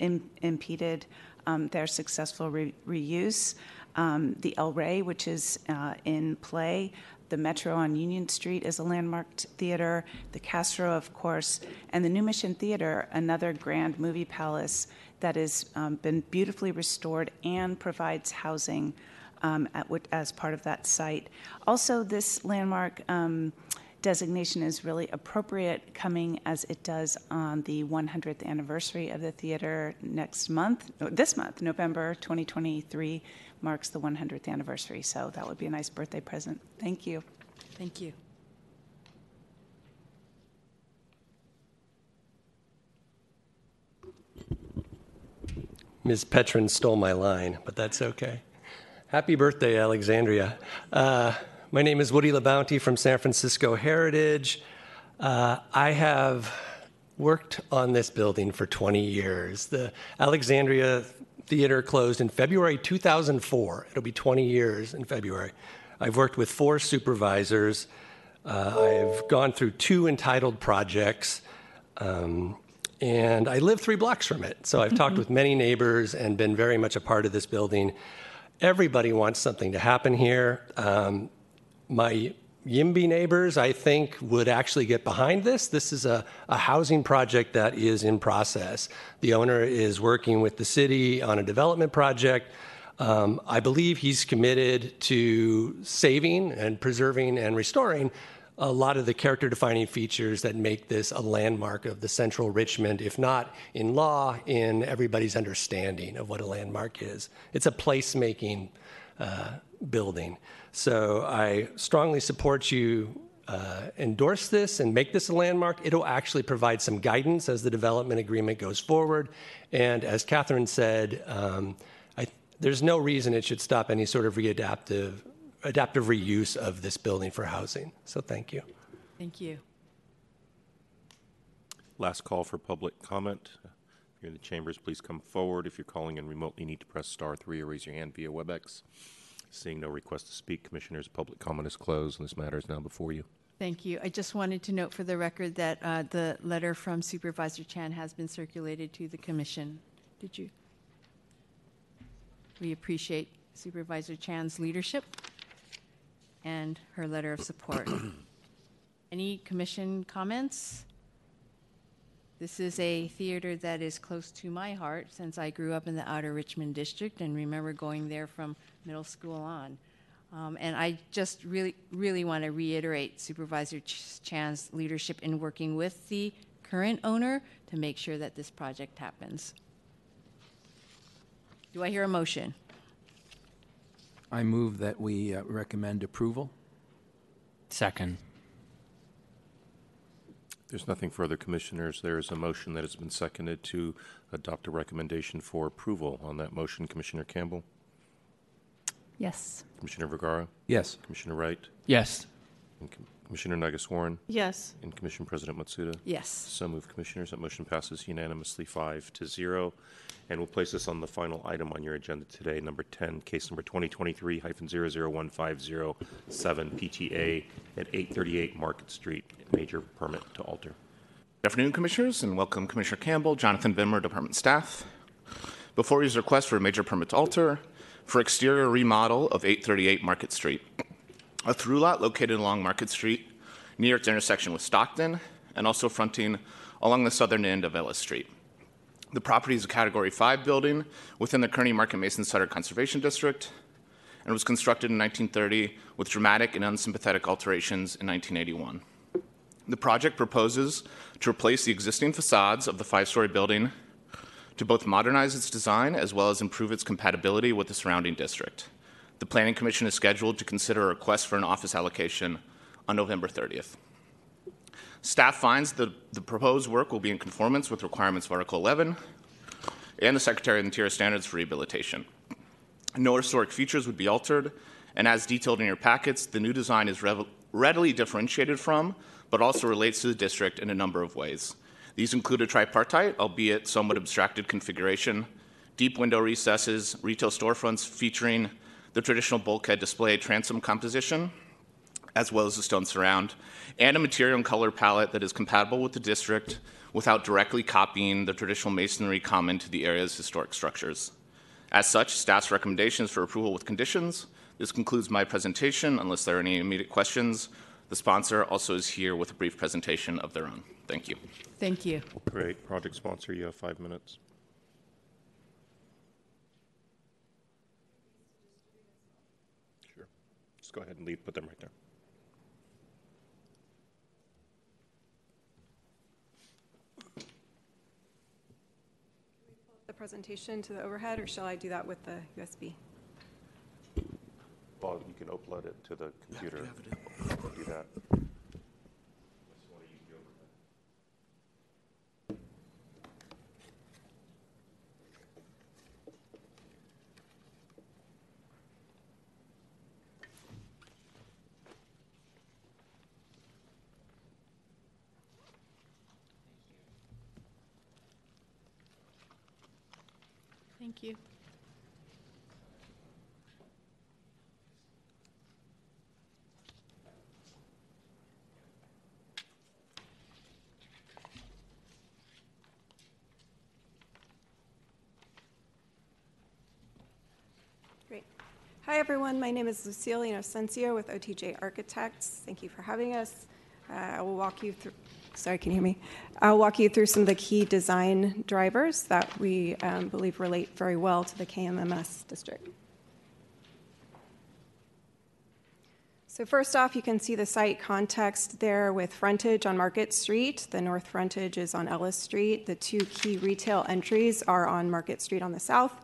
impeded their successful reuse. The El Rey, which is in play, the Metro on Union Street is a landmarked theater, the Castro, of course, and the New Mission Theater, another grand movie palace that has been beautifully restored and provides housing as part of that site. Also, this landmark designation is really appropriate, coming as it does on the 100th anniversary of the theater next month. This month, November 2023, marks the 100th anniversary. So that would be a nice birthday present. Thank you. Thank you. Ms. Petrin stole my line, but that's okay. Happy birthday, Alexandria. My name is Woody Labounty from San Francisco Heritage. I have worked on this building for 20 years. The Alexandria Theater closed in February 2004. It'll be 20 years in February. I've worked with 4 supervisors. I've gone through 2 entitled projects, and I live 3 blocks from it. So I've talked with many neighbors and been very much a part of this building. Everybody wants something to happen here. My YIMBY neighbors, I think, would actually get behind this. This is a housing project that is in process. The owner is working with the city on a development project. I believe he's committed to saving and preserving and restoring a lot of the character-defining features that make this a landmark of the central Richmond, if not in law, in everybody's understanding of what a landmark is. It's a place-making building. So I strongly support you endorse this and make this a landmark. It'll actually provide some guidance as the development agreement goes forward. And as Catherine said, there's no reason it should stop any sort of adaptive reuse of this building for housing. So thank you. Thank you. Last call for public comment. If you're in the chambers, please come forward. If you're calling in remotely, you need to press *3 or raise your hand via WebEx. Seeing no request to speak, commissioners, public comment is closed, and this matter is now before you. Thank you. I just wanted to note for the record that the letter from Supervisor Chan has been circulated to the commission. Did you? We appreciate Supervisor Chan's leadership and her letter of support. Any commission comments? This is a theater that is close to my heart since I grew up in the outer Richmond district and remember going there from middle school on. And I just really want to reiterate Supervisor Chan's leadership in working with the current owner to make sure that this project happens. Do I hear a motion? I move that we recommend approval. Second. There's nothing further, commissioners. There is a motion that has been seconded to adopt a recommendation for approval. On that motion, Commissioner Campbell? Yes. Commissioner Vergara? Yes. Commissioner Wright? Yes. And Commissioner Nageswaran? Yes. And Commission President Matsuda? Yes. So moved, commissioners. That motion passes unanimously 5-0. And we'll place this on the final item on your agenda today, number 10, case number 2023-001507, PTA at 838 Market Street, major permit to alter. Good afternoon, commissioners, and welcome Commissioner Campbell, Jonathan Bimmer, department staff. Before his request for a major permit to alter for exterior remodel of 838 Market Street, a through lot located along Market Street near its intersection with Stockton and also fronting along the southern end of Ellis Street. The property is a Category 5 building within the Kearny Market Mason Sutter Conservation District and was constructed in 1930 with dramatic and unsympathetic alterations in 1981. The project proposes to replace the existing facades of the 5-story building to both modernize its design as well as improve its compatibility with the surrounding district. The Planning Commission is scheduled to consider a request for an office allocation on November 30th. Staff finds that the proposed work will be in conformance with requirements of Article 11 and the Secretary of the Interior Standards for Rehabilitation. No historic features would be altered, and as detailed in your packets, the new design is readily differentiated from, but also relates to the district in a number of ways. These include a tripartite, albeit somewhat abstracted configuration, deep window recesses, retail storefronts featuring the traditional bulkhead display transom composition, as well as the stone surround, and a material and color palette that is compatible with the district without directly copying the traditional masonry common to the area's historic structures. As such, staff's recommendations for approval with conditions. This concludes my presentation. Unless there are any immediate questions, the sponsor also is here with a brief presentation of their own. Thank you. Thank you. Great. Project sponsor, you have 5 minutes. Sure. Just go ahead and leave, put them right there. presentation to the overhead, or shall I do that with the USB? Well, you can upload it to the computer. Yeah, you have it. Do that. Thank you. Great. Hi, everyone. My name is Lucille Inocencio with OTJ Architects. Thank you for having us. I will walk you through. Sorry, can you hear me? I'll walk you through some of the key design drivers that we believe relate very well to the KMMS district. So first off, you can see the site context there with frontage on Market Street. The north frontage is on Ellis Street. The two key retail entries are on Market Street on the south,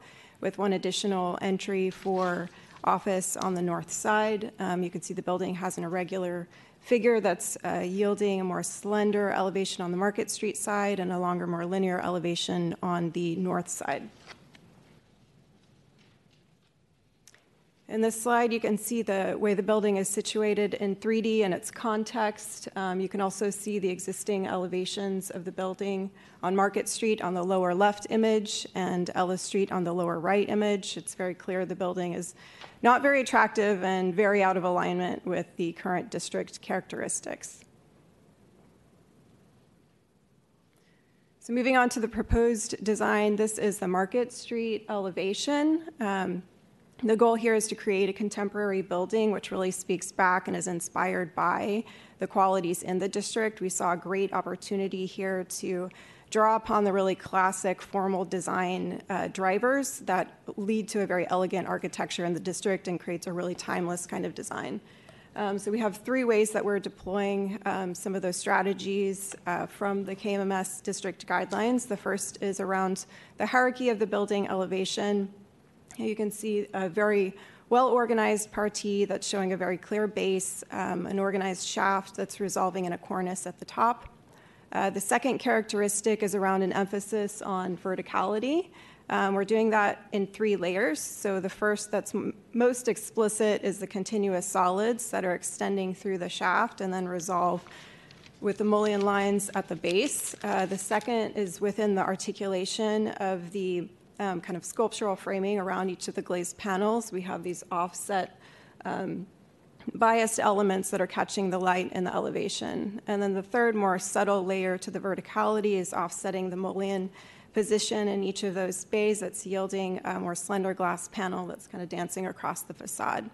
with one additional entry for office on the north side. You can see the building has an irregular figure that's yielding a more slender elevation on the Market Street side and a longer, more linear elevation on the north side. In this slide, you can see the way the building is situated in 3D and its context. You can also see the existing elevations of the building on Market Street on the lower left image and Ellis Street on the lower right image. It's very clear the building is not very attractive and very out of alignment with the current district characteristics. So moving on to the proposed design, this is the Market Street elevation. The goal here is to create a contemporary building which really speaks back and is inspired by the qualities in the district. We saw a great opportunity here to draw upon the really classic formal design drivers that lead to a very elegant architecture in the district and creates a really timeless kind of design. So we have three ways that we're deploying some of those strategies from the KMMS district guidelines. The first is around the hierarchy of the building elevation. You can see a very well-organized partie that's showing a very clear base, an organized shaft that's resolving in a cornice at the top. The second characteristic is around an emphasis on verticality. We're doing that in three layers. So the first that's most explicit is the continuous solids that are extending through the shaft and then resolve with the mullion lines at the base. The second is within the articulation of the kind of sculptural framing around each of the glazed panels. We have these offset biased elements that are catching the light and the elevation. And then the third, more subtle layer to the verticality is offsetting the mullion position in each of those bays that's yielding a more slender glass panel that's kind of dancing across the facade.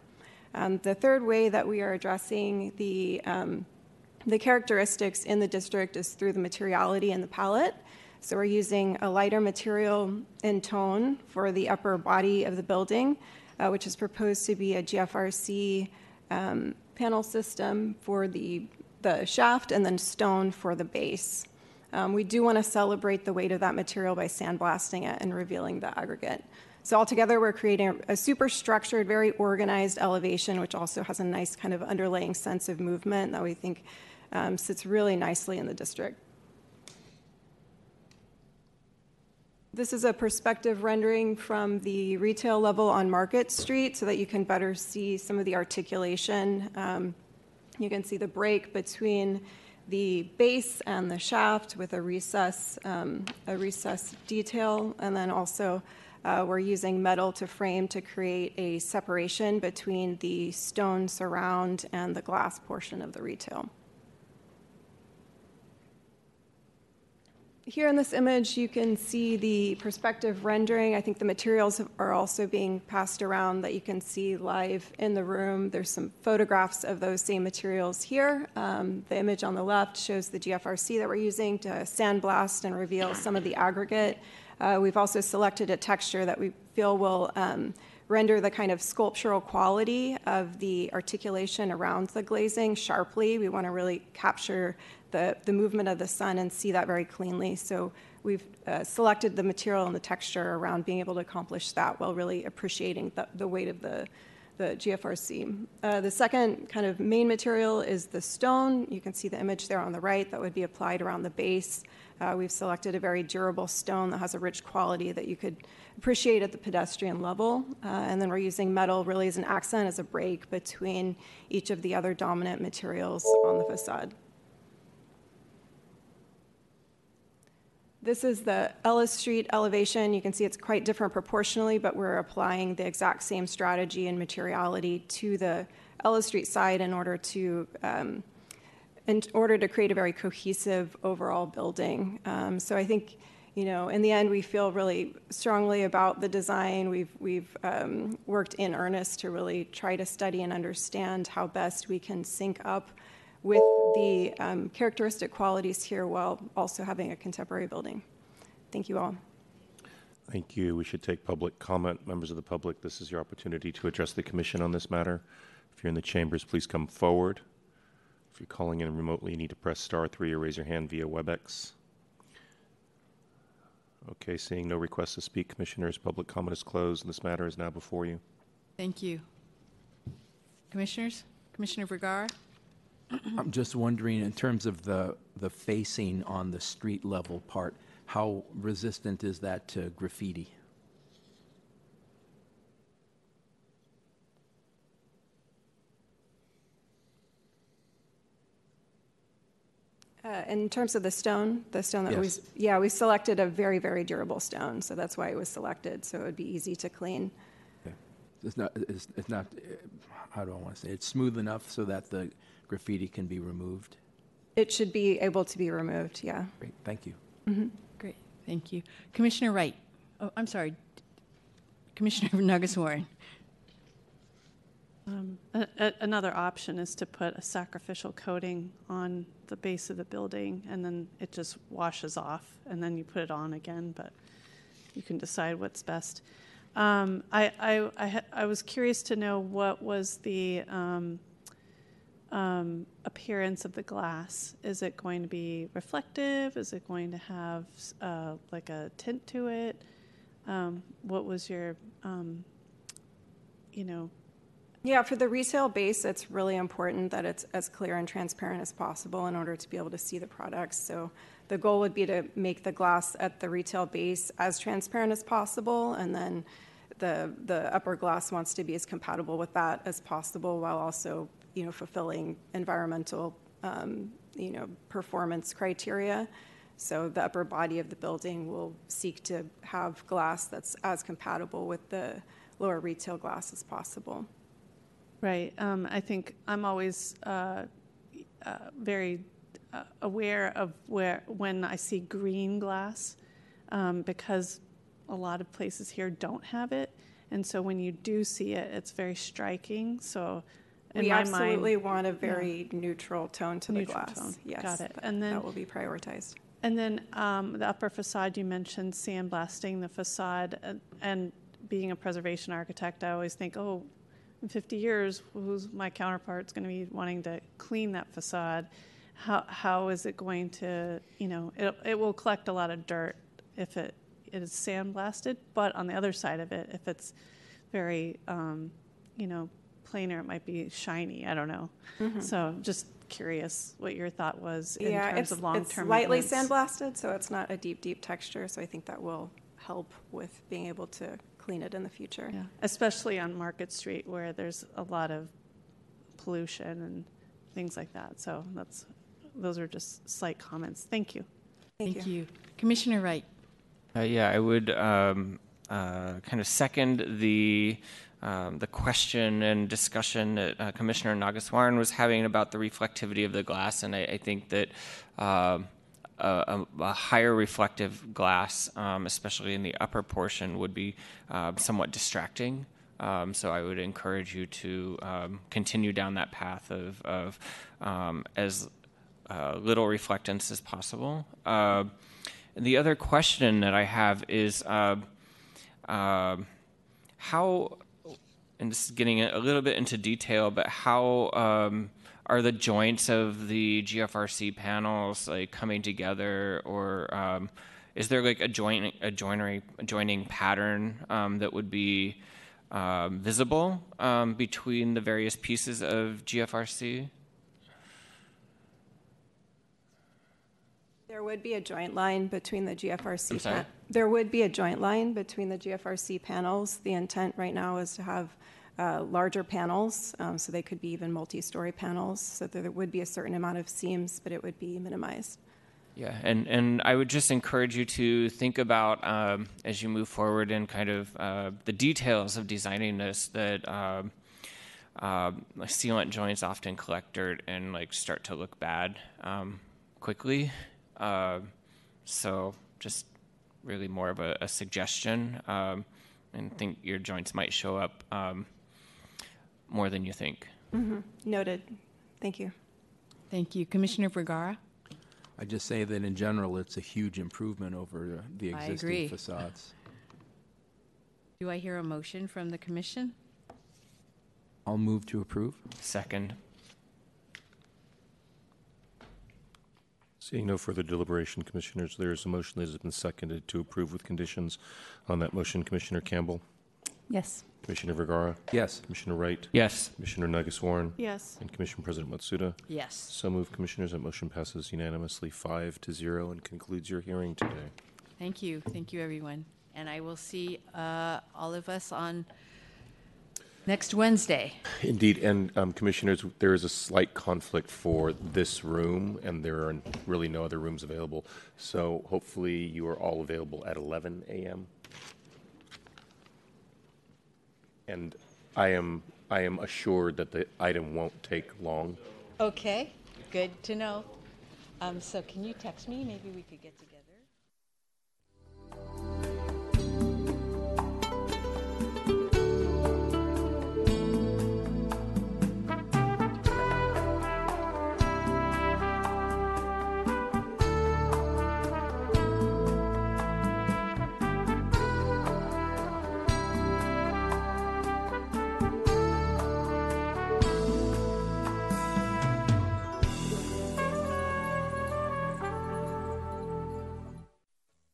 The third way that we are addressing the characteristics in the district is through the materiality and the palette. So we're using a lighter material and tone for the upper body of the building, which is proposed to be a GFRC panel system for the shaft and then stone for the base. We do want to celebrate the weight of that material by sandblasting it and revealing the aggregate. So altogether, we're creating a super structured, very organized elevation, which also has a nice kind of underlying sense of movement that we think sits really nicely in the district. This is a perspective rendering from the retail level on Market Street so that you can better see some of the articulation. You can see the break between the base and the shaft with a recess detail. And then also we're using metal to frame to create a separation between the stone surround and the glass portion of the retail. Here in this image, you can see the perspective rendering. I think the materials are also being passed around that you can see live in the room. There's some photographs of those same materials here. The image on the left shows the GFRC that we're using to sandblast and reveal some of the aggregate. We've also selected a texture that we feel will render the kind of sculptural quality of the articulation around the glazing sharply. We want to really capture the movement of the sun and see that very cleanly. So we've selected the material and the texture around being able to accomplish that while really appreciating the weight of the GFRC. The second kind of main material is the stone. You can see the image there on the right that would be applied around the base. We've selected a very durable stone that has a rich quality that you could appreciate at the pedestrian level. And then we're using metal really as an accent, as a break between each of the other dominant materials on the facade. This is the Ellis Street elevation. You can see it's quite different proportionally, but we're applying the exact same strategy and materiality to the Ellis Street side in order to create a very cohesive overall building. So I think, you know, in the end, we feel really strongly about the design. We've worked in earnest to really try to study and understand how best we can sync up with the characteristic qualities here while also having a contemporary building. Thank you all. Thank you. We should take public comment. Members of the public, this is your opportunity to address the commission on this matter. If you're in the chambers, please come forward. If you're calling in remotely, you need to press *3 or raise your hand via WebEx. Okay, seeing no requests to speak, commissioners, public comment is closed, and this matter is now before you. Thank you. Commissioners, Commissioner Vergara. I'm just wondering, in terms of the facing on the street level part, how resistant is that to graffiti? In terms of the stone that yes. we selected a very, very durable stone, so that's why it was selected, so it would be easy to clean. Okay. It's not, how do I want to say, it's smooth enough so that the graffiti can be removed? It should be able to be removed, yeah. Great, thank you. Mm-hmm. Great, thank you. Commissioner Wright. Oh, I'm sorry. Commissioner Nageswaran. Another option is to put a sacrificial coating on the base of the building, and then it just washes off, and then you put it on again, but you can decide what's best. I was curious to know what was the appearance of the glass. Is it going to be reflective? Is it going to have like a tint to it? What was your, you know? Yeah, for the resale base, it's really important that it's as clear and transparent as possible in order to be able to see the products. So the goal would be to make the glass at the retail base as transparent as possible, and then the upper glass wants to be as compatible with that as possible while also, you know, fulfilling environmental, you know, performance criteria. So the upper body of the building will seek to have glass that's as compatible with the lower retail glass as possible. Right. I think I'm always very aware of when I see green glass, because a lot of places here don't have it, and so when you do see it, it's very striking. So. In we absolutely mind, want a very yeah. neutral tone to neutral the glass. Tone. Yes, got it. And then, that will be prioritized. And then the upper facade, you mentioned sandblasting the facade, and being a preservation architect, I always think, oh, in 50 years, who's my counterpart's going to be wanting to clean that facade? How is it going to, you know, it will collect a lot of dirt if it is sandblasted, but on the other side of it, if it's very, you know, plainer, it might be shiny. I don't know. Mm-hmm. So just curious what your thought was in terms of long-term. It's lightly sandblasted, so it's not a deep texture. So I think that will help with being able to clean it in the future. Yeah. Especially on Market Street where there's a lot of pollution and things like that. So those are just slight comments. Thank you. Thank you. Commissioner Wright. Yeah, I would kind of second the question and discussion that Commissioner Nageswaran was having about the reflectivity of the glass, and I think that a higher reflective glass, especially in the upper portion, would be somewhat distracting. So I would encourage you to continue down that path of as little reflectance as possible. The other question that I have is how. And this is getting a little bit into detail, but how are the joints of the GFRC panels like coming together, or Is there like a joining pattern that would be visible between the various pieces of GFRC? There would be a joint line between the GFRC. I'm sorry? There would be a joint line between the GFRC panels. The intent right now is to have larger panels, so they could be even multi-story panels. So there would be a certain amount of seams, but it would be minimized. Yeah, and I would just encourage you to think about, as you move forward in kind of the details of designing this, that sealant joints often collect dirt and like start to look bad quickly. So just really more of a suggestion, and think your joints might show up more than you think. Mm-hmm. Noted. Thank you. Thank you. Commissioner Vergara? I just say that in general, it's a huge improvement over the existing facades. Do I hear a motion from the commission? I'll move to approve. Second. Seeing no further deliberation, commissioners, there is a motion that has been seconded to approve with conditions. On that motion, Commissioner Campbell? Yes. Commissioner Vergara? Yes. Commissioner Wright? Yes. Commissioner Nageswaran? Yes. And Commission President Matsuda? Yes. So moved, commissioners. That motion passes unanimously 5-0 and concludes your hearing today. Thank you. Thank you, everyone. And I will see all of us on next Wednesday. Indeed. And commissioners, there is a slight conflict for this room, and there are really no other rooms available. So hopefully you are all available at 11 a.m. And I am assured that the item won't take long. Okay, good to know. So can you text me? Maybe we could get together.